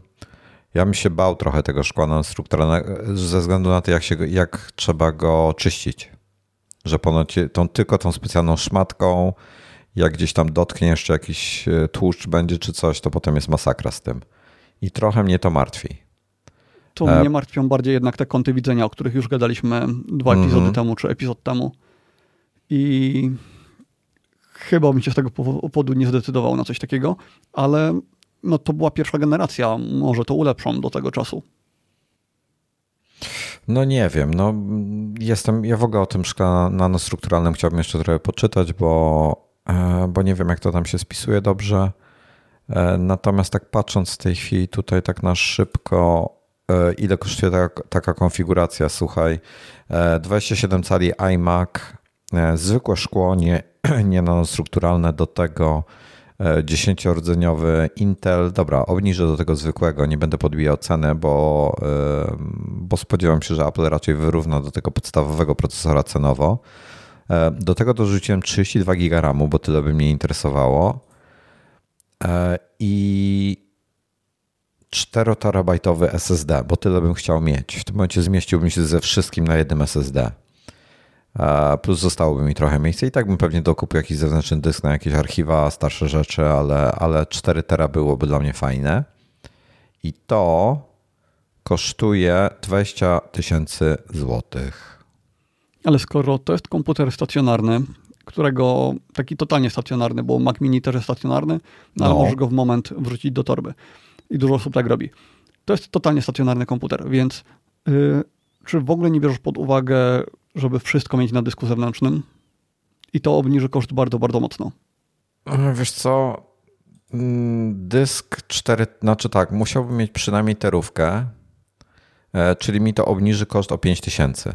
ja bym się bał trochę tego szkła nanostrukturalnego ze względu na to, jak, się, jak trzeba go czyścić. Że ponoć tą, tylko tą specjalną szmatką, jak gdzieś tam dotkniesz, czy jakiś tłuszcz będzie, czy coś, to potem jest masakra z tym. I trochę mnie to martwi. To e... mnie martwią bardziej jednak te kąty widzenia, o których już gadaliśmy dwa mm-hmm. epizody temu, czy epizod temu. I chyba bym się z tego powodu nie zdecydował na coś takiego, ale no to była pierwsza generacja, może to ulepszą do tego czasu. No nie wiem, no jestem, ja w ogóle o tym szkle nanostrukturalnym chciałbym jeszcze trochę poczytać, bo, bo nie wiem, jak to tam się spisuje dobrze. Natomiast tak patrząc w tej chwili tutaj tak na szybko, ile kosztuje taka, taka konfiguracja, słuchaj, dwadzieścia siedem cali iMac, zwykłe szkło, nie, nie nanostrukturalne, do tego dziesięciordzeniowy Intel. Dobra, obniżę do tego zwykłego, nie będę podbijał ceny, bo, bo spodziewam się, że Apple raczej wyrówna do tego podstawowego procesora cenowo. Do tego dorzuciłem trzydzieści dwa giga ramu, bo tyle by mnie interesowało. I czteroterabajtowy S S D, bo tyle bym chciał mieć. W tym momencie zmieściłbym się ze wszystkim na jednym S S D. Plus zostałoby mi trochę miejsca i tak bym pewnie dokupił jakiś zewnętrzny dysk na jakieś archiwa, starsze rzeczy, ale, ale cztery tera byłoby dla mnie fajne. I to kosztuje dwadzieścia tysięcy złotych. Ale skoro to jest komputer stacjonarny, którego taki totalnie stacjonarny, bo Mac Mini też jest stacjonarny, no, ale no. możesz go w moment wrzucić do torby. I dużo osób tak robi. To jest totalnie stacjonarny komputer, więc yy, czy w ogóle nie bierzesz pod uwagę, żeby wszystko mieć na dysku zewnętrznym i to obniży koszt bardzo, bardzo mocno. Wiesz co, dysk cztery, znaczy tak, musiałbym mieć przynajmniej terówkę, czyli mi to obniży koszt o pięć tysięcy.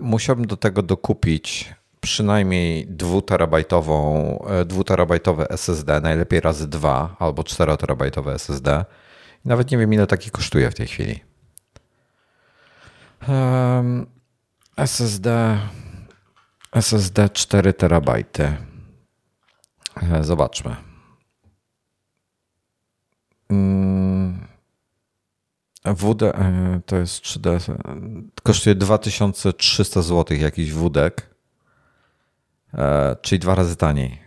Musiałbym do tego dokupić przynajmniej dwuterabajtową, dwuterabajtowe S S D, najlepiej razy dwa albo czteroterabajtowe S S D. Nawet nie wiem, ile taki kosztuje w tej chwili. Um, S S D S S D cztery terabajty. Zobaczmy. W D to jest trzy D. Kosztuje dwa tysiące trzysta złotych jakiś wódek, czyli dwa razy taniej.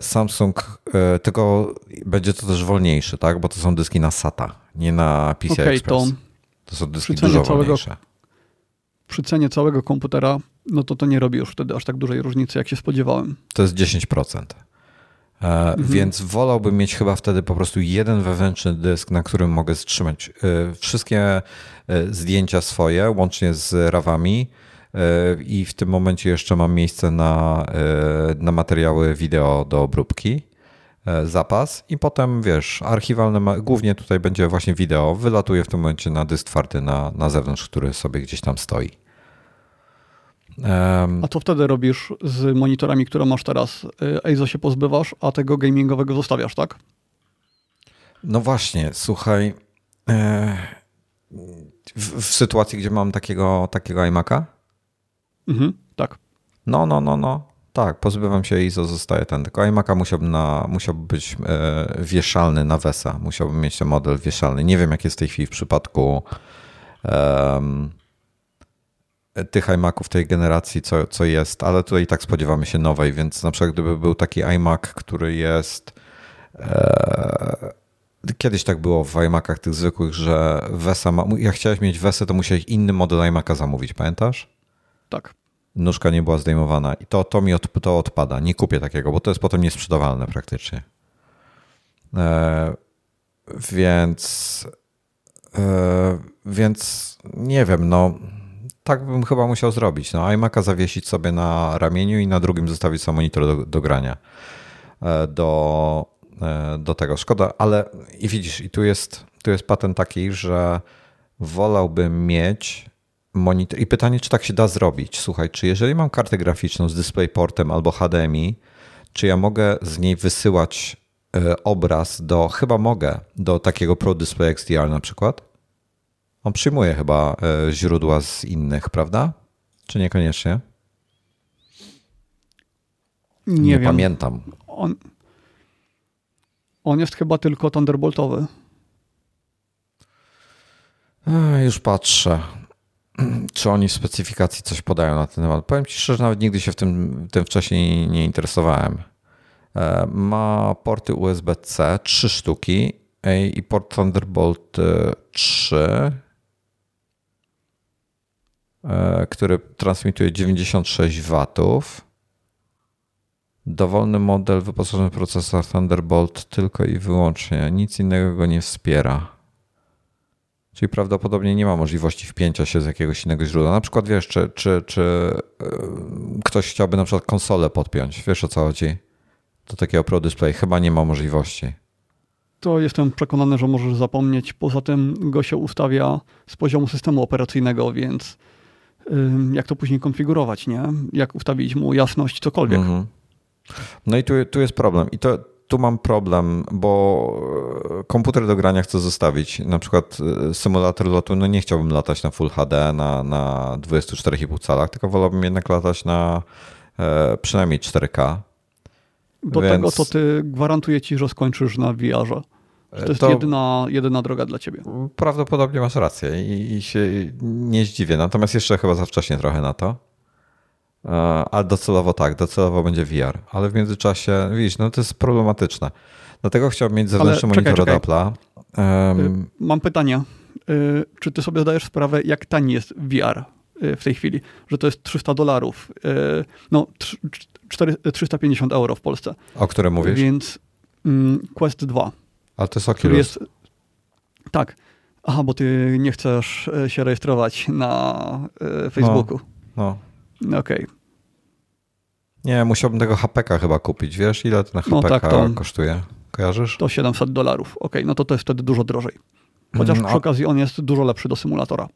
Samsung, tylko będzie to też wolniejszy, tak? Bo to są dyski na SATA, nie na P C I okay, Express. To... To są dyski dużo wolniejsze. Przy cenie całego komputera, no to to nie robi już wtedy aż tak dużej różnicy, jak się spodziewałem. To jest dziesięć procent. E, mhm. Więc wolałbym mieć chyba wtedy po prostu jeden wewnętrzny dysk, na którym mogę trzymać e, wszystkie e, zdjęcia swoje, łącznie z rawami e, i w tym momencie jeszcze mam miejsce na, e, na materiały wideo do obróbki. Zapas i potem, wiesz, archiwalne, głównie tutaj będzie właśnie wideo, wylatuje w tym momencie na dysk twardy na, na zewnątrz, który sobie gdzieś tam stoi. Um, a to wtedy robisz z monitorami, które masz teraz? EIZO się pozbywasz, a tego gamingowego zostawiasz, tak? No właśnie, słuchaj, w, w sytuacji, gdzie mam takiego, takiego iMaca? Mhm, tak. No, no, no, no. Tak, pozbywam się EIZO, zostaje ten. Tylko iMaca musiałby, na, musiałby być e, wieszalny na Wesa. Musiałbym mieć ten model wieszalny. Nie wiem, jak jest w tej chwili w przypadku um, tych iMaców tej generacji, co, co jest, ale tutaj i tak spodziewamy się nowej, więc na przykład gdyby był taki iMac, który jest... E, kiedyś tak było w iMacach tych zwykłych, że Wesa ma... Jak chciałeś mieć Wesę, to musiałeś inny model iMaca zamówić, pamiętasz? Tak. nóżka nie była zdejmowana i to, to mi od, to odpada. Nie kupię takiego, bo to jest potem niesprzedawalne praktycznie. E, więc e, więc nie wiem, no tak bym chyba musiał zrobić. No, iMaca zawiesić sobie na ramieniu i na drugim zostawić sobie monitor do, do grania. E, do, e, do tego. Szkoda, ale i widzisz, i tu jest, tu jest patent taki, że wolałbym mieć monitor. I pytanie, czy tak się da zrobić. Słuchaj, czy jeżeli mam kartę graficzną z DisplayPortem albo H D M I, czy ja mogę z niej wysyłać obraz do, chyba mogę, do takiego Pro Display X D R na przykład? On przyjmuje chyba źródła z innych, prawda? Czy niekoniecznie? Nie, Nie wiem. pamiętam. On, on jest chyba tylko Thunderboltowy. Już patrzę. Czy oni w specyfikacji coś podają na ten temat? Powiem ci szczerze, że nawet nigdy się w tym, tym wcześniej nie interesowałem. Ma porty U S B C, trzy sztuki i port Thunderbolt trzy, który transmituje dziewięćdziesiąt sześć watów. Dowolny model wyposażony w procesor Thunderbolt tylko i wyłącznie. Nic innego go nie wspiera. Czyli prawdopodobnie nie ma możliwości wpięcia się z jakiegoś innego źródła. Na przykład wiesz, czy, czy, czy ktoś chciałby na przykład konsolę podpiąć. Wiesz, o co chodzi? Do takiego Pro Display. Chyba nie ma możliwości. To jestem przekonany, że możesz zapomnieć. Poza tym go się ustawia z poziomu systemu operacyjnego, więc jak to później konfigurować, nie? Jak ustawić mu jasność, cokolwiek. Mhm. No i tu, tu jest problem. I to Tu mam problem, bo komputer do grania chcę zostawić. Na przykład symulator lotu, no nie chciałbym latać na Full H D na, na dwudziestu czterech i pół calach, tylko wolałbym jednak latać na e, przynajmniej cztery K. Do Więc... tego to ty gwarantuję ci, że skończysz na V R-ze. To jest to... jedyna, jedyna droga dla ciebie. Prawdopodobnie masz rację i, i się nie zdziwię. Natomiast jeszcze chyba za wcześnie trochę na to. A docelowo tak, docelowo będzie V R, ale w międzyczasie, widzisz, no to jest problematyczne. Dlatego chciałbym mieć zewnętrzny ale monitor czekaj, czekaj. od Apple'a. Um... Mam pytanie. Czy ty sobie zdajesz sprawę, jak tani jest V R w tej chwili? Że to jest trzysta dolarów, no trzysta pięćdziesiąt euro w Polsce. O którym mówisz? Więc um, Quest dwa. A to jest Oculus. Jest... Tak. Aha, bo ty nie chcesz się rejestrować na Facebooku. No. no. Okej. Okay. Nie, musiałbym tego H P K chyba kupić. Wiesz, ile ten H P K no tak, to, kosztuje? Kojarzysz? To siedemset dolarów. Okej, okay, no to to jest wtedy dużo drożej. Chociaż no. Przy okazji on jest dużo lepszy do symulatora.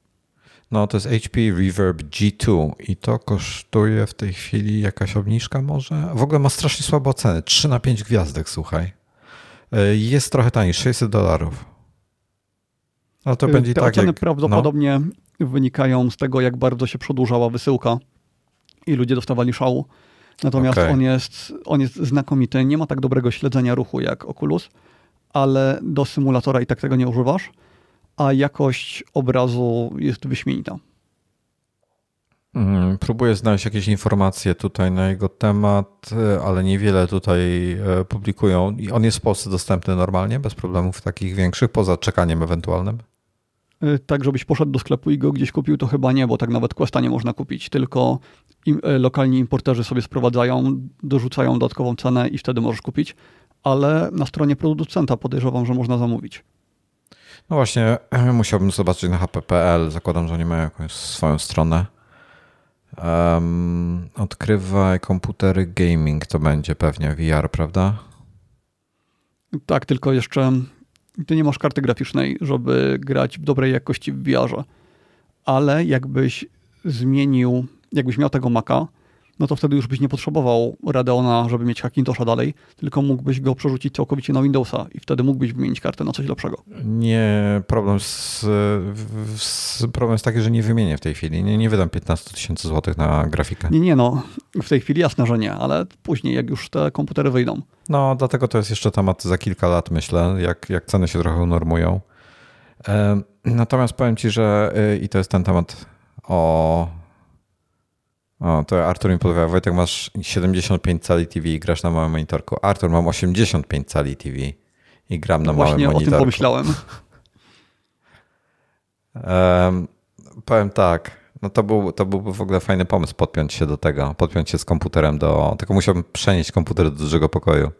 No to jest H P Reverb G dwa i to kosztuje w tej chwili jakaś obniżka może? W ogóle ma strasznie słabe oceny. trzy na pięć gwiazdek, słuchaj. Jest trochę taniej, sześćset dolarów. No to będzie Te tak oceny jak... prawdopodobnie... No. wynikają z tego, jak bardzo się przedłużała wysyłka i ludzie dostawali szału. Natomiast okay. on, jest, on jest znakomity. Nie ma tak dobrego śledzenia ruchu jak Oculus, ale do symulatora i tak tego nie używasz, a jakość obrazu jest wyśmienita. Hmm, próbuję znaleźć jakieś informacje tutaj na jego temat, ale niewiele tutaj publikują. I on jest w Polsce dostępny normalnie, bez problemów takich większych, poza czekaniem ewentualnym? Tak, żebyś poszedł do sklepu i go gdzieś kupił, to chyba nie, bo tak nawet Questa nie można kupić, tylko im, lokalni importerzy sobie sprowadzają, dorzucają dodatkową cenę i wtedy możesz kupić, ale na stronie producenta podejrzewam, że można zamówić. No właśnie, musiałbym zobaczyć na H P P L, zakładam, że oni mają jakąś swoją stronę. Um, odkrywaj komputery gaming, to będzie pewnie V R, prawda? Tak, tylko jeszcze... Ty nie masz karty graficznej, żeby grać w dobrej jakości w V R-ze. Ale jakbyś zmienił, jakbyś miał tego Maca, no to wtedy już byś nie potrzebował Radeona, żeby mieć Hackintosha dalej, tylko mógłbyś go przerzucić całkowicie na Windowsa i wtedy mógłbyś wymienić kartę na coś lepszego. Nie, problem z, z, problem jest taki, że nie wymienię w tej chwili. Nie, nie wydam piętnaście tysięcy złotych na grafikę. Nie, nie, no w tej chwili jasne, że nie, ale później jak już te komputery wyjdą. No, dlatego to jest jeszcze temat za kilka lat, myślę, jak, jak ceny się trochę unormują. Natomiast powiem ci, że i to jest ten temat o... O, to Artur mi podpowiada, Wojtek, masz siedemdziesiąt pięć cali T V i grasz na małym monitorku. Artur, mam osiemdziesiąt pięć cali T V i gram na małym monitorku. Właśnie o tym pomyślałem. um, powiem tak, No to był, to byłby w ogóle fajny pomysł, podpiąć się do tego, podpiąć się z komputerem do... Tylko musiałbym przenieść komputer do dużego pokoju.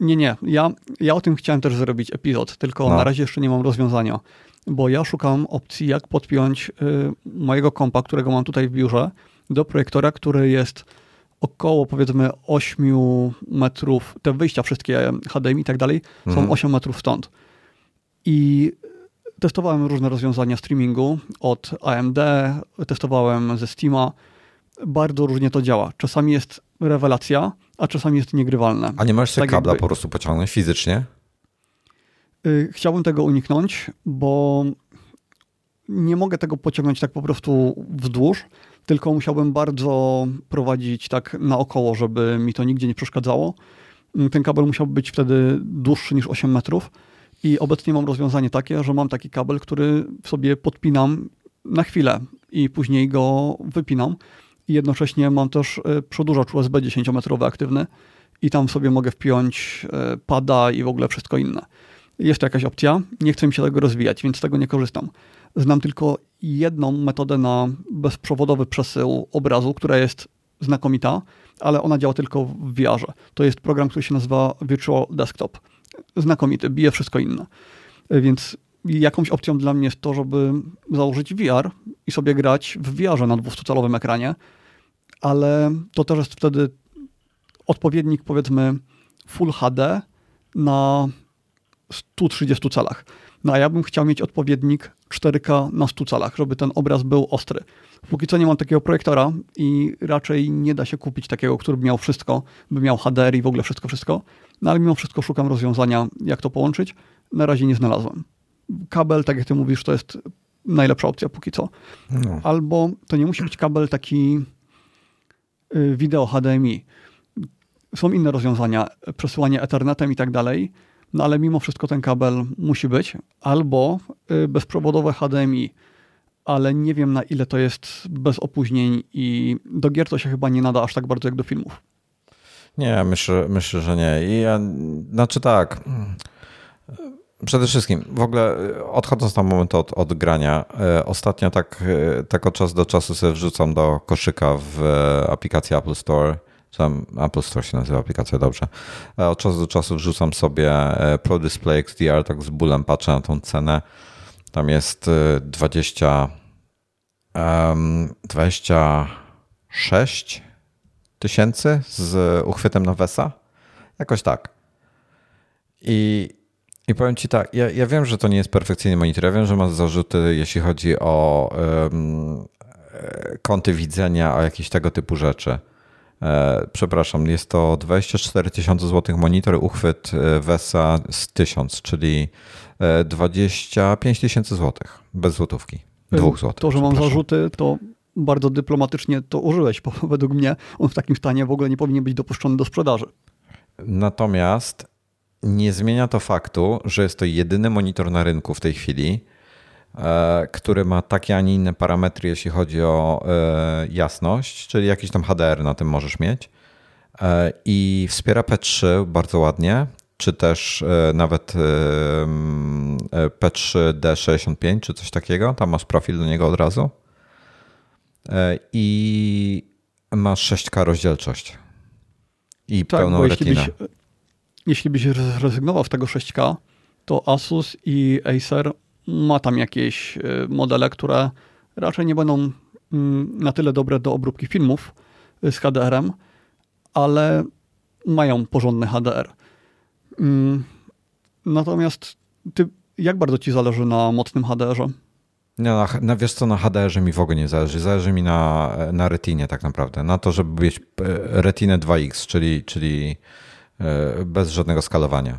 Nie, nie. Ja, ja o tym chciałem też zrobić epizod, tylko no. na razie jeszcze nie mam rozwiązania, bo ja szukam opcji, jak podpiąć y, mojego kompa, którego mam tutaj w biurze, do projektora, który jest około powiedzmy osiem metrów, te wyjścia wszystkie H D M I i tak dalej, są osiem metrów stąd. I testowałem różne rozwiązania streamingu od A M D, testowałem ze Steama. Bardzo różnie to działa. Czasami jest rewelacja, a czasami jest niegrywalne. A nie masz sobie tak kabla jakby... po prostu pociągnąć fizycznie? Chciałbym tego uniknąć, bo nie mogę tego pociągnąć tak po prostu wzdłuż, tylko musiałbym bardzo prowadzić tak naokoło, żeby mi to nigdzie nie przeszkadzało. Ten kabel musiałby być wtedy dłuższy niż osiem metrów i obecnie mam rozwiązanie takie, że mam taki kabel, który sobie podpinam na chwilę i później go wypinam. I jednocześnie mam też przedłużacz U S B dziesięciometrowy aktywny i tam sobie mogę wpiąć pada i w ogóle wszystko inne. Jest to jakaś opcja, nie chcę mi się tego rozwijać, więc z tego nie korzystam. Znam tylko jedną metodę na bezprzewodowy przesył obrazu, która jest znakomita, ale ona działa tylko w V R ze. To jest program, który się nazywa Virtual Desktop. Znakomity, bije wszystko inne. Więc jakąś opcją dla mnie jest to, żeby założyć V R i sobie grać w V R ze na dwustucalowym ekranie, ale to też jest wtedy odpowiednik powiedzmy Full H D na stu trzydziestu calach. No a ja bym chciał mieć odpowiednik cztery K na stu calach, żeby ten obraz był ostry. Póki co nie mam takiego projektora i raczej nie da się kupić takiego, który by miał wszystko, by miał H D R i w ogóle wszystko, wszystko. No ale mimo wszystko szukam rozwiązania, jak to połączyć. Na razie nie znalazłem. Kabel, tak jak ty mówisz, to jest najlepsza opcja póki co. No. Albo to nie musi być kabel taki wideo H D M I. Są inne rozwiązania, przesyłanie Ethernetem i tak dalej, no ale mimo wszystko ten kabel musi być. Albo bezprzewodowe H D M I, ale nie wiem na ile to jest bez opóźnień i do gier to się chyba nie nada aż tak bardzo jak do filmów. Nie, myślę, myślę że nie. I ja, znaczy tak... Przede wszystkim, w ogóle odchodząc na moment od, od grania, e, ostatnio tak, e, tak od czasu do czasu sobie wrzucam do koszyka w e, aplikację Apple Store, czy tam Apple Store się nazywa aplikacja, dobrze. E, od czasu do czasu wrzucam sobie e, Pro Display X D R, tak z bólem patrzę na tą cenę. Tam jest e, dwadzieścia sześć tysięcy z uchwytem Novesa. Jakoś tak. I I powiem ci tak, ja, ja wiem, że to nie jest perfekcyjny monitor, ja wiem, że masz zarzuty, jeśli chodzi o um, kąty widzenia, o jakieś tego typu rzeczy. E, przepraszam, jest to dwadzieścia cztery tysiące złotych monitor, uchwyt Vesa z tysiąc, czyli dwadzieścia pięć tysięcy złotych, bez złotówki, dwóch złotych. To, że mam zarzuty, to bardzo dyplomatycznie to użyłeś, bo według mnie on w takim stanie w ogóle nie powinien być dopuszczony do sprzedaży. Natomiast nie zmienia to faktu, że jest to jedyny monitor na rynku w tej chwili, który ma takie, a nie inne parametry, jeśli chodzi o jasność, czyli jakiś tam H D R na tym możesz mieć i wspiera P trzy bardzo ładnie, czy też nawet P trzy D sześćdziesiąt pięć, czy coś takiego, tam masz profil do niego od razu i masz sześć K rozdzielczość i tak, pełną retinę. Jeśli byś zrezygnował z tego sześć K, to Asus i Acer ma tam jakieś modele, które raczej nie będą na tyle dobre do obróbki filmów z H D R em, ale mają porządny H D R. Natomiast ty, jak bardzo ci zależy na mocnym H D R ze? No, na, wiesz co, na H D R ze mi w ogóle nie zależy. Zależy mi na, na retinie tak naprawdę. Na to, żeby mieć retinę dwa X, czyli... czyli bez żadnego skalowania.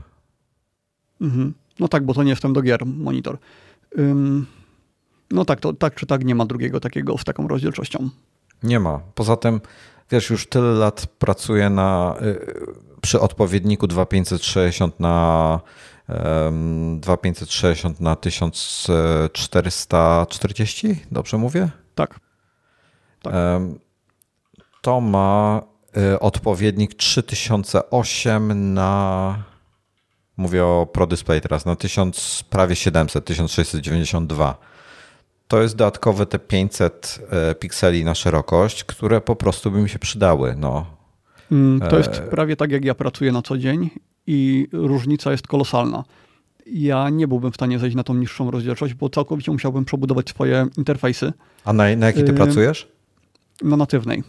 Mhm. No tak, bo to nie jest ten do gier monitor. Ym... No tak, to tak czy tak nie ma drugiego takiego z taką rozdzielczością. Nie ma. Poza tym, wiesz, już tyle lat pracuję na, przy odpowiedniku dwa tysiące pięćset sześćdziesiąt na um, dwa tysiące pięćset sześćdziesiąt na tysiąc czterysta czterdzieści, dobrze mówię? Tak. tak. Um, to ma odpowiednik trzy tysiące osiem na, mówię o Pro Display teraz, na tysiąc, prawie siedemset, tysiąc sześćset dziewięćdziesiąt dwa. to jest dodatkowe te pięćset pikseli na szerokość, które po prostu by mi się przydały. No. To jest prawie tak, jak ja pracuję na co dzień i różnica jest kolosalna. Ja nie byłbym w stanie zejść na tą niższą rozdzielczość, bo całkowicie musiałbym przebudować swoje interfejsy. A na, na jakiej ty y- pracujesz? Na natywnej.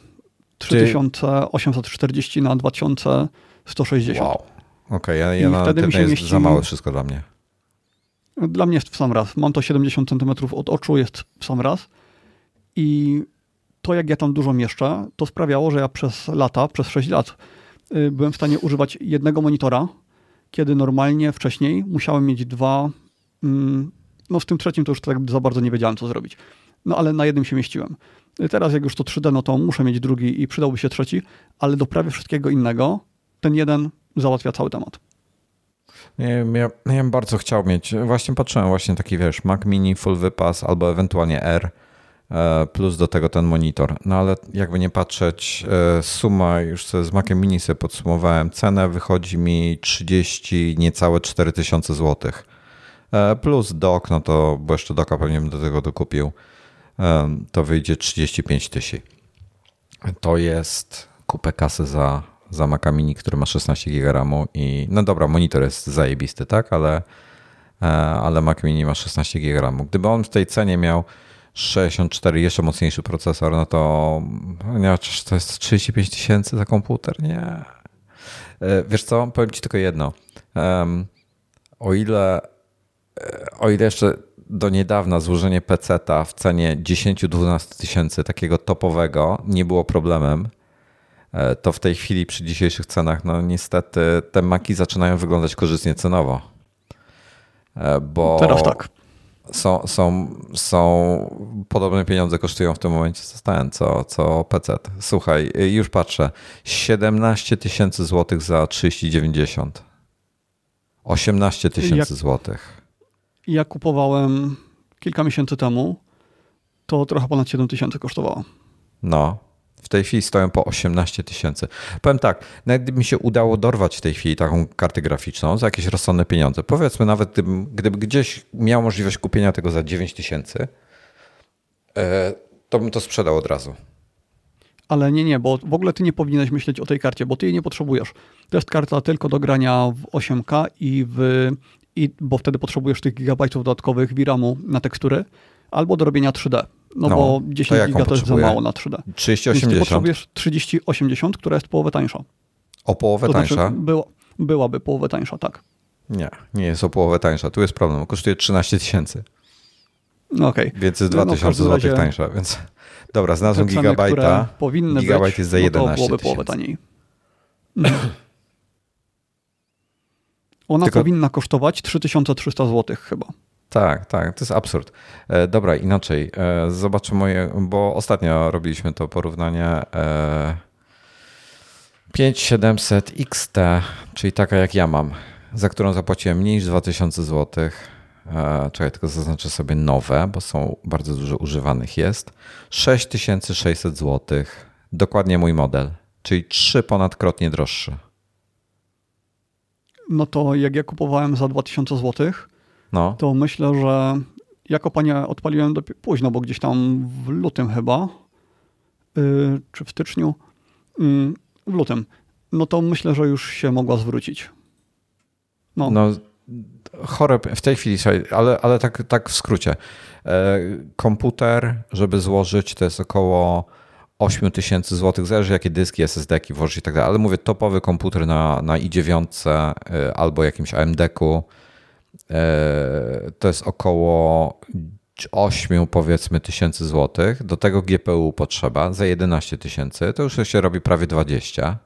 trzy tysiące osiemset czterdzieści na dwa tysiące sto sześćdziesiąt. Wow. Okej, okay, ja, ja na natywnej jest mieści... za małe wszystko dla mnie. Dla mnie jest w sam raz. Mam to siedemdziesiąt centymetrów od oczu, jest w sam raz. I to, jak ja tam dużo mieszczę, to sprawiało, że ja przez lata, przez sześć lat y, byłem w stanie używać jednego monitora, kiedy normalnie wcześniej musiałem mieć dwa... Mm, no w tym trzecim to już tak za bardzo nie wiedziałem, co zrobić. No ale na jednym się mieściłem. Teraz jak już to trzy D, no to muszę mieć drugi i przydałby się trzeci, ale do prawie wszystkiego innego ten jeden załatwia cały temat. Nie, ja, ja bym bardzo chciał mieć, właśnie patrzyłem, właśnie taki, wiesz, Mac Mini, Full Wypas albo ewentualnie R, plus do tego ten monitor. No ale jakby nie patrzeć, suma, już sobie z Maciem Mini sobie podsumowałem, cenę wychodzi mi trzydzieści niecałe cztery tysiące złotych. Plus dok, no to, bo jeszcze doka pewnie bym do tego dokupił, to wyjdzie trzydzieści pięć tysięcy. To jest kupę kasy za, za Maca Mini, który ma szesnaście giga ramu i no dobra, monitor jest zajebisty, tak? Ale, ale Mac Mini ma szesnaście giga ramu. Gdyby on w tej cenie miał sześćdziesiąt cztery, jeszcze mocniejszy procesor, no to nie, to jest trzydzieści pięć tysięcy za komputer, nie. Wiesz co, powiem ci tylko jedno. Um, o ile o ile jeszcze do niedawna złożenie peceta w cenie dziesięć do dwunastu tysięcy takiego topowego nie było problemem, to w tej chwili przy dzisiejszych cenach, no niestety te Maci zaczynają wyglądać korzystnie cenowo. Bo teraz tak. Są, są, są podobne pieniądze kosztują w tym momencie co, co P C. Słuchaj, już patrzę. siedemnaście tysięcy złotych za trzydzieści dziewięćdziesiąt. osiemnaście tysięcy złotych. Ja kupowałem kilka miesięcy temu, to trochę ponad siedem tysięcy kosztowało. No, w tej chwili stoją po osiemnaście tysięcy. Powiem tak, nawet gdyby mi się udało dorwać w tej chwili taką kartę graficzną za jakieś rozsądne pieniądze, powiedzmy nawet gdybym, gdyby gdzieś miał możliwość kupienia tego za dziewięć tysięcy, to bym to sprzedał od razu. Ale nie, nie, bo w ogóle ty nie powinieneś myśleć o tej karcie, bo ty jej nie potrzebujesz. To jest karta tylko do grania w osiem K i w... I, bo wtedy potrzebujesz tych gigabajtów dodatkowych V RAMu na tekstury albo do robienia trzy D. No, no bo dziesięć giga to jest za mało na trzy D. trzydzieści osiemdziesiąt. Więc potrzebujesz trzydzieści osiemdziesiąt, która jest połowę tańsza. O połowę to tańsza? Znaczy, była, byłaby połowę tańsza, tak. Nie, nie jest o połowę tańsza. Tu jest problem. Kosztuje trzynaście tysięcy. No okej. Okay. Więc jest dwa tysiące złotych tańsza. Więc dobra, znalazłem ceny, gigabajta. Gigabajt być, jest za jedenaście tysięcy. No połowę taniej. Ona Tylko... powinna kosztować trzy tysiące trzysta złotych chyba. Tak, tak, to jest absurd. E, dobra, inaczej. E, zobaczę moje, bo ostatnio robiliśmy to porównanie. E, pięć tysięcy siedemset XT, czyli taka jak ja mam, za którą zapłaciłem mniej niż dwa tysiące złotych. E, czekaj, tylko zaznaczę sobie nowe, bo są bardzo dużo używanych jest. sześć tysięcy sześćset złotych, dokładnie mój model, czyli trzy ponadkrotnie droższy. No to jak ja kupowałem za dwa tysiące złotych, no. To myślę, że ja kopalnię odpaliłem dopiero późno, bo gdzieś tam w lutym chyba, yy, czy w styczniu, yy, w lutym. No to myślę, że już się mogła zwrócić. No, no chore w tej chwili, ale, ale tak, tak w skrócie. Yy, komputer, żeby złożyć, to jest około osiem tysięcy złotych, zależy jakie dyski, es es de ki włożyć i tak dalej, ale mówię topowy komputer na, na i dziewięć albo jakimś a em de ku to jest około osiem powiedzmy tysięcy złotych, do tego gie pe u potrzeba za jedenaście tysięcy, to już się robi prawie dwadzieścia,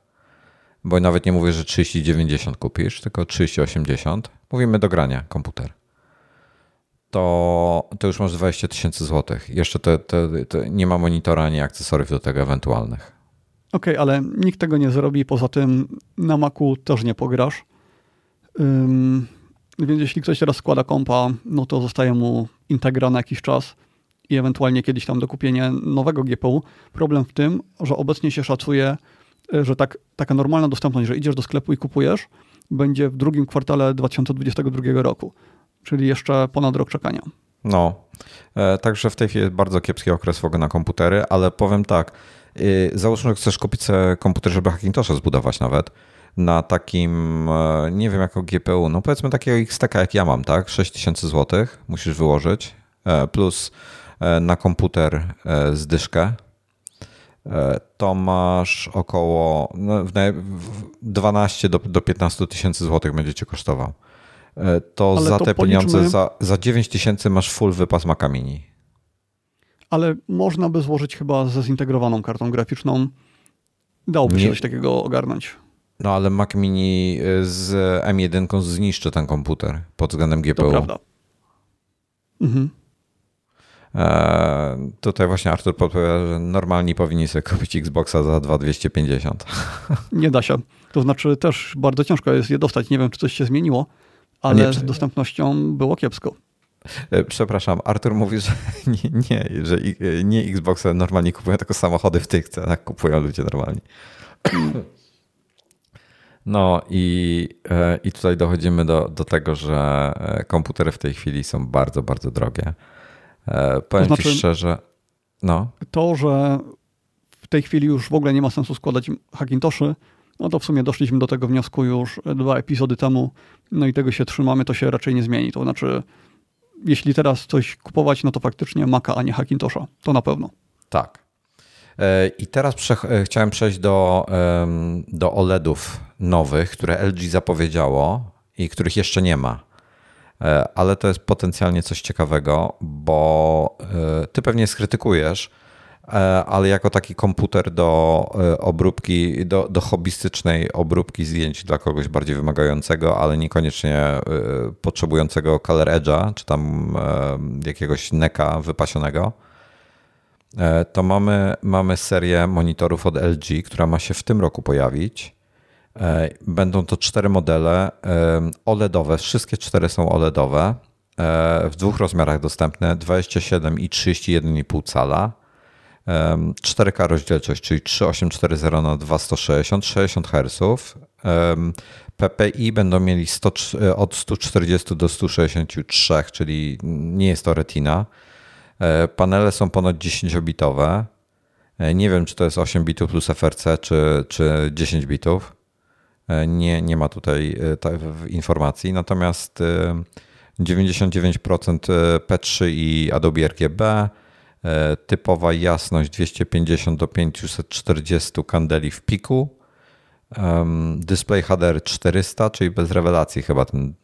bo nawet nie mówię, że trzydzieści dziewięćdziesiąt kupisz, tylko trzydzieści osiemdziesiąt, mówimy do grania komputer. To, to już masz dwadzieścia tysięcy złotych. Jeszcze te, te, te nie ma monitora ani akcesoriów do tego ewentualnych. Okej, okay, ale nikt tego nie zrobi. Poza tym na Macu też nie pograsz. Um, więc jeśli ktoś teraz składa kompa, no to zostaje mu Integra na jakiś czas i ewentualnie kiedyś tam dokupienie nowego gie pe u. Problem w tym, że obecnie się szacuje, że tak, taka normalna dostępność, że idziesz do sklepu i kupujesz, będzie w drugim kwartale dwa tysiące dwudziestego drugiego roku. Czyli jeszcze ponad rok czekania. No, e, także w tej chwili jest bardzo kiepski okres w ogóle na komputery, ale powiem tak, y, załóżmy, że chcesz kupić sobie komputer, żeby Hackintosha zbudować nawet, na takim, e, nie wiem jaką G P U, no powiedzmy takiego X T K jak ja mam, tak, sześć tysięcy złotych musisz wyłożyć, e, plus e, na komputer e, z dyszkę, to masz około dwanaście do piętnastu tysięcy złotych będzie cię kosztował. To ale za to te policzmy, pieniądze, za, za dziewięć tysięcy masz full wypas Maca Mini. Ale można by złożyć chyba ze zintegrowaną kartą graficzną. Dałoby się coś takiego ogarnąć. No ale Mac Mini z M jeden zniszczy ten komputer pod względem G P U. To prawda. Mhm. Eee, tutaj właśnie Artur podpowiada, że normalni powinni sobie kupić Xboxa za dwa tysiące dwieście pięćdziesiąt. Nie da się. To znaczy też bardzo ciężko jest je dostać. Nie wiem, czy coś się zmieniło, ale nie, z dostępnością było kiepsko. Eee, przepraszam, Artur mówi, że nie, nie, że nie Xboxa normalnie kupują, tylko samochody w tych cenach kupują ludzie normalni. No i, i tutaj dochodzimy do, do tego, że komputery w tej chwili są bardzo, bardzo drogie. Powiem to znaczy, ci szczerze, no. To, że w tej chwili już w ogóle nie ma sensu składać Hackintoszy, no to w sumie doszliśmy do tego wniosku już dwa epizody temu, no i tego się trzymamy, to się raczej nie zmieni. To znaczy, jeśli teraz coś kupować, no to faktycznie Maca, a nie Hackintosha. To na pewno. Tak. I teraz przech- chciałem przejść do, do OLEDów nowych, które L G zapowiedziało i których jeszcze nie ma. Ale to jest potencjalnie coś ciekawego, bo ty pewnie skrytykujesz, ale jako taki komputer do obróbki, do, do hobbystycznej obróbki zdjęć dla kogoś bardziej wymagającego, ale niekoniecznie potrzebującego color edge'a, czy tam jakiegoś neka wypasionego, to mamy, mamy serię monitorów od L G, która ma się w tym roku pojawić. Będą to cztery modele OLEDowe, wszystkie cztery są OLEDowe, w dwóch rozmiarach dostępne, dwadzieścia siedem i trzydzieści jeden i pół cala, cztery K rozdzielczość, czyli trzysta osiemdziesiąt cztery zero na dwa tysiące sto sześćdziesiąt, sześćdziesiąt herców, P P I będą mieli sto, od stu czterdziestu do stu sześćdziesięciu trzech, czyli nie jest to retina, panele są ponad dziesięciobitowe, nie wiem czy to jest osiem bitów plus F R C czy, czy dziesięć bitów. Nie, nie ma tutaj informacji, natomiast dziewięćdziesiąt dziewięć procent P trzy i Adobe R G B, typowa jasność dwieście pięćdziesiąt do pięciuset czterdziestu kandeli w piku, display H D R czterysta, czyli bez rewelacji chyba ten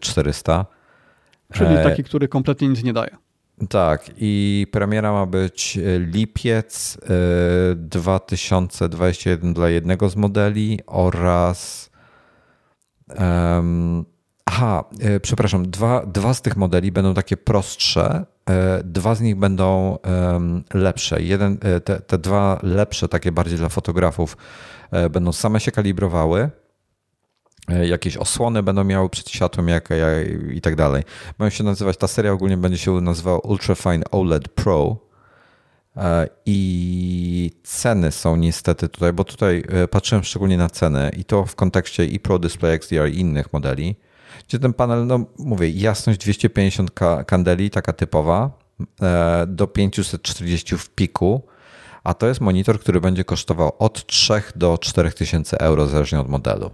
czterysta. Czyli taki, który kompletnie nic nie daje. Tak, i premiera ma być lipiec dwa tysiące dwudziesty pierwszy dla jednego z modeli oraz... Um, aha, przepraszam, dwa, dwa z tych modeli będą takie prostsze, dwa z nich będą um, lepsze. Jeden, te, te dwa lepsze, takie bardziej dla fotografów, będą same się kalibrowały. Jakieś osłony będą miały przed światłem jak, jak, i tak dalej. Będą się nazywać, ta seria ogólnie będzie się nazywała Ultrafine OLED Pro i ceny są niestety tutaj, bo tutaj patrzyłem szczególnie na ceny i to w kontekście i Pro Display X D R i innych modeli, gdzie ten panel, no mówię, jasność dwieście pięćdziesiąt kandeli, taka typowa, do pięćset czterdzieści w piku, a to jest monitor, który będzie kosztował od trzech do czterech tysięcy euro zależnie od modelu.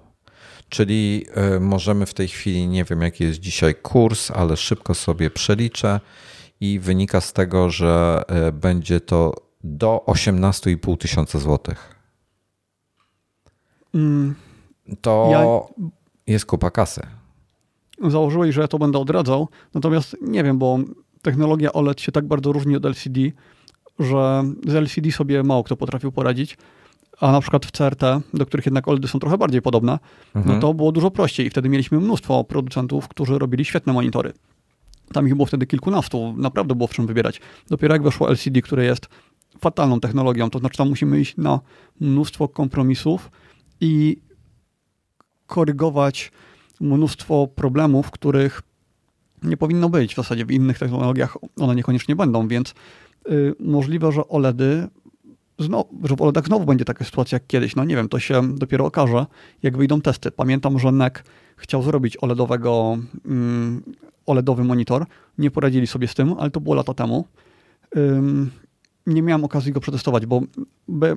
Czyli możemy w tej chwili, nie wiem jaki jest dzisiaj kurs, ale szybko sobie przeliczę i wynika z tego, że będzie to do osiemnaście i pół tysiąca złotych. To ja... jest kupa kasy. Założyłeś, że ja to będę odradzał, natomiast nie wiem, bo technologia OLED się tak bardzo różni od L C D, że z L C D sobie mało kto potrafił poradzić. A na przykład w C R T, do których jednak OLEDy są trochę bardziej podobne, mhm. no to było dużo prościej. I wtedy mieliśmy mnóstwo producentów, którzy robili świetne monitory. Tam ich było wtedy kilkunastu, naprawdę było w czym wybierać. Dopiero jak weszło L C D, które jest fatalną technologią, to znaczy tam musimy iść na mnóstwo kompromisów i korygować mnóstwo problemów, których nie powinno być w zasadzie. W innych technologiach one niekoniecznie będą, więc yy, możliwe, że OLEDy Znowu, że w OLEDach znowu będzie taka sytuacja jak kiedyś. No nie wiem, to się dopiero okaże, jak wyjdą testy. Pamiętam, że N E C chciał zrobić OLEDowego, um, OLEDowy monitor. Nie poradzili sobie z tym, ale to było lata temu. Um, nie miałem okazji go przetestować, bo by,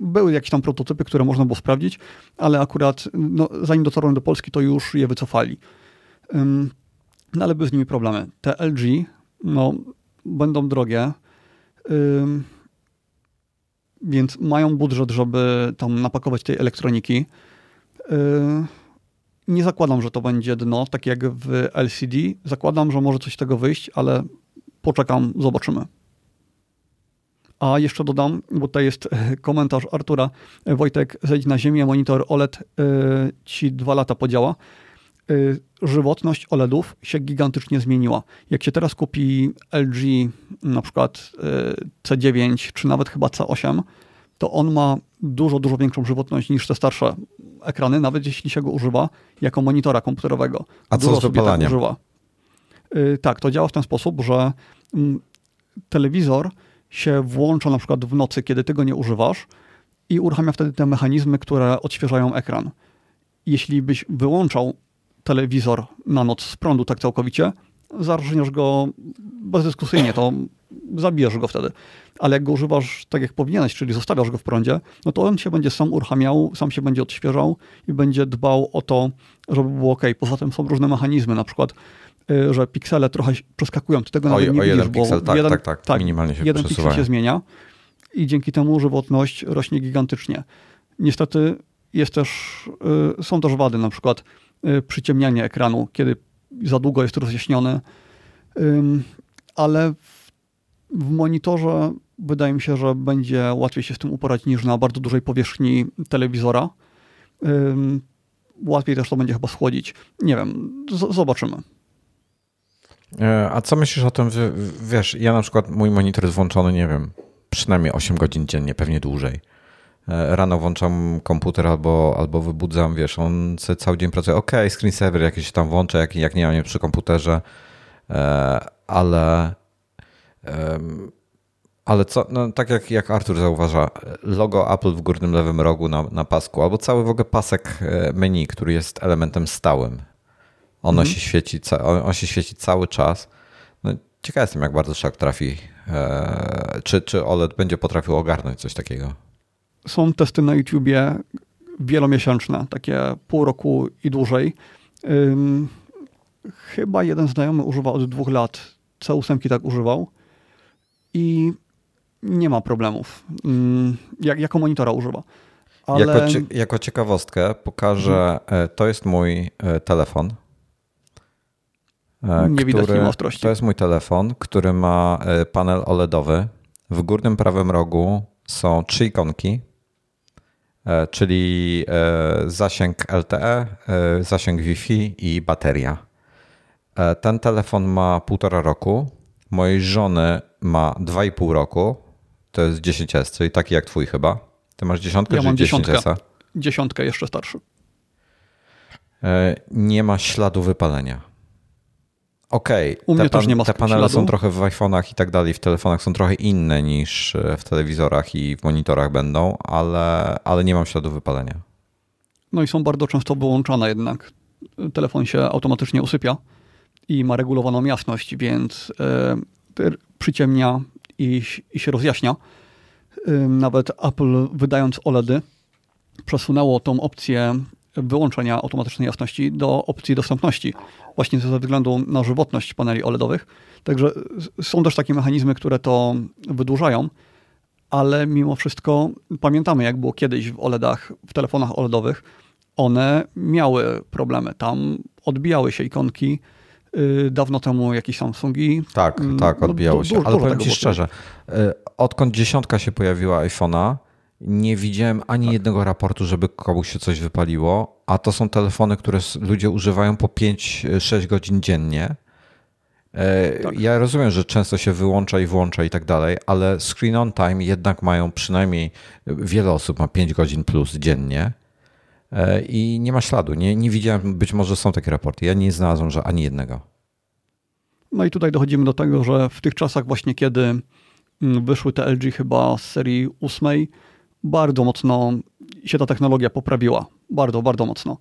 były jakieś tam prototypy, które można było sprawdzić, ale akurat no, zanim dotarłem do Polski, to już je wycofali. Um, no ale były z nimi problemy. Te L G no, będą drogie, um, więc mają budżet, żeby tam napakować tej elektroniki. Um, nie zakładam, że to będzie dno, tak jak w L C D. Zakładam, że może coś z tego wyjść, ale poczekam, zobaczymy. A jeszcze dodam, bo tutaj jest komentarz Artura. Wojtek, zejdź na ziemię, monitor O L E D yy, ci dwa lata podziała. Yy, żywotność OLEDów się gigantycznie zmieniła. Jak się teraz kupi L G, na przykład yy, C dziewięć, czy nawet chyba C osiem, to on ma dużo, dużo większą żywotność niż te starsze ekrany, nawet jeśli się go używa jako monitora komputerowego. A dużo co z wypalaniem? Tak, yy, tak, to działa w ten sposób, że mm, telewizor się włącza na przykład w nocy, kiedy ty go nie używasz i uruchamia wtedy te mechanizmy, które odświeżają ekran. Jeśli byś wyłączał telewizor na noc z prądu tak całkowicie, zarżniesz go bezdyskusyjnie, to zabijesz go wtedy. Ale jak go używasz tak jak powinieneś, czyli zostawiasz go w prądzie, no to on się będzie sam uruchamiał, sam się będzie odświeżał i będzie dbał o to, żeby było ok. Poza tym są różne mechanizmy, na przykład że piksele trochę przeskakują, do tego o, nawet nie o jeden widzisz, piksel, bo tak, jeden, tak, tak, tak, minimalnie się jeden przesuwają. Piksel się zmienia i dzięki temu żywotność rośnie gigantycznie. Niestety jest też, y, są też wady, na przykład y, przyciemnianie ekranu, kiedy za długo jest rozjaśniony, y, ale w, w monitorze wydaje mi się, że będzie łatwiej się z tym uporać niż na bardzo dużej powierzchni telewizora. Y, łatwiej też to będzie chyba schłodzić. Nie wiem, z- zobaczymy. A co myślisz o tym, wiesz, ja na przykład mój monitor jest włączony, nie wiem, przynajmniej osiem godzin dziennie, pewnie dłużej. Rano włączam komputer albo, albo wybudzam, wiesz, on cały dzień pracuje, okej, okay, screensaver jakiś tam włączę, jak, jak nie mam nie przy komputerze, ale, ale co, no, tak jak, jak Artur zauważa, logo Apple w górnym lewym rogu na, na pasku, albo cały w ogóle pasek menu, który jest elementem stałym. Ono mhm. się świeci, on się świeci cały czas. No, ciekaw jestem, jak bardzo szak trafi. Eee, czy, czy O L E D będzie potrafił ogarnąć coś takiego? Są testy na YouTubie wielomiesięczne, takie pół roku i dłużej. Ym, chyba jeden znajomy używa od dwóch lat. C osiem tak używał. I nie ma problemów. Ym, jak, jako monitora używa. Ale... Jako, cie, jako ciekawostkę pokażę, mhm. to jest mój telefon. Nie który, widać nie ostrości. To jest mój telefon, który ma panel OLEDowy. W górnym prawym rogu są trzy ikonki, czyli zasięg L T E, zasięg Wi-Fi i bateria. Ten telefon ma półtora roku. Mojej żony ma dwa i pół roku. To jest dziesięć S, czyli taki jak twój chyba. Ty masz dziesiątkę, ja czy dziesięć S? Dziesiątkę, jeszcze starszy. Nie ma śladu wypalenia. Okej, okay, te, pan, te panele śladu. Są trochę w iPhone'ach i tak dalej, w telefonach są trochę inne niż w telewizorach i w monitorach będą, ale, ale nie mam śladu wypalenia. No i są bardzo często wyłączane jednak. Telefon się automatycznie usypia i ma regulowaną jasność, więc yy, przyciemnia i, i się rozjaśnia. Yy, nawet Apple, wydając O L E D y, przesunęło tą opcję wyłączenia automatycznej jasności do opcji dostępności, właśnie ze względu na żywotność paneli OLEDowych. Także są też takie mechanizmy, które to wydłużają, ale mimo wszystko pamiętamy, jak było kiedyś w OLEDach, w telefonach OLEDowych, one miały problemy. Tam odbijały się ikonki, yy, dawno temu jakieś Samsungi. Tak, tak, odbijały du- się. Du- ale powiem ci szczerze, yy, odkąd dziesiątka się pojawiła iPhone'a, nie widziałem ani tak. jednego raportu, żeby komuś się coś wypaliło, a to są telefony, które ludzie używają po pięć sześć godzin dziennie. Tak. Ja rozumiem, że często się wyłącza i włącza i tak dalej, ale screen on time jednak mają przynajmniej, wiele osób ma pięć godzin plus dziennie i nie ma śladu. Nie, nie widziałem, być może są takie raporty. Ja nie znalazłem, że ani jednego. No i tutaj dochodzimy do tego, że w tych czasach właśnie, kiedy wyszły te L G chyba z serii ósmej, bardzo mocno się ta technologia poprawiła. Bardzo, bardzo mocno.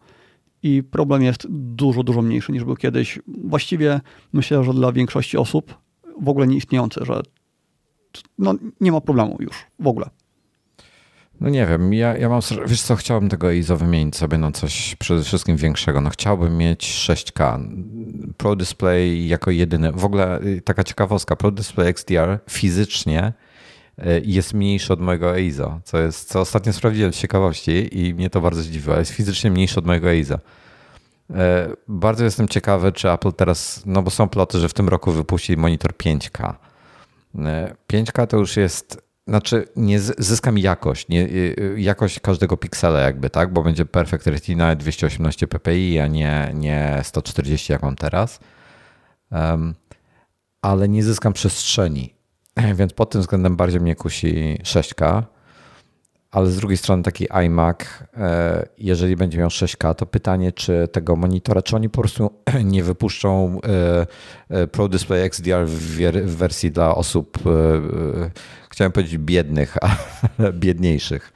i problem jest dużo, dużo mniejszy niż był kiedyś. Właściwie myślę, że dla większości osób w ogóle nie istniejący, że no, nie ma problemu już w ogóle. No nie wiem, ja, ja mam, wiesz co, chciałbym tego I Z O wymienić sobie na coś przede wszystkim większego. No chciałbym mieć sześć K. Pro Display jako jedyny. W ogóle taka ciekawostka, Pro Display X D R fizycznie jest mniejszy od mojego I Z O, co jest, co ostatnio sprawdziłem z ciekawości i mnie to bardzo zdziwiło. Jest fizycznie mniejszy od mojego I Z O. Bardzo jestem ciekawy, czy Apple teraz, no bo są ploty, że w tym roku wypuści monitor pięć K. pięć K to już jest, znaczy nie zyskam jakość, nie, jakość każdego piksela jakby, tak, bo będzie Perfect Retina dwieście osiemnaście p p i, a nie, nie sto czterdzieści jak mam teraz, um, ale nie zyskam przestrzeni, więc pod tym względem bardziej mnie kusi sześć K, ale z drugiej strony taki iMac, jeżeli będzie miał sześć K, to pytanie, czy tego monitora, czy oni po prostu nie wypuszczą Pro Display X D R w wersji dla osób, chciałem powiedzieć biednych, ale biedniejszych,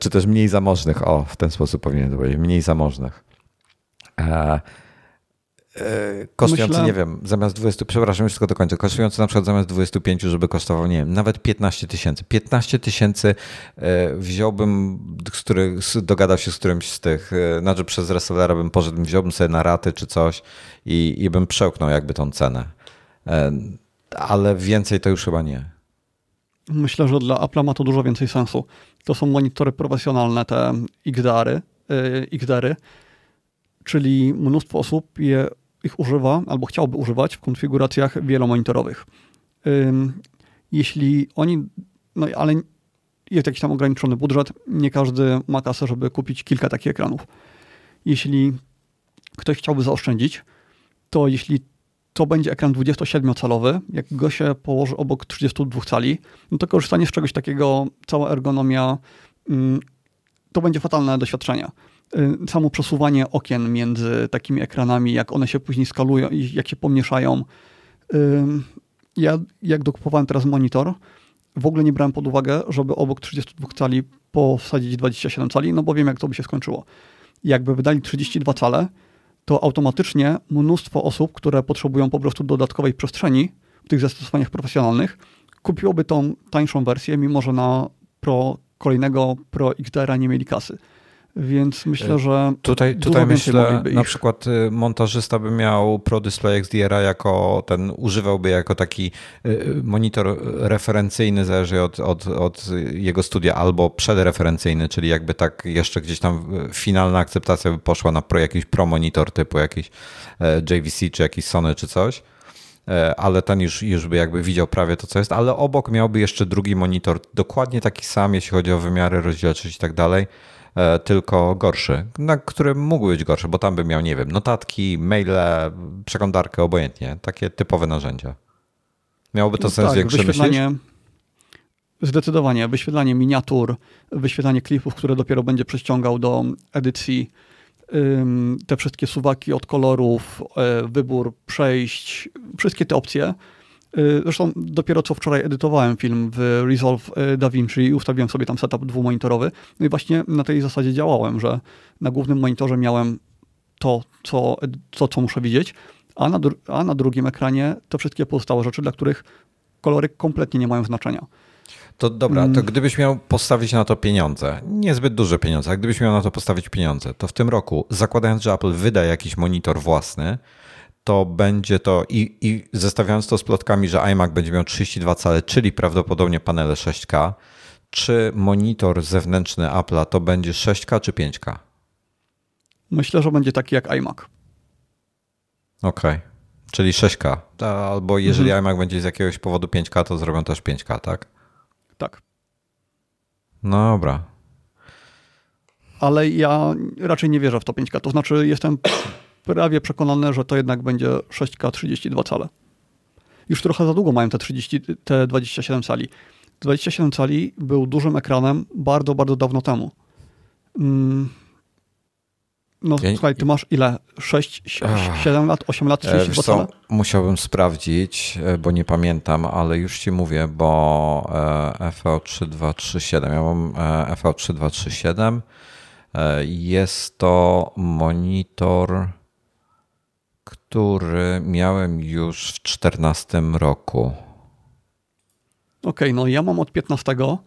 czy też mniej zamożnych, o w ten sposób powinienem to powiedzieć, mniej zamożnych. Kosztujący, Myślę... nie wiem, zamiast dwudziestu, przepraszam, już tylko dokończę, kosztujący na przykład zamiast dwudziestu pięciu, żeby kosztował, nie wiem, nawet piętnaście tysięcy. piętnaście tysięcy wziąłbym, który dogadał się z którymś z tych, znaczy przez resellera bym poszedł, wziąłbym sobie na raty czy coś i, i bym przełknął jakby tą cenę. Ale więcej to już chyba nie. Myślę, że dla Apple'a ma to dużo więcej sensu. To są monitory profesjonalne, te X D R-y, X D R-y, czyli mnóstwo osób je ich używa albo chciałby używać w konfiguracjach wielomonitorowych. Jeśli oni, no ale jest jakiś tam ograniczony budżet, nie każdy ma kasę, żeby kupić kilka takich ekranów. Jeśli ktoś chciałby zaoszczędzić, to jeśli to będzie ekran dwudziestosiedmiocalowy, jak go się położy obok trzydziestu dwóch cali, no to korzystanie z czegoś takiego, cała ergonomia, to będzie fatalne doświadczenie. Samo przesuwanie okien między takimi ekranami, jak one się później skalują i jak się pomieszają. Ja jak dokupowałem teraz monitor, w ogóle nie brałem pod uwagę, żeby obok trzydziestu dwóch cali posadzić dwadzieścia siedem cali, no bo wiem, jak to by się skończyło. Jakby wydali trzydzieści dwa cale, to automatycznie mnóstwo osób, które potrzebują po prostu dodatkowej przestrzeni w tych zastosowaniach profesjonalnych, kupiłoby tą tańszą wersję, mimo że na pro kolejnego Pro X D R-a nie mieli kasy. Więc myślę, że tutaj, tutaj myślę, na ich... przykład montażysta by miał Pro Display X D R-a jako ten, używałby jako taki monitor referencyjny, zależy od, od, od jego studia, albo przedreferencyjny, czyli jakby tak jeszcze gdzieś tam finalna akceptacja by poszła na pro, jakiś pro monitor typu jakiś J V C czy jakiś Sony czy coś. Ale ten już, już by jakby widział prawie to, co jest, ale obok miałby jeszcze drugi monitor, dokładnie taki sam, jeśli chodzi o wymiary, rozdzielczość i tak dalej, tylko gorszy, na którym mógł być gorszy, bo tam by miał, nie wiem, notatki, maile, przeglądarkę, obojętnie, takie typowe narzędzia. Miałoby to no sens tak, większy, wyświetlanie, myślisz? Zdecydowanie, wyświetlanie miniatur, wyświetlanie klipów, które dopiero będzie przyciągał do edycji, te wszystkie suwaki od kolorów, wybór przejść, wszystkie te opcje. Zresztą dopiero co wczoraj edytowałem film w Resolve DaVinci i ustawiłem sobie tam setup dwumonitorowy. No i właśnie na tej zasadzie działałem, że na głównym monitorze miałem to, co, to, co muszę widzieć, a na, dru- a na drugim ekranie te wszystkie pozostałe rzeczy, dla których kolory kompletnie nie mają znaczenia. To dobra, to gdybyś miał postawić na to pieniądze, niezbyt duże pieniądze, a gdybyś miał na to postawić pieniądze, to w tym roku, zakładając, że Apple wyda jakiś monitor własny, to będzie to i, i zestawiając to z plotkami, że iMac będzie miał trzydzieści dwa cale, czyli prawdopodobnie panele sześć K, czy monitor zewnętrzny Apple'a to będzie sześć K czy pięć K? Myślę, że będzie taki jak iMac. Okej, okay. Czyli sześć K. Albo jeżeli mhm. iMac będzie z jakiegoś powodu pięć K, to zrobią też pięć K, tak? Tak. No dobra. Ale ja raczej nie wierzę w to pięć K. To znaczy jestem prawie przekonany, że to jednak będzie sześć K trzydzieści dwa cale. Już trochę za długo mają te, trzydzieści, te dwadzieścia siedem cali. dwadzieścia siedem cali był dużym ekranem bardzo, bardzo dawno temu. No ja... słuchaj, ty masz ile? sześć, siedem lat, osiem lat, trzydzieści dwa wiesz co, cale? Musiałbym sprawdzić, bo nie pamiętam, ale już ci mówię, bo F O trzy dwa trzy siedem, ja mam F O trzy dwa trzy siedem, Jest to monitor, który miałem już w czternastym roku. Okej, okay, no ja mam od piętnastego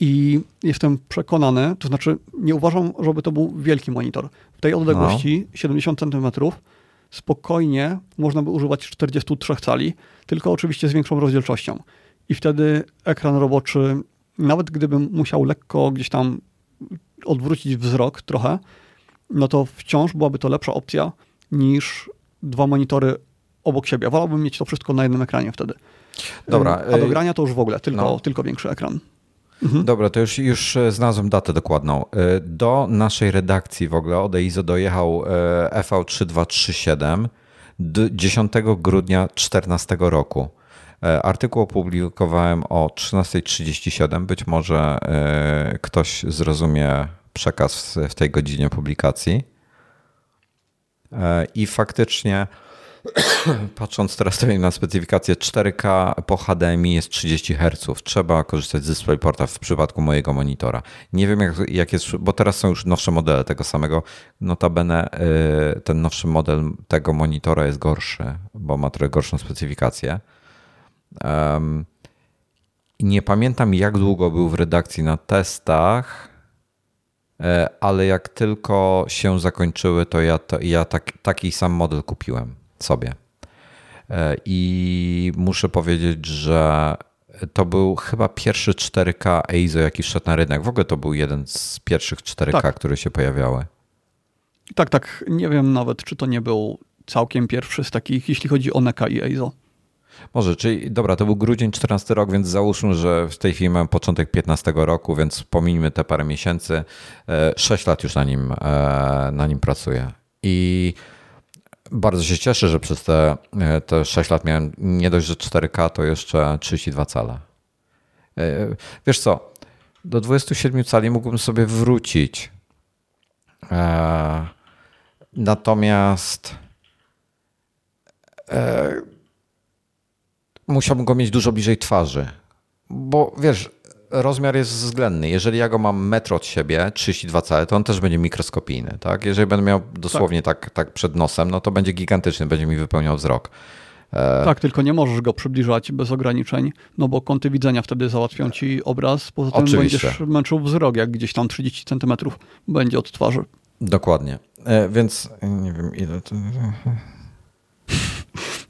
i jestem przekonany, to znaczy nie uważam, żeby to był wielki monitor. W tej odległości no. siedemdziesiąt centymetrów spokojnie można by używać czterdziestu trzech cali, tylko oczywiście z większą rozdzielczością. I wtedy ekran roboczy, nawet gdybym musiał lekko gdzieś tam odwrócić wzrok trochę, no to wciąż byłaby to lepsza opcja niż dwa monitory obok siebie. Wolałbym mieć to wszystko na jednym ekranie wtedy. Dobra. A do grania to już w ogóle, tylko, no. tylko większy ekran. Mhm. Dobra, to już, już znalazłem datę dokładną. Do naszej redakcji w ogóle od EIZO dojechał E V trzy dwa trzy siedem dziesiątego grudnia dwa tysiące czternastego roku. Artykuł opublikowałem o trzynasta trzydzieści siedem. Być może ktoś zrozumie przekaz w tej godzinie publikacji. I faktycznie, patrząc teraz sobie na specyfikację, cztery K po H D M I jest trzydzieści herców. Trzeba korzystać z DisplayPorta w przypadku mojego monitora. Nie wiem jak, jak jest, bo teraz są już nowsze modele tego samego. Notabene ten nowszy model tego monitora jest gorszy, bo ma trochę gorszą specyfikację. Nie pamiętam jak długo był w redakcji na testach, ale jak tylko się zakończyły, to ja, to ja tak, taki sam model kupiłem sobie. I muszę powiedzieć, że to był chyba pierwszy cztery K EIZO, jaki wszedł na rynek. W ogóle to był jeden z pierwszych cztery K, tak. które się pojawiały. Tak, tak. Nie wiem nawet, czy to nie był całkiem pierwszy z takich, jeśli chodzi o NECA i EIZO. Może, czyli dobra, to był grudzień czternasty rok, więc załóżmy, że w tej chwili mamy początek piętnastego roku, więc pomińmy te parę miesięcy. Sześć lat już na nim, na nim pracuję. I bardzo się cieszę, że przez te, te sześć lat miałem nie dość, że cztery K, to jeszcze trzydzieści dwa cale. Wiesz co, do dwudziestu siedmiu cali mógłbym sobie wrócić. Natomiast musiałbym go mieć dużo bliżej twarzy, bo wiesz, rozmiar jest względny. Jeżeli ja go mam metr od siebie, trzydzieści dwa cale, to on też będzie mikroskopijny. Tak? Jeżeli będę miał dosłownie tak. Tak, tak przed nosem, no to będzie gigantyczny, będzie mi wypełniał wzrok. Tak, tylko nie możesz go przybliżać bez ograniczeń, no bo kąty widzenia wtedy załatwią ci obraz, poza tym oczywiście. Będziesz męczył wzrok, jak gdzieś tam trzydzieści centymetrów będzie od twarzy. Dokładnie, więc nie wiem ile to...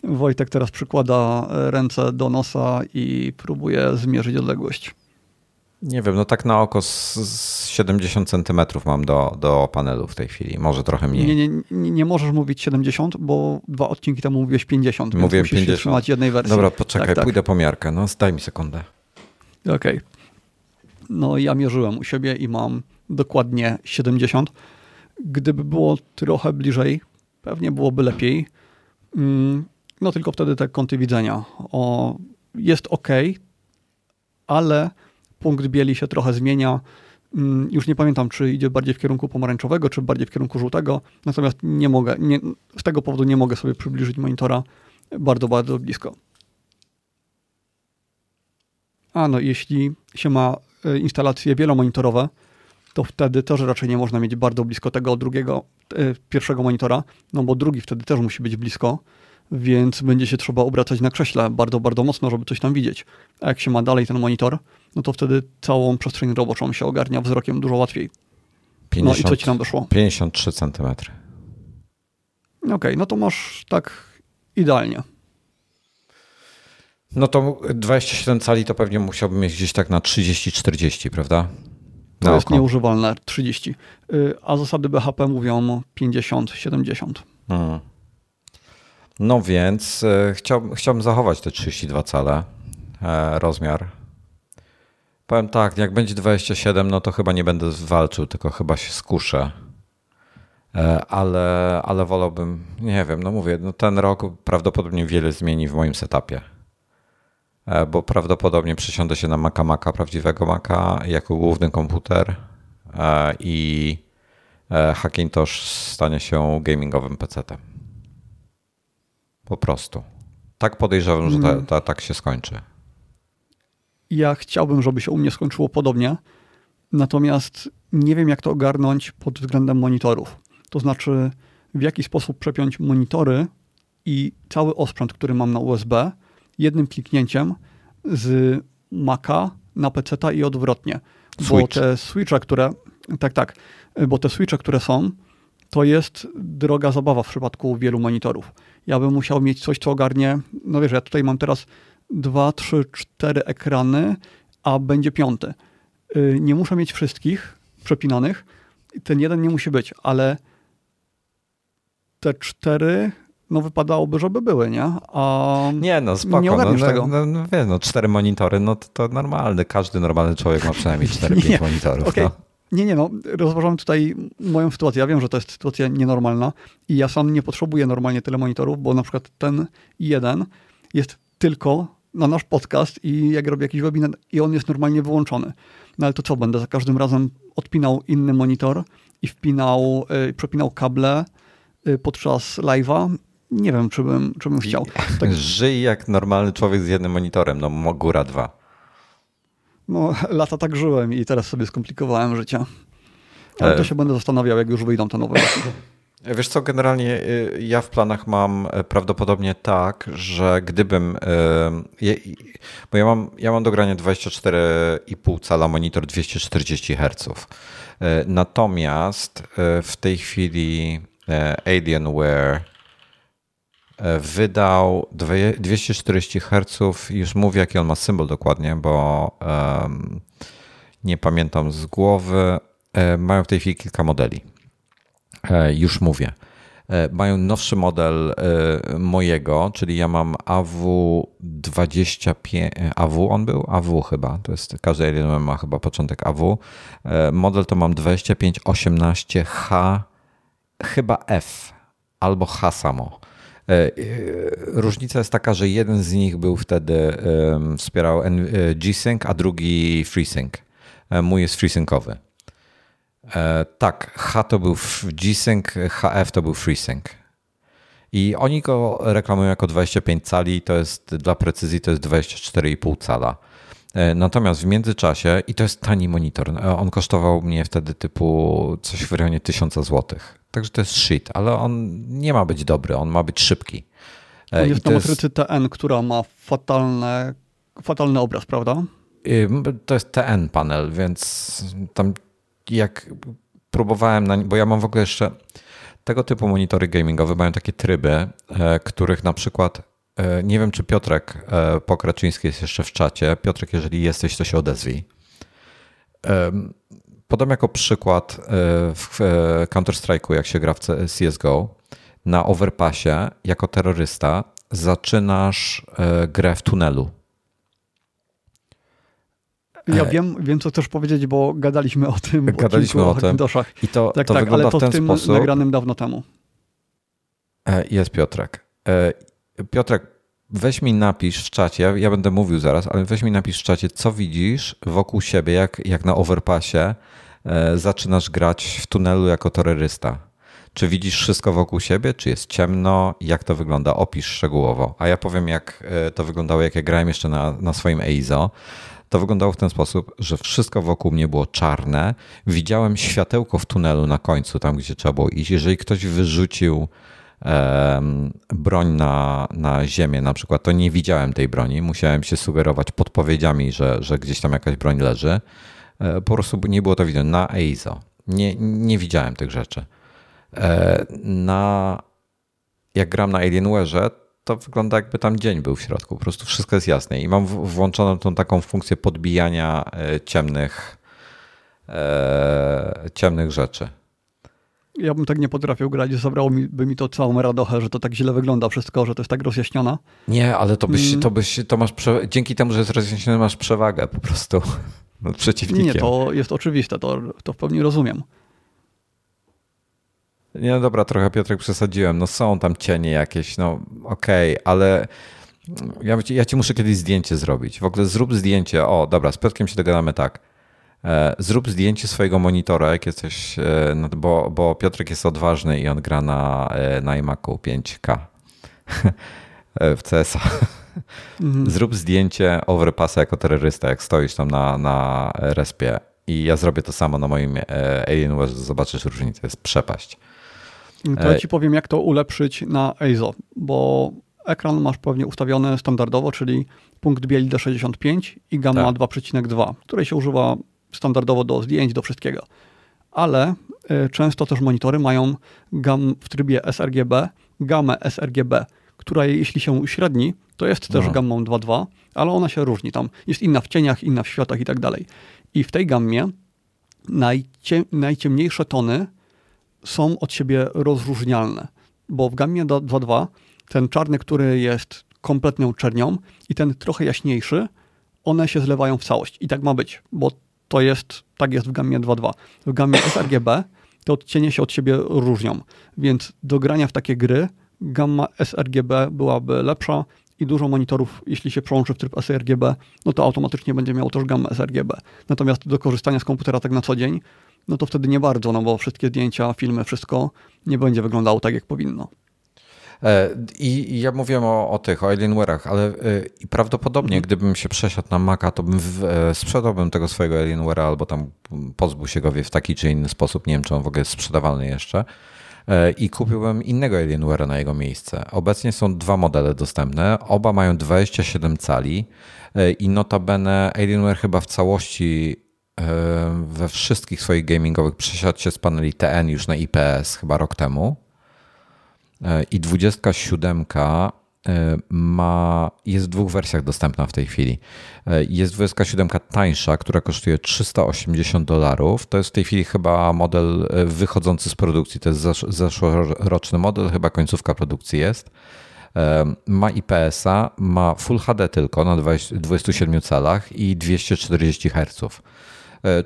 Wojtek teraz przykłada ręce do nosa i próbuje zmierzyć odległość. Nie wiem, no tak na oko z, z siedemdziesiąt centymetrów mam do, do panelu w tej chwili, może trochę mniej. Nie, nie, nie, nie możesz mówić siedemdziesiąt, bo dwa odcinki temu mówiłeś pięćdziesiąt, więc musisz pięćdziesiąt. Się trzymać jednej wersji. Dobra, poczekaj, tak, tak. Pójdę po miarkę, no daj mi sekundę. Okej. Okay. No ja mierzyłem u siebie i mam dokładnie siedemdziesiąt. Gdyby było trochę bliżej, pewnie byłoby lepiej. No tylko wtedy te kąty widzenia. O, jest ok, ale punkt bieli się trochę zmienia. Już nie pamiętam, czy idzie bardziej w kierunku pomarańczowego, czy bardziej w kierunku żółtego. Natomiast nie mogę, nie, z tego powodu nie mogę sobie przybliżyć monitora bardzo, bardzo blisko. A no, jeśli się ma instalacje wielomonitorowe, to wtedy też raczej nie można mieć bardzo blisko tego drugiego, pierwszego monitora, no bo drugi wtedy też musi być blisko, więc będzie się trzeba obracać na krześle bardzo, bardzo mocno, żeby coś tam widzieć. A jak się ma dalej ten monitor, no to wtedy całą przestrzeń roboczą się ogarnia wzrokiem dużo łatwiej. pięćdziesiąt, no i co ci tam doszło? pięćdziesiąt trzy centymetry. Okej, okay, no to masz tak idealnie. No to dwadzieścia siedem cali to pewnie musiałbym mieć gdzieś tak na trzydzieści czterdzieści, prawda? To na jest oko. Nieużywalne trzydzieści, a zasady B H P mówią pięćdziesiąt siedemdziesiąt. Hmm. No więc e, chciałbym, chciałbym zachować te trzydzieści dwa cale e, rozmiar. Powiem tak, jak będzie dwadzieścia siedem, no to chyba nie będę walczył, tylko chyba się skuszę. E, ale, ale wolałbym, nie wiem, no mówię, no ten rok prawdopodobnie wiele zmieni w moim setupie. E, bo prawdopodobnie przesiądę się na Maca Maca, prawdziwego Maca jako główny komputer e, i e, Hackintosh stanie się gamingowym P C-tem. Po prostu. Tak podejrzewam, że ta, ta, tak się skończy. Ja chciałbym, żeby się u mnie skończyło podobnie, Natomiast nie wiem, jak to ogarnąć pod względem monitorów. To znaczy, w jaki sposób przepiąć monitory i cały osprzęt, który mam na U S B, jednym kliknięciem z Maca na P C ta i odwrotnie. Switch. Bo te switche, które... Tak, tak. Bo te switche, które są, to jest droga zabawa w przypadku wielu monitorów. Ja bym musiał mieć coś, co ogarnie... No wiesz, ja tutaj mam teraz dwa, trzy, cztery ekrany, a będzie piąty. Nie muszę mieć wszystkich przepinanych. Ten jeden nie musi być, ale te cztery... No wypadałoby, żeby były, nie? A nie, no spoko. Nie ogarniesz no, tego. No, no, no, no cztery monitory, no to, to normalne. Każdy normalny człowiek ma przynajmniej cztery pięć monitorów. Okay. No. Nie, nie, no rozważam tutaj moją sytuację. Ja wiem, że to jest sytuacja nienormalna i ja sam nie potrzebuję normalnie tyle monitorów, bo na przykład ten jeden jest tylko na nasz podcast i jak robię jakiś webinar i on jest normalnie wyłączony. No ale to co, będę za każdym razem odpinał inny monitor i wpinał, yy, przepinał kable yy, podczas live'a. Nie wiem, czy bym, czy bym chciał. Tak... Żyj jak normalny człowiek z jednym monitorem, no góra dwa. No lata tak żyłem i teraz sobie skomplikowałem życie. Ale e... to się będę zastanawiał, jak już wyjdą te nowe lata. Wiesz co, generalnie ja w planach mam prawdopodobnie tak, że gdybym... Bo ja mam, ja mam do grania dwadzieścia cztery i pół cala monitor dwieście czterdzieści herców. Natomiast w tej chwili Alienware wydał dwieście czterdzieści herców, już mówię jaki on ma symbol dokładnie, bo um, nie pamiętam z głowy, e, mają w tej chwili kilka modeli, e, już mówię. E, mają nowszy model e, mojego, czyli ja mam A W dwadzieścia pięć, A W on był? A W chyba, to jest, każdy Alienware ma chyba początek A W. E, model to mam dwadzieścia pięć osiemnaście H, chyba F albo H samo. Różnica jest taka, że jeden z nich był wtedy, um, wspierał G-Sync, a drugi FreeSync. Mój jest FreeSyncowy. E, tak, H to był G-Sync, H F to był FreeSync. I oni go reklamują jako dwadzieścia pięć cali, to jest dla precyzji to jest dwadzieścia cztery i pół cala. E, natomiast w międzyczasie, i to jest tani monitor, on kosztował mnie wtedy typu coś w rejonie tysiąca złotych. Także to jest shit, ale on nie ma być dobry, on ma być szybki. On jest I to na matrycy jest... T N, która ma fatalne, fatalny obraz, prawda? To jest T N panel, więc tam jak próbowałem, na, bo ja mam w ogóle jeszcze tego typu monitory gamingowe, mają takie tryby, których na przykład, nie wiem czy Piotrek Pokraczyński jest jeszcze w czacie. Piotrek, jeżeli jesteś, to się odezwij. Podam jako przykład w Counter-Strike'u, jak się gra w C S G O, na overpassie jako terrorysta zaczynasz grę w tunelu. Ja wiem, wiem co chcesz powiedzieć, bo gadaliśmy o tym. Gadaliśmy o tym. I to, tak, to tak, wygląda ale to w ten w tym sposób. Nagranym dawno temu. Jest Piotrek. Piotrek, weź mi napisz w czacie, ja, ja będę mówił zaraz, ale weź mi napisz w czacie, co widzisz wokół siebie, jak, jak na overpassie e, zaczynasz grać w tunelu jako terrorysta. Czy widzisz wszystko wokół siebie, czy jest ciemno, jak to wygląda? Opisz szczegółowo. A ja powiem, jak to wyglądało, jak ja grałem jeszcze na, na swoim E I Z O. To wyglądało w ten sposób, że wszystko wokół mnie było czarne. Widziałem światełko w tunelu na końcu, tam gdzie trzeba było iść. Jeżeli ktoś wyrzucił broń na, na ziemię na przykład, to nie widziałem tej broni. Musiałem się sugerować podpowiedziami, że, że gdzieś tam jakaś broń leży. Po prostu nie było to widać. Na E I Z O nie, nie widziałem tych rzeczy. Na, jak gram na Alienware'ze, to wygląda jakby tam dzień był w środku. Po prostu wszystko jest jasne. I mam włączoną tą taką funkcję podbijania ciemnych, ciemnych rzeczy. Ja bym tak nie potrafił grać, zabrałoby mi to całą radochę, że to tak źle wygląda wszystko, że to jest tak rozjaśnione. Nie, ale to byś, to byś, to masz prze... dzięki temu, że jest rozjaśnione, masz przewagę po prostu nad przeciwnikiem. Nie, to jest oczywiste, to, to w pełni rozumiem. Nie, no dobra, trochę Piotrek przesadziłem, no są tam cienie jakieś, no okej, okay, ale ja, ja ci muszę kiedyś zdjęcie zrobić. W ogóle zrób zdjęcie, o dobra, z Piotrkiem się dogadamy tak. Zrób zdjęcie swojego monitora, jak jesteś, bo, bo Piotrek jest odważny i on gra na, na iMacu pięć K w C S A. Zrób zdjęcie overpassa jako terrorysta, jak stoisz tam na, na respie i ja zrobię to samo na moim Alienware, zobaczysz różnicę, jest przepaść. To ja ci powiem, jak to ulepszyć na EIZO, bo ekran masz pewnie ustawiony standardowo, czyli punkt bieli D sześćdziesiąt pięć i gamma tak. dwa przecinek dwa, której się używa standardowo do zdjęć, do wszystkiego. Ale często też monitory mają gam w trybie sRGB, gamę sRGB, która jeśli się średni, to jest też no. gammą dwa przecinek dwa, ale ona się różni tam. Jest inna w cieniach, inna w światach i tak dalej. I w tej gammie najcie, najciemniejsze tony są od siebie rozróżnialne, bo w gammie dwa przecinek dwa ten czarny, który jest kompletną czernią i ten trochę jaśniejszy, one się zlewają w całość. I tak ma być, bo to jest, tak jest w gammie dwa przecinek dwa. W gammie sRGB te odcienie się od siebie różnią, więc do grania w takie gry gamma sRGB byłaby lepsza i dużo monitorów, jeśli się przełączy w tryb sRGB, no to automatycznie będzie miało też gammę sRGB. Natomiast do korzystania z komputera tak na co dzień, no to wtedy nie bardzo, no bo wszystkie zdjęcia, filmy, wszystko nie będzie wyglądało tak, jak powinno. I ja mówiłem o, o tych, o Alienware'ach, ale i prawdopodobnie mhm. gdybym się przesiadł na Maca, to bym w, sprzedałbym tego swojego Alienware'a albo tam pozbył się go w taki czy inny sposób, nie wiem, czy on w ogóle jest sprzedawalny jeszcze. I kupiłbym innego Alienware'a na jego miejsce. Obecnie są dwa modele dostępne, oba mają dwadzieścia siedem cali i notabene Alienware chyba w całości we wszystkich swoich gamingowych przesiadł się z paneli T N już na I P S chyba rok temu i dwadzieścia siedem ma, jest w dwóch wersjach dostępna w tej chwili. Jest dwadzieścia siedem tańsza, która kosztuje trzysta osiemdziesiąt dolarów. To jest w tej chwili chyba model wychodzący z produkcji. To jest zeszłoroczny model, chyba końcówka produkcji jest. Ma I P S-a, ma Full H D tylko na dwudziestu siedmiu calach i dwieście czterdzieści herców.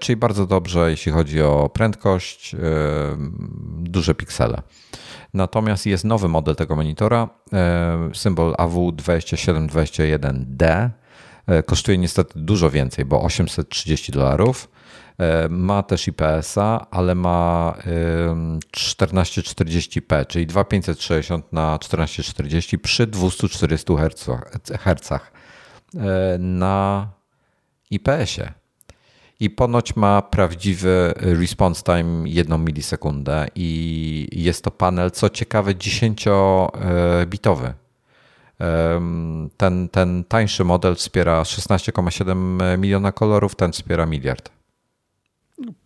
Czyli bardzo dobrze, jeśli chodzi o prędkość, yy, duże piksele. Natomiast jest nowy model tego monitora, yy, symbol A W dwa tysiące siedemset dwadzieścia jeden D. Yy, kosztuje niestety dużo więcej, bo osiemset trzydzieści dolarów. Yy, ma też I P S-a, ale ma yy, czternaście czterdzieści p, czyli dwa tysiące pięćset sześćdziesiąt na czternaście czterdzieści przy dwieście czterdzieści hercach yy, na I P S-ie. I ponoć ma prawdziwy response time jedną milisekundę i jest to panel, co ciekawe, dziesięciobitowy. Ten, ten tańszy model wspiera szesnaście przecinek siedem miliona kolorów, ten wspiera miliard.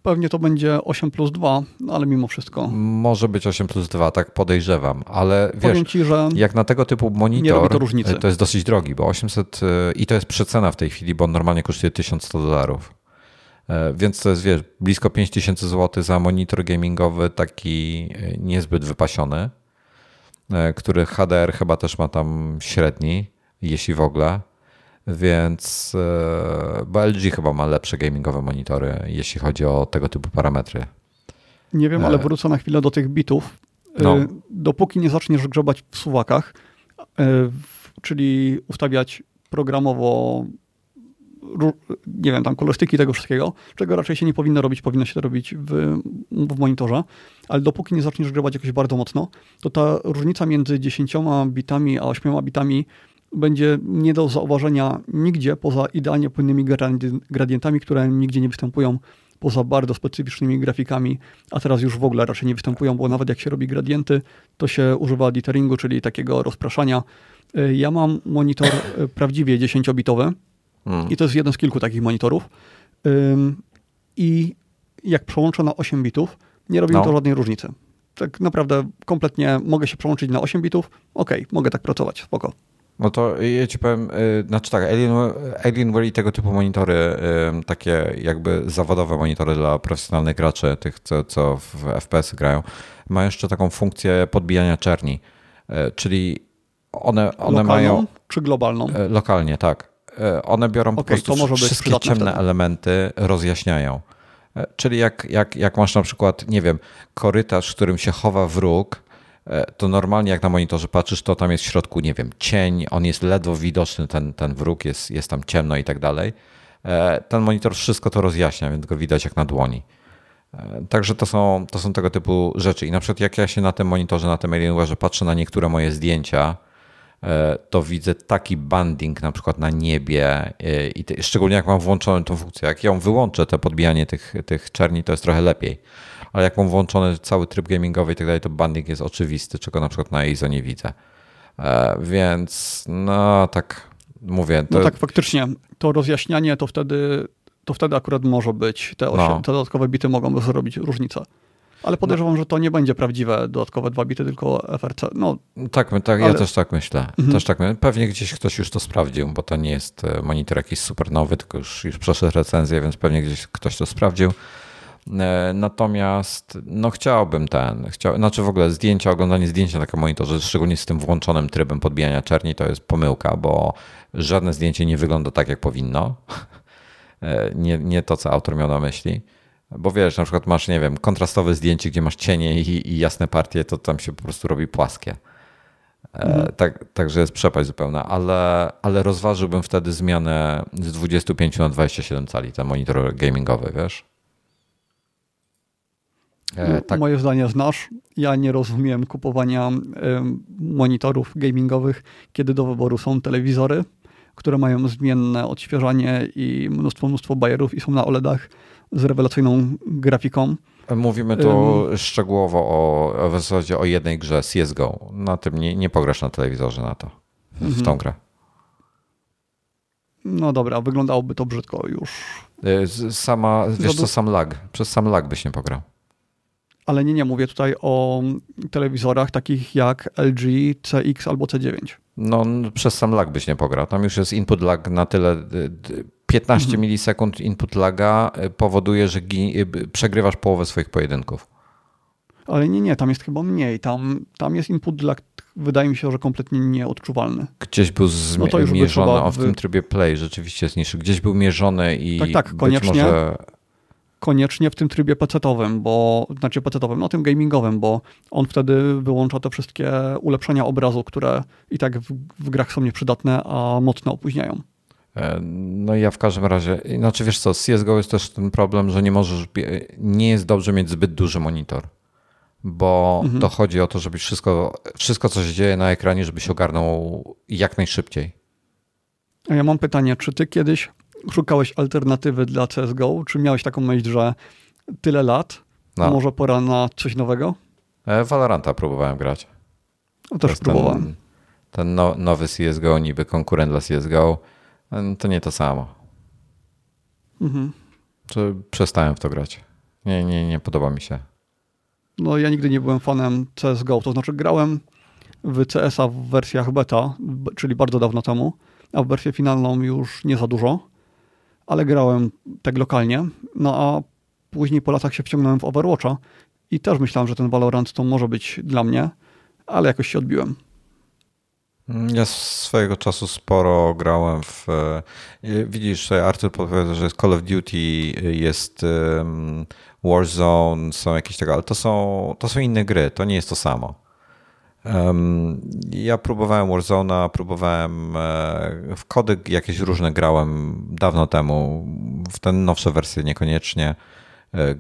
Pewnie to będzie osiem plus dwa, ale mimo wszystko. Może być osiem plus dwa, tak podejrzewam, ale powiem wiesz, ci, że jak na tego typu monitor, to, to jest dosyć drogi, bo osiemset i to jest przecena w tej chwili, bo on normalnie kosztuje tysiąc sto dolarów. Więc to jest, wiesz, blisko pięć tysięcy złotych za monitor gamingowy, taki niezbyt wypasiony, który H D R chyba też ma tam średni, jeśli w ogóle. Więc, bo L G chyba ma lepsze gamingowe monitory, jeśli chodzi o tego typu parametry. Nie wiem, ale wrócę na chwilę do tych bitów. No. Dopóki nie zaczniesz grzebać w suwakach, czyli ustawiać programowo, nie wiem, tam kolorystyki tego wszystkiego, czego raczej się nie powinno robić, powinno się to robić w, w monitorze, ale dopóki nie zaczniesz grzebać jakoś bardzo mocno, to ta różnica między dziesięcioma bitami a ośmioma bitami będzie nie do zauważenia nigdzie poza idealnie płynnymi gradientami, które nigdzie nie występują, poza bardzo specyficznymi grafikami, a teraz już w ogóle raczej nie występują, bo nawet jak się robi gradienty, to się używa ditheringu, czyli takiego rozpraszania. Ja mam monitor prawdziwie dziesięciobitowy, i to jest jeden z kilku takich monitorów. Ym, I jak przełączę na osiem bitów, nie robi no. to żadnej różnicy. Tak naprawdę kompletnie mogę się przełączyć na osiem bitów, okej, okay, mogę tak pracować, spoko. No to ja ci powiem, yy, znaczy tak, Alienware, Alienware i tego typu monitory, yy, takie jakby zawodowe monitory dla profesjonalnych graczy, tych co, co w F P S grają, ma jeszcze taką funkcję podbijania czerni, yy, czyli one, one lokalną mają... czy globalną? Yy, lokalnie, tak. One biorą okay, po prostu wszystkie ciemne wtedy. Elementy, rozjaśniają. Czyli jak, jak, jak masz na przykład, nie wiem, korytarz, w którym się chowa wróg, to normalnie jak na monitorze patrzysz, to tam jest w środku, nie wiem, cień, on jest ledwo widoczny, ten, ten wróg, jest, jest tam ciemno i tak dalej. Ten monitor wszystko to rozjaśnia, więc go widać jak na dłoni. Także to są, to są tego typu rzeczy. I na przykład jak ja się na tym monitorze, na tym Alienwareze patrzę na niektóre moje zdjęcia, to widzę taki banding na przykład na niebie i te, szczególnie jak mam włączoną tą funkcję. Jak ją wyłączę, to podbijanie tych, tych czerni, to jest trochę lepiej. Ale jak mam włączony cały tryb gamingowy i tak dalej, to banding jest oczywisty, czego na przykład na I S O nie widzę. Więc no tak mówię. To... No tak, faktycznie. To rozjaśnianie to wtedy, to wtedy akurat może być. Te, osie, no. te dodatkowe bity mogą zrobić różnicę. Ale podejrzewam, no. że to nie będzie prawdziwe dodatkowe dwa bity, tylko F R C. No, tak, tak ale... ja też tak myślę. Mhm. Też tak myślę. Pewnie gdzieś ktoś już to sprawdził, bo to nie jest monitor jakiś super nowy, tylko już, już przeszedł recenzję, więc pewnie gdzieś ktoś to sprawdził. Natomiast no chciałbym ten, chciał, znaczy w ogóle zdjęcia, oglądanie zdjęcia na takim monitorze, szczególnie z tym włączonym trybem podbijania czerni, to jest pomyłka, bo żadne zdjęcie nie wygląda tak, jak powinno. nie, nie to, co autor miał na myśli. Bo wiesz, na przykład masz, nie wiem, kontrastowe zdjęcie, gdzie masz cienie i, i jasne partie, to tam się po prostu robi płaskie. Mhm. E, tak, także jest przepaść zupełna, ale, ale rozważyłbym wtedy zmianę z dwudziestu pięciu na dwudziestu siedmiu cali, ten monitor gamingowy, wiesz? E, tak. Moje zdanie znasz. Ja nie rozumiem kupowania y, monitorów gamingowych, kiedy do wyboru są telewizory, które mają zmienne odświeżanie i mnóstwo, mnóstwo bajerów i są na O L E D ach z rewelacyjną grafiką. Mówimy tu um, szczegółowo o, w zasadzie o jednej grze C S G O. Na tym nie, nie pograsz na telewizorze na to, w mm-hmm. tą grę. No dobra, wyglądałoby to brzydko już. Sama, wiesz co, sam lag. Przez sam lag byś nie pograł. Ale nie, nie, mówię tutaj o telewizorach takich jak L G, C X albo C dziewięć. No, przez sam lag byś nie pograł. Tam już jest input lag na tyle... piętnaście mhm. milisekund input laga powoduje, że gi- przegrywasz połowę swoich pojedynków. Ale nie, nie, tam jest chyba mniej. Tam, tam jest input lag, wydaje mi się, że kompletnie nieodczuwalny. Gdzieś był zmi- no mierzony, o w wy... tym trybie play rzeczywiście jest niższy. Gdzieś był mierzony i tak, tak, koniecznie, być może... koniecznie w tym trybie pecetowym, bo, znaczy pecetowym, no tym gamingowym, bo on wtedy wyłącza te wszystkie ulepszenia obrazu, które i tak w, w grach są nieprzydatne, a mocno opóźniają. No ja w każdym razie, znaczy wiesz co, z C S G O jest też ten problem, że nie możesz, nie jest dobrze mieć zbyt duży monitor, bo mhm. to chodzi o to, żeby wszystko, wszystko co się dzieje na ekranie, żeby się ogarnął jak najszybciej. A ja mam pytanie, czy ty kiedyś szukałeś alternatywy dla C S G O? Czy miałeś taką myśl, że tyle lat, no. może pora na coś nowego? Valoranta próbowałem grać. No też ten, próbowałem. Ten no, nowy C S G O, niby konkurent dla C S G O. To nie to samo. Mhm. Czy przestałem w to grać? Nie, nie, nie podoba mi się. No ja nigdy nie byłem fanem C S G O, to znaczy grałem w C S a w wersjach beta, czyli bardzo dawno temu, a w wersję finalną już nie za dużo, ale grałem tak lokalnie, no a później po latach się wciągnąłem w Overwatcha i też myślałem, że ten Valorant to może być dla mnie, ale jakoś się odbiłem. Ja swojego czasu sporo grałem w... Widzisz, Artur podpowiada, że jest Call of Duty, jest Warzone, są jakieś tego, ale to są, to są inne gry, to nie jest to samo. Ja próbowałem Warzone'a, próbowałem w kody jakieś różne grałem dawno temu, w te nowsze wersje niekoniecznie.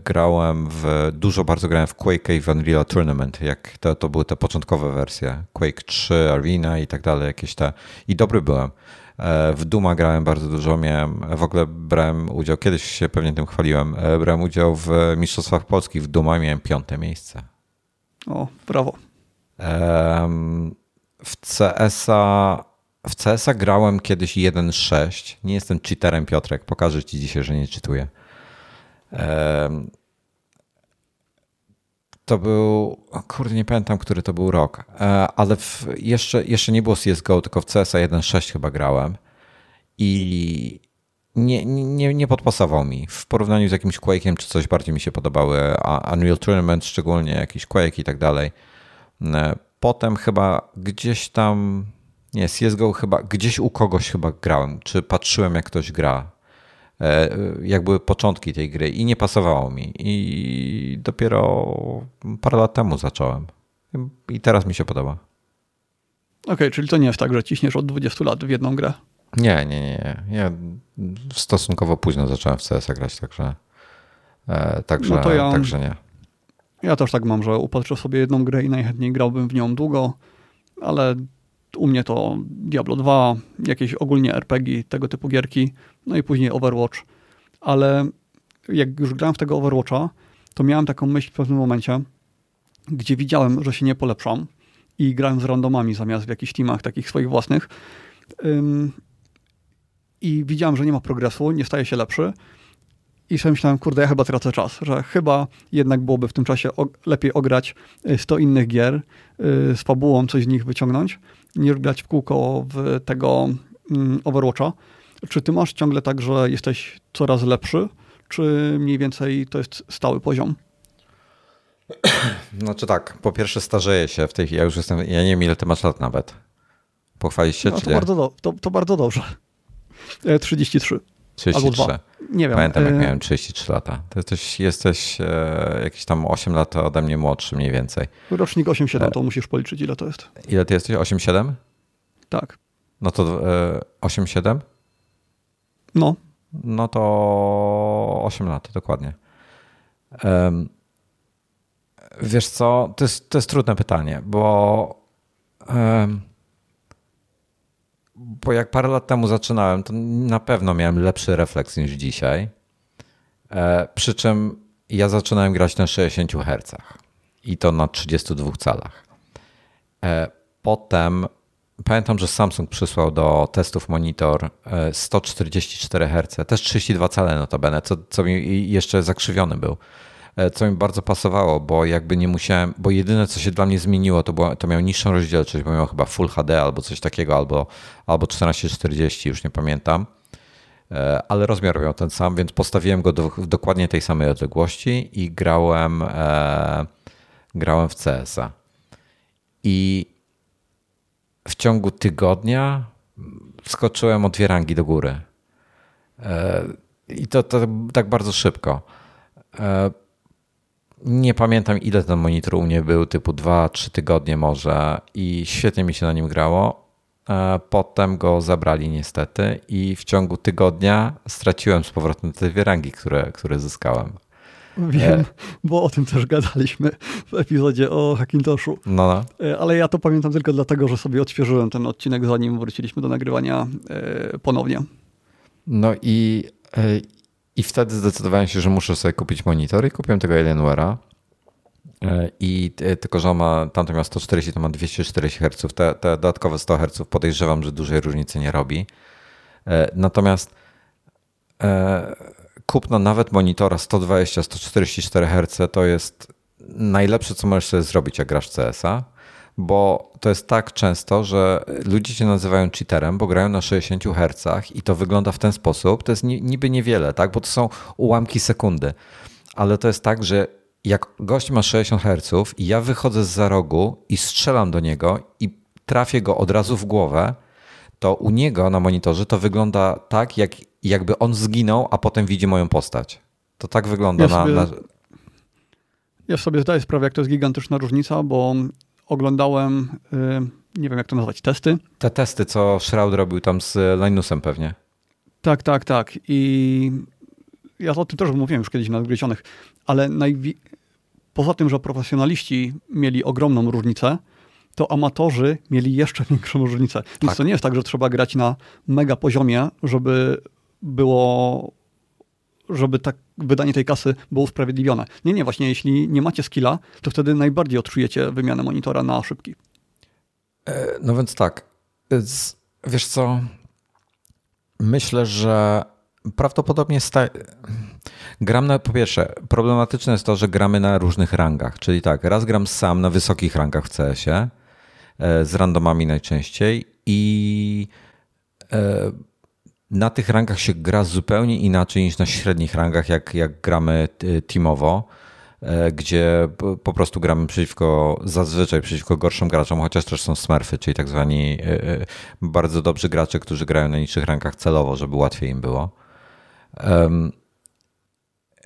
Grałem w... Dużo bardzo grałem w Quake'a i w Unreal Tournament. Jak to, to były te początkowe wersje. Quake trzy, Arena i tak dalej. Jakieś te... I dobry byłem. W Dooma grałem bardzo dużo. Miałem... W ogóle brałem udział... Kiedyś się pewnie tym chwaliłem. Brałem udział w Mistrzostwach Polskich w Dooma i miałem piąte miejsce. O, brawo. W C S a... W C S a grałem kiedyś jeden sześć. Nie jestem cheaterem, Piotrek. Pokażę ci dzisiaj, że nie cheatuję. To był, kurde, nie pamiętam, który to był rok, ale w, jeszcze, jeszcze nie było C S G O, tylko w C S a jeden sześć chyba grałem i nie, nie, nie podpasował mi. W porównaniu z jakimś Quake'iem czy coś bardziej mi się podobały Unreal Tournament, szczególnie jakiś Quake i tak dalej. Potem chyba gdzieś tam, nie, C S G O chyba, gdzieś u kogoś chyba grałem, czy patrzyłem jak ktoś gra. Jak były początki tej gry i nie pasowało mi i dopiero parę lat temu zacząłem i teraz mi się podoba. Okej, okay, czyli to nie jest tak, że ciśniesz od dwudziestu lat w jedną grę? Nie, nie, nie. Ja stosunkowo późno zacząłem w C S a grać, także, także, no to ja, także nie. Ja też tak mam, że upatrzę sobie jedną grę i najchętniej grałbym w nią długo, ale U mnie to Diablo dwa, jakieś ogólnie er pe gie, tego typu gierki, no i później Overwatch. Ale jak już grałem w tego Overwatcha, to miałem taką myśl w pewnym momencie, gdzie widziałem, że się nie polepszam i grałem z randomami zamiast w jakichś teamach takich swoich własnych. Ym, I widziałem, że nie ma progresu, nie staje się lepszy. I sobie myślałem, kurde, ja chyba tracę czas, że chyba jednak byłoby w tym czasie og- lepiej ograć sto innych gier, yy, z fabułą coś z nich wyciągnąć, niż grać w kółko w tego yy, Overwatcha. Czy ty masz ciągle tak, że jesteś coraz lepszy, czy mniej więcej to jest stały poziom? Znaczy tak, po pierwsze starzeję się w tej chwili, ja już jestem, ja nie wiem ile ty masz lat nawet. Pochwalić się, no, czy to nie? Bardzo do, to, to bardzo dobrze. trzydzieści trzy. trzydzieści trzy. Nie wiem. Pamiętam, jak miałem trzydzieści trzy lata. Ty jesteś, jesteś e, jakieś tam osiem lat ode mnie młodszy mniej więcej. Rocznik osiem siedem, to musisz policzyć, ile to jest. Ile ty jesteś? osiem siedem? Tak. No to e, osiem siedem? No. No to osiem lat, dokładnie. Um, wiesz co, to jest, to jest trudne pytanie, bo... Um, Bo jak parę lat temu zaczynałem, to na pewno miałem lepszy refleks niż dzisiaj. E, przy czym ja zaczynałem grać na sześćdziesięciu hercach i to na trzydziestu dwóch calach. E, potem pamiętam, że Samsung przysłał do testów monitor sto czterdzieści cztery herce, też trzydzieści dwa cale notabene, co, co mi jeszcze zakrzywiony był. Co mi bardzo pasowało, bo jakby nie musiałem, bo jedyne co się dla mnie zmieniło, to, było, to miał niższą rozdzielczość, bo miał chyba Full H D albo coś takiego, albo, albo czternaście czterdzieści, już nie pamiętam, ale rozmiar miał ten sam, więc postawiłem go do, w dokładnie tej samej odległości i grałem, e, grałem w C S a. I w ciągu tygodnia skoczyłem o dwie rangi do góry. E, I to, to tak bardzo szybko. E, Nie pamiętam, ile ten monitor u mnie był, typu dwa trzy tygodnie może i świetnie mi się na nim grało. Potem go zabrali niestety i w ciągu tygodnia straciłem z powrotem te dwie rangi, które, które zyskałem. Wiem, e... bo o tym też gadaliśmy w epizodzie o Hackintoshu. No, no. Ale ja to pamiętam tylko dlatego, że sobie odświeżyłem ten odcinek, zanim wróciliśmy do nagrywania ponownie. No i... I wtedy zdecydowałem się, że muszę sobie kupić monitor i kupiłem tego Alienware'a. I tylko, że on ma, tamto miał sto czterdzieści, to ma dwieście czterdzieści herców. Te, te dodatkowe sto herców podejrzewam, że dużej różnicy nie robi. Natomiast kupno nawet monitora sto dwadzieścia sto czterdzieści cztery herce to jest najlepsze, co możesz sobie zrobić, jak grasz w C S a, bo to jest tak często, że ludzie cię nazywają cheaterem, bo grają na sześćdziesięciu hercach i to wygląda w ten sposób. To jest niby niewiele, tak? Bo to są ułamki sekundy. Ale to jest tak, że jak gość ma sześćdziesiąt herców i ja wychodzę z za rogu i strzelam do niego i trafię go od razu w głowę, to u niego na monitorze to wygląda tak, jak, jakby on zginął, a potem widzi moją postać. To tak wygląda ja na... Sobie, na... Ja sobie zdaję sprawę, jak to jest gigantyczna różnica, bo... Oglądałem, nie wiem jak to nazwać, testy. Te testy, co Shroud robił tam z Linusem pewnie. Tak, tak, tak. I ja o tym też mówiłem już kiedyś na Odgryzionych, ale najwi- poza tym, że profesjonaliści mieli ogromną różnicę, to amatorzy mieli jeszcze większą różnicę. Więc tak. To nie jest tak, że trzeba grać na mega poziomie, żeby było... żeby tak wydanie tej kasy było usprawiedliwione. Nie, nie, właśnie jeśli nie macie skilla, to wtedy najbardziej odczujecie wymianę monitora na szybki. No więc tak, wiesz co, myślę, że prawdopodobnie sta... gram na, po pierwsze, problematyczne jest to, że gramy na różnych rangach, czyli tak, raz gram sam na wysokich rangach w C S ie, z randomami najczęściej i... Na tych rankach się gra zupełnie inaczej niż na średnich rankach, jak, jak gramy teamowo, gdzie po prostu gramy przeciwko, zazwyczaj przeciwko gorszym graczom, chociaż też są smurfy, czyli tak zwani bardzo dobrzy gracze, którzy grają na niższych rankach celowo, żeby łatwiej im było.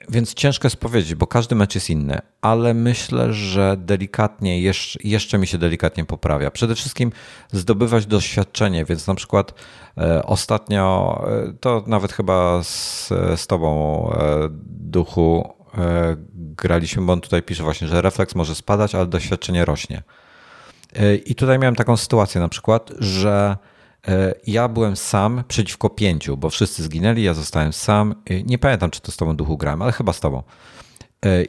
Więc ciężko jest powiedzieć, bo każdy mecz jest inny, ale myślę, że delikatnie, jeszcze, jeszcze mi się delikatnie poprawia. Przede wszystkim zdobywać doświadczenie, więc na przykład e, ostatnio, e, to nawet chyba z, z tobą, e, Duchu, e, graliśmy, bo on tutaj pisze właśnie, że refleks może spadać, ale doświadczenie rośnie. I tutaj miałem taką sytuację na przykład, że ja byłem sam przeciwko pięciu, bo wszyscy zginęli, ja zostałem sam. Nie pamiętam, czy to z tobą Duchu grałem, ale chyba z tobą.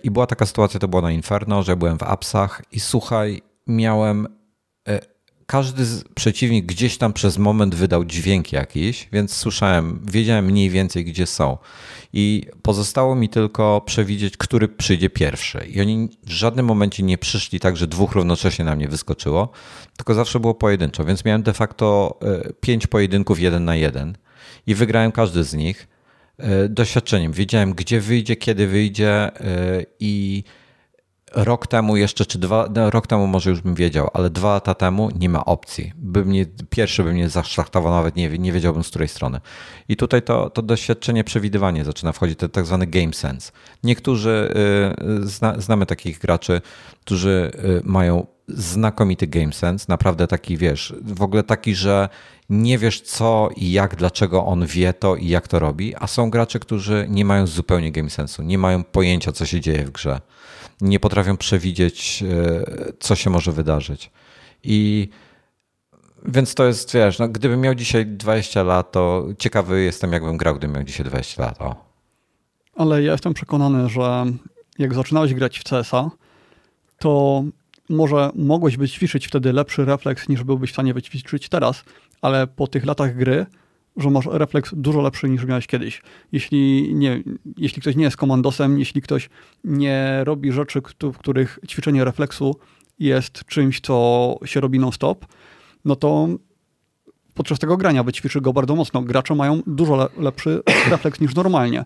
I była taka sytuacja, to było na Inferno, że byłem w Apsach i słuchaj, miałem... Każdy z przeciwnik gdzieś tam przez moment wydał dźwięk jakiś, więc słyszałem, wiedziałem mniej więcej, gdzie są. I pozostało mi tylko przewidzieć, który przyjdzie pierwszy. I oni w żadnym momencie nie przyszli tak, że dwóch równocześnie na mnie wyskoczyło, tylko zawsze było pojedynczo, więc miałem de facto pięć pojedynków jeden na jeden i wygrałem każdy z nich doświadczeniem. Wiedziałem, gdzie wyjdzie, kiedy wyjdzie i... Rok temu jeszcze, czy dwa, no rok temu może już bym wiedział, ale dwa lata temu nie ma opcji. By mnie, pierwszy by mnie zaszlachtował, nawet nie, nie wiedziałbym z której strony. I tutaj to, to doświadczenie, przewidywanie zaczyna wchodzić, ten tak zwany game sense. Niektórzy, y, zna, znamy takich graczy, którzy y, mają znakomity game sense, naprawdę taki, wiesz, w ogóle taki, że nie wiesz co i jak, dlaczego on wie to i jak to robi, a są gracze, którzy nie mają zupełnie game sensu, nie mają pojęcia, co się dzieje w grze. Nie potrafią przewidzieć, co się może wydarzyć. I więc to jest, wiesz, no, gdybym miał dzisiaj dwadzieścia lat, to ciekawy jestem, jakbym grał, gdybym miał dzisiaj dwadzieścia lat. O. Ale ja jestem przekonany, że jak zaczynałeś grać w C S a, to może mogłeś wyćwiczyć wtedy lepszy refleks, niż byłbyś w stanie wyćwiczyć teraz, ale po tych latach gry, że masz refleks dużo lepszy niż miałeś kiedyś. Jeśli, nie, jeśli ktoś nie jest komandosem, jeśli ktoś nie robi rzeczy, w których ćwiczenie refleksu jest czymś, co się robi non-stop, no to podczas tego grania wyćwiczy go bardzo mocno. Gracze mają dużo le- lepszy refleks niż normalnie.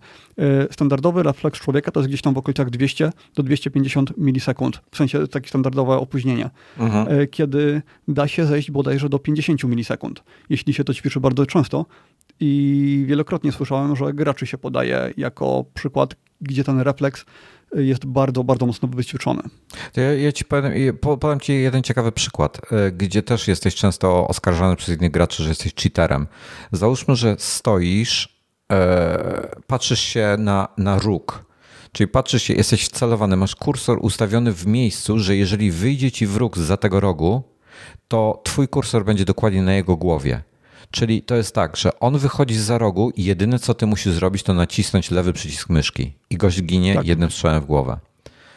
Standardowy refleks człowieka to jest gdzieś tam w okolicach dwieście do dwieście pięćdziesiąt milisekund. W sensie takie standardowe opóźnienie. Mhm. Kiedy da się zejść bodajże do pięćdziesiąt milisekund. Jeśli się to ćwiczy bardzo często. I wielokrotnie słyszałem, że graczy się podaje jako przykład, gdzie ten refleks jest bardzo, bardzo mocno wyćwiczony. To ja, ja ci powiem, podam ci jeden ciekawy przykład, gdzie też jesteś często oskarżany przez innych graczy, że jesteś cheaterem. Załóżmy, że stoisz, e, patrzysz się na, na róg, czyli patrzysz się, jesteś wcelowany, masz kursor ustawiony w miejscu, że jeżeli wyjdzie ci w róg zza tego rogu, to twój kursor będzie dokładnie na jego głowie. Czyli to jest tak, że on wychodzi zza rogu i jedyne, co ty musisz zrobić, to nacisnąć lewy przycisk myszki i gość ginie tak. jednym strzałem w głowę.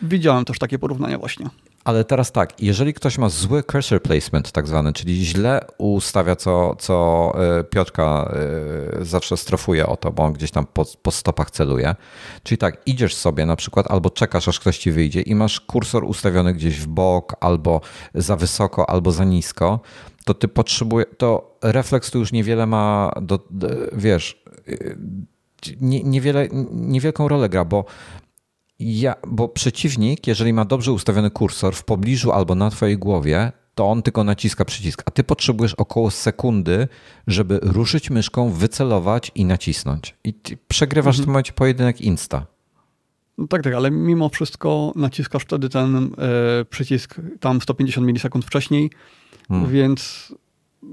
Widziałem też takie porównania właśnie. Ale teraz tak, jeżeli ktoś ma zły cursor placement tak zwany, czyli źle ustawia, co, co Piotrka zawsze strofuje o to, bo on gdzieś tam po, po stopach celuje. Czyli tak, idziesz sobie na przykład albo czekasz, aż ktoś ci wyjdzie i masz kursor ustawiony gdzieś w bok, albo za wysoko, albo za nisko, to ty potrzebuje, to refleks tu już niewiele ma, do, do, wiesz, nie, niewiele, niewielką rolę gra, bo Ja, bo przeciwnik, jeżeli ma dobrze ustawiony kursor w pobliżu albo na twojej głowie, to on tylko naciska przycisk, a ty potrzebujesz około sekundy, żeby ruszyć myszką, wycelować i nacisnąć. I przegrywasz mhm. w tym momencie pojedynek insta. No tak, tak, ale mimo wszystko naciskasz wtedy ten y, przycisk tam sto pięćdziesiąt milisekund wcześniej, hmm. więc y,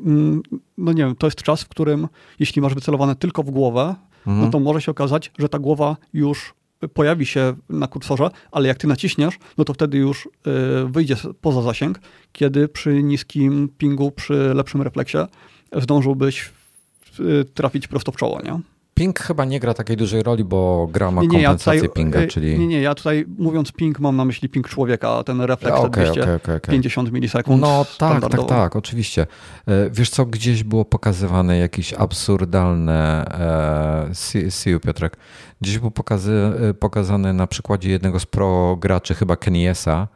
no nie wiem, to jest czas, w którym jeśli masz wycelowane tylko w głowę, mhm. no to może się okazać, że ta głowa już pojawi się na kursorze, ale jak ty naciśniesz, no to wtedy już wyjdzie poza zasięg, kiedy przy niskim pingu, przy lepszym refleksie zdążyłbyś trafić prosto w czoło, nie? Ping chyba nie gra takiej dużej roli, bo gra ma nie, nie, kompensację ja tutaj, pinga, czyli... Nie, nie, ja tutaj mówiąc ping mam na myśli ping człowieka, ten refleks okay, dwieście pięćdziesiąt okay, okay. milisekund. No tak, tak, tak, oczywiście. Wiesz co, gdzieś było pokazywane jakieś absurdalne... See, see you, Piotrek. Gdzieś było pokazy, pokazane na przykładzie jednego z pro graczy, chyba Keniesa,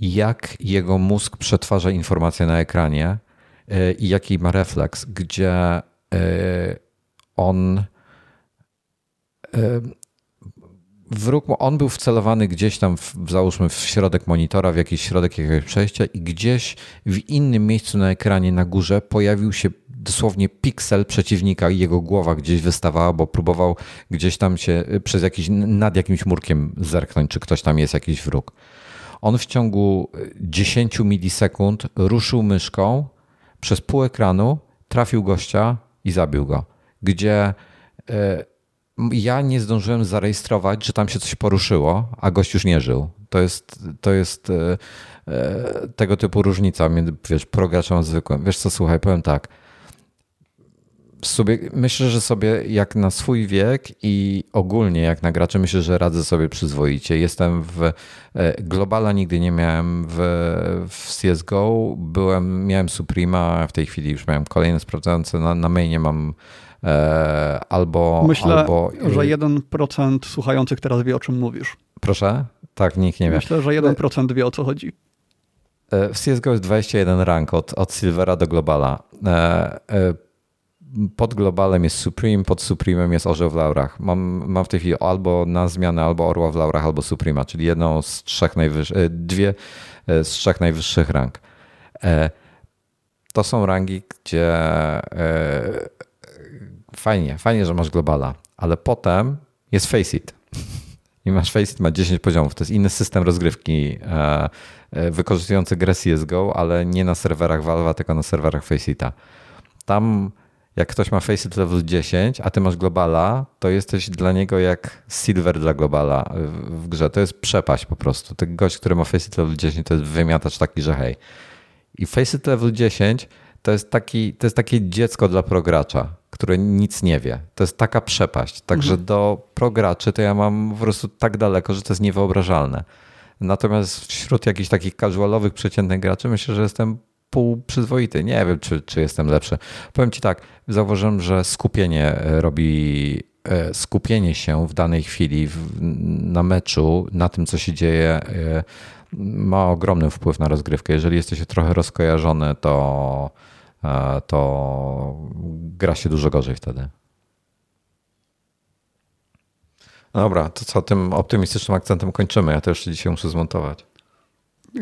jak jego mózg przetwarza informacje na ekranie i jaki ma refleks, gdzie... on w róg, on był wcelowany gdzieś tam, w, załóżmy w środek monitora, w jakiś środek jakiegoś przejścia i gdzieś w innym miejscu na ekranie na górze pojawił się dosłownie piksel przeciwnika i jego głowa gdzieś wystawała, bo próbował gdzieś tam się przez jakiś, nad jakimś murkiem zerknąć, czy ktoś tam jest, jakiś wróg. On w ciągu dziesięciu milisekund ruszył myszką przez pół ekranu, trafił gościa i zabił go, gdzie y, ja nie zdążyłem zarejestrować, że tam się coś poruszyło, a gość już nie żył. To jest, to jest e, e, tego typu różnica między, wiesz, prograczem a zwykłym. Wiesz co, słuchaj, powiem tak. Sobie, myślę, że sobie jak na swój wiek i ogólnie jak na graczy, myślę, że radzę sobie przyzwoicie. Jestem w Globala, nigdy nie miałem w, w C S G O, byłem, miałem Suprema, w tej chwili już miałem kolejne sprawdzające, na, na mainie mam e, albo... Myślę, albo... że jeden procent słuchających teraz wie, o czym mówisz. Proszę? Tak, nikt nie wie. Myślę, że jeden procent wie, o co chodzi. W C S G O jest dwadzieścia jeden rank od, od Silvera do Globala. E, e, Pod Globalem jest Supreme, pod Supremem jest Orzeł w Laurach. Mam, mam w tej chwili albo na zmianę, albo Orła w Laurach, albo Suprema, czyli jedną z trzech najwyższych, dwie z trzech najwyższych rank. To są rangi, gdzie fajnie, fajnie, że masz Globala, ale potem jest Faceit. I masz Faceit, ma dziesięć poziomów. To jest inny system rozgrywki wykorzystujący grę C S G O, ale nie na serwerach Valve'a, tylko na serwerach Faceita. Tam jak ktoś ma Faceit level dziesięć, a ty masz Globala, to jesteś dla niego jak Silver dla Globala w grze. To jest przepaść po prostu. Ten gość, który ma Faceit level dziesięć, to jest wymiatacz taki, że hej. I Faceit level dziesięć to jest, taki, to jest takie dziecko dla progracza, które nic nie wie. To jest taka przepaść. Także mhm. do prograczy to ja mam po prostu tak daleko, że to jest niewyobrażalne. Natomiast wśród jakichś takich casualowych, przeciętnych graczy myślę, że jestem półprzyzwoity. Nie wiem, czy, czy jestem lepszy. Powiem ci tak, zauważyłem, że skupienie robi, skupienie się w danej chwili w, na meczu, na tym, co się dzieje, ma ogromny wpływ na rozgrywkę. Jeżeli jesteś trochę rozkojarzony, to, to gra się dużo gorzej wtedy. Dobra, to co, tym optymistycznym akcentem kończymy. Ja też dzisiaj muszę zmontować.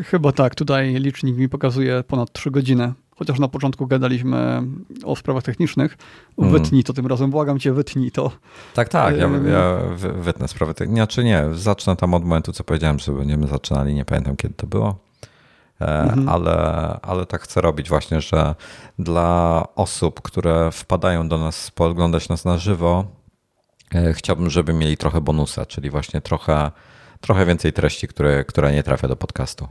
Chyba tak. Tutaj licznik mi pokazuje ponad trzy godziny. Chociaż na początku gadaliśmy o sprawach technicznych. Wytnij to tym razem. Błagam cię, wytnij to. Tak, tak. Ja, ja wytnę sprawy techniczne. Czy nie? Zacznę tam od momentu, co powiedziałem, że będziemy zaczynali. Nie pamiętam, kiedy to było. Mhm. Ale, ale tak chcę robić właśnie, że dla osób, które wpadają do nas, pooglądać nas na żywo, chciałbym, żeby mieli trochę bonusa, czyli właśnie trochę Trochę więcej treści, które, która nie trafia do podcastu.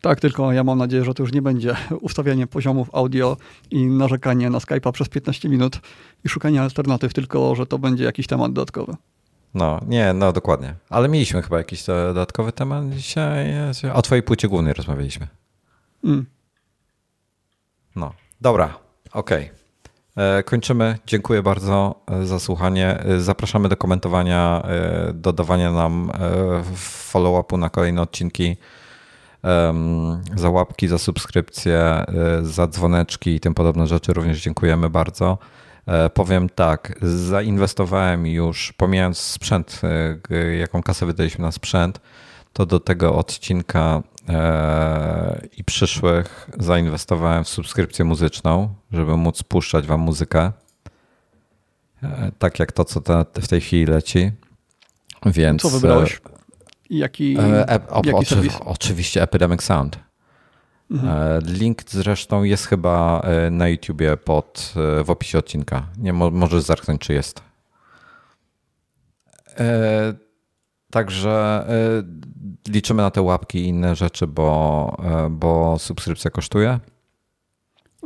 Tak, tylko ja mam nadzieję, że to już nie będzie ustawianie poziomów audio i narzekanie na Skype'a przez piętnaście minut i szukanie alternatyw, tylko że to będzie jakiś temat dodatkowy. No, nie, no dokładnie. Ale mieliśmy chyba jakiś dodatkowy temat dzisiaj. O twojej płycie głównej rozmawialiśmy. Mm. No, dobra, okej. Okay. Kończymy. Dziękuję bardzo za słuchanie. Zapraszamy do komentowania, dodawania nam follow-upu na kolejne odcinki, za łapki, za subskrypcje, za dzwoneczki i tym podobne rzeczy. Również dziękujemy bardzo. Powiem tak, zainwestowałem już, pomijając sprzęt, jaką kasę wydaliśmy na sprzęt, to do tego odcinka i przyszłych zainwestowałem w subskrypcję muzyczną, żeby móc puszczać wam muzykę, tak jak to, co te, w tej chwili leci. Więc co wybrałeś? Jaki, e, o, jaki oczy, oczywiście Epidemic Sound. Mhm. Link zresztą jest chyba na YouTubie pod, w opisie odcinka. Nie, możesz zerknąć, czy jest. E, Także liczymy na te łapki i inne rzeczy, bo, bo subskrypcja kosztuje.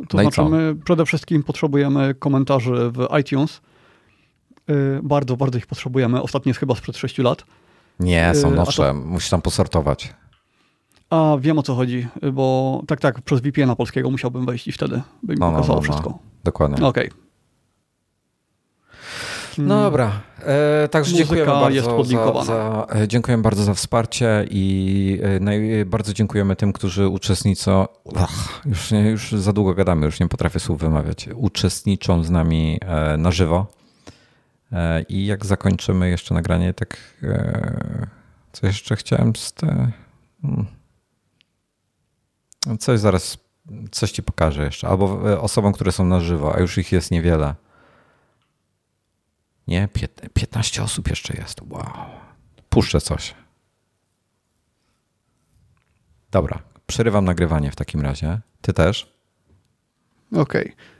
To no znaczy, my przede wszystkim potrzebujemy komentarzy w iTunes. Bardzo, bardzo ich potrzebujemy. Ostatnio jest chyba sprzed sześciu lat. Nie, są nowsze. To... Musisz tam posortować. A wiem, o co chodzi, bo tak, tak, przez V P N-a polskiego musiałbym wejść i wtedy by mi no, pokazało no, no, wszystko. No. Dokładnie. Okej. Okay. No dobra, e, także dziękujemy bardzo, za, za, dziękujemy bardzo za wsparcie i naj, bardzo dziękujemy tym, którzy uczestniczą, ach, już, nie, już za długo gadamy, już nie potrafię słów wymawiać, uczestniczą z nami e, na żywo e, i jak zakończymy jeszcze nagranie, tak e, co jeszcze chciałem z te, hmm. coś zaraz, coś ci pokażę jeszcze, albo osobom, które są na żywo, a już ich jest niewiele. Nie, piętnaście osób jeszcze jest. Wow. Puszczę coś. Dobra, przerywam nagrywanie w takim razie. Ty też? Okej. Okay.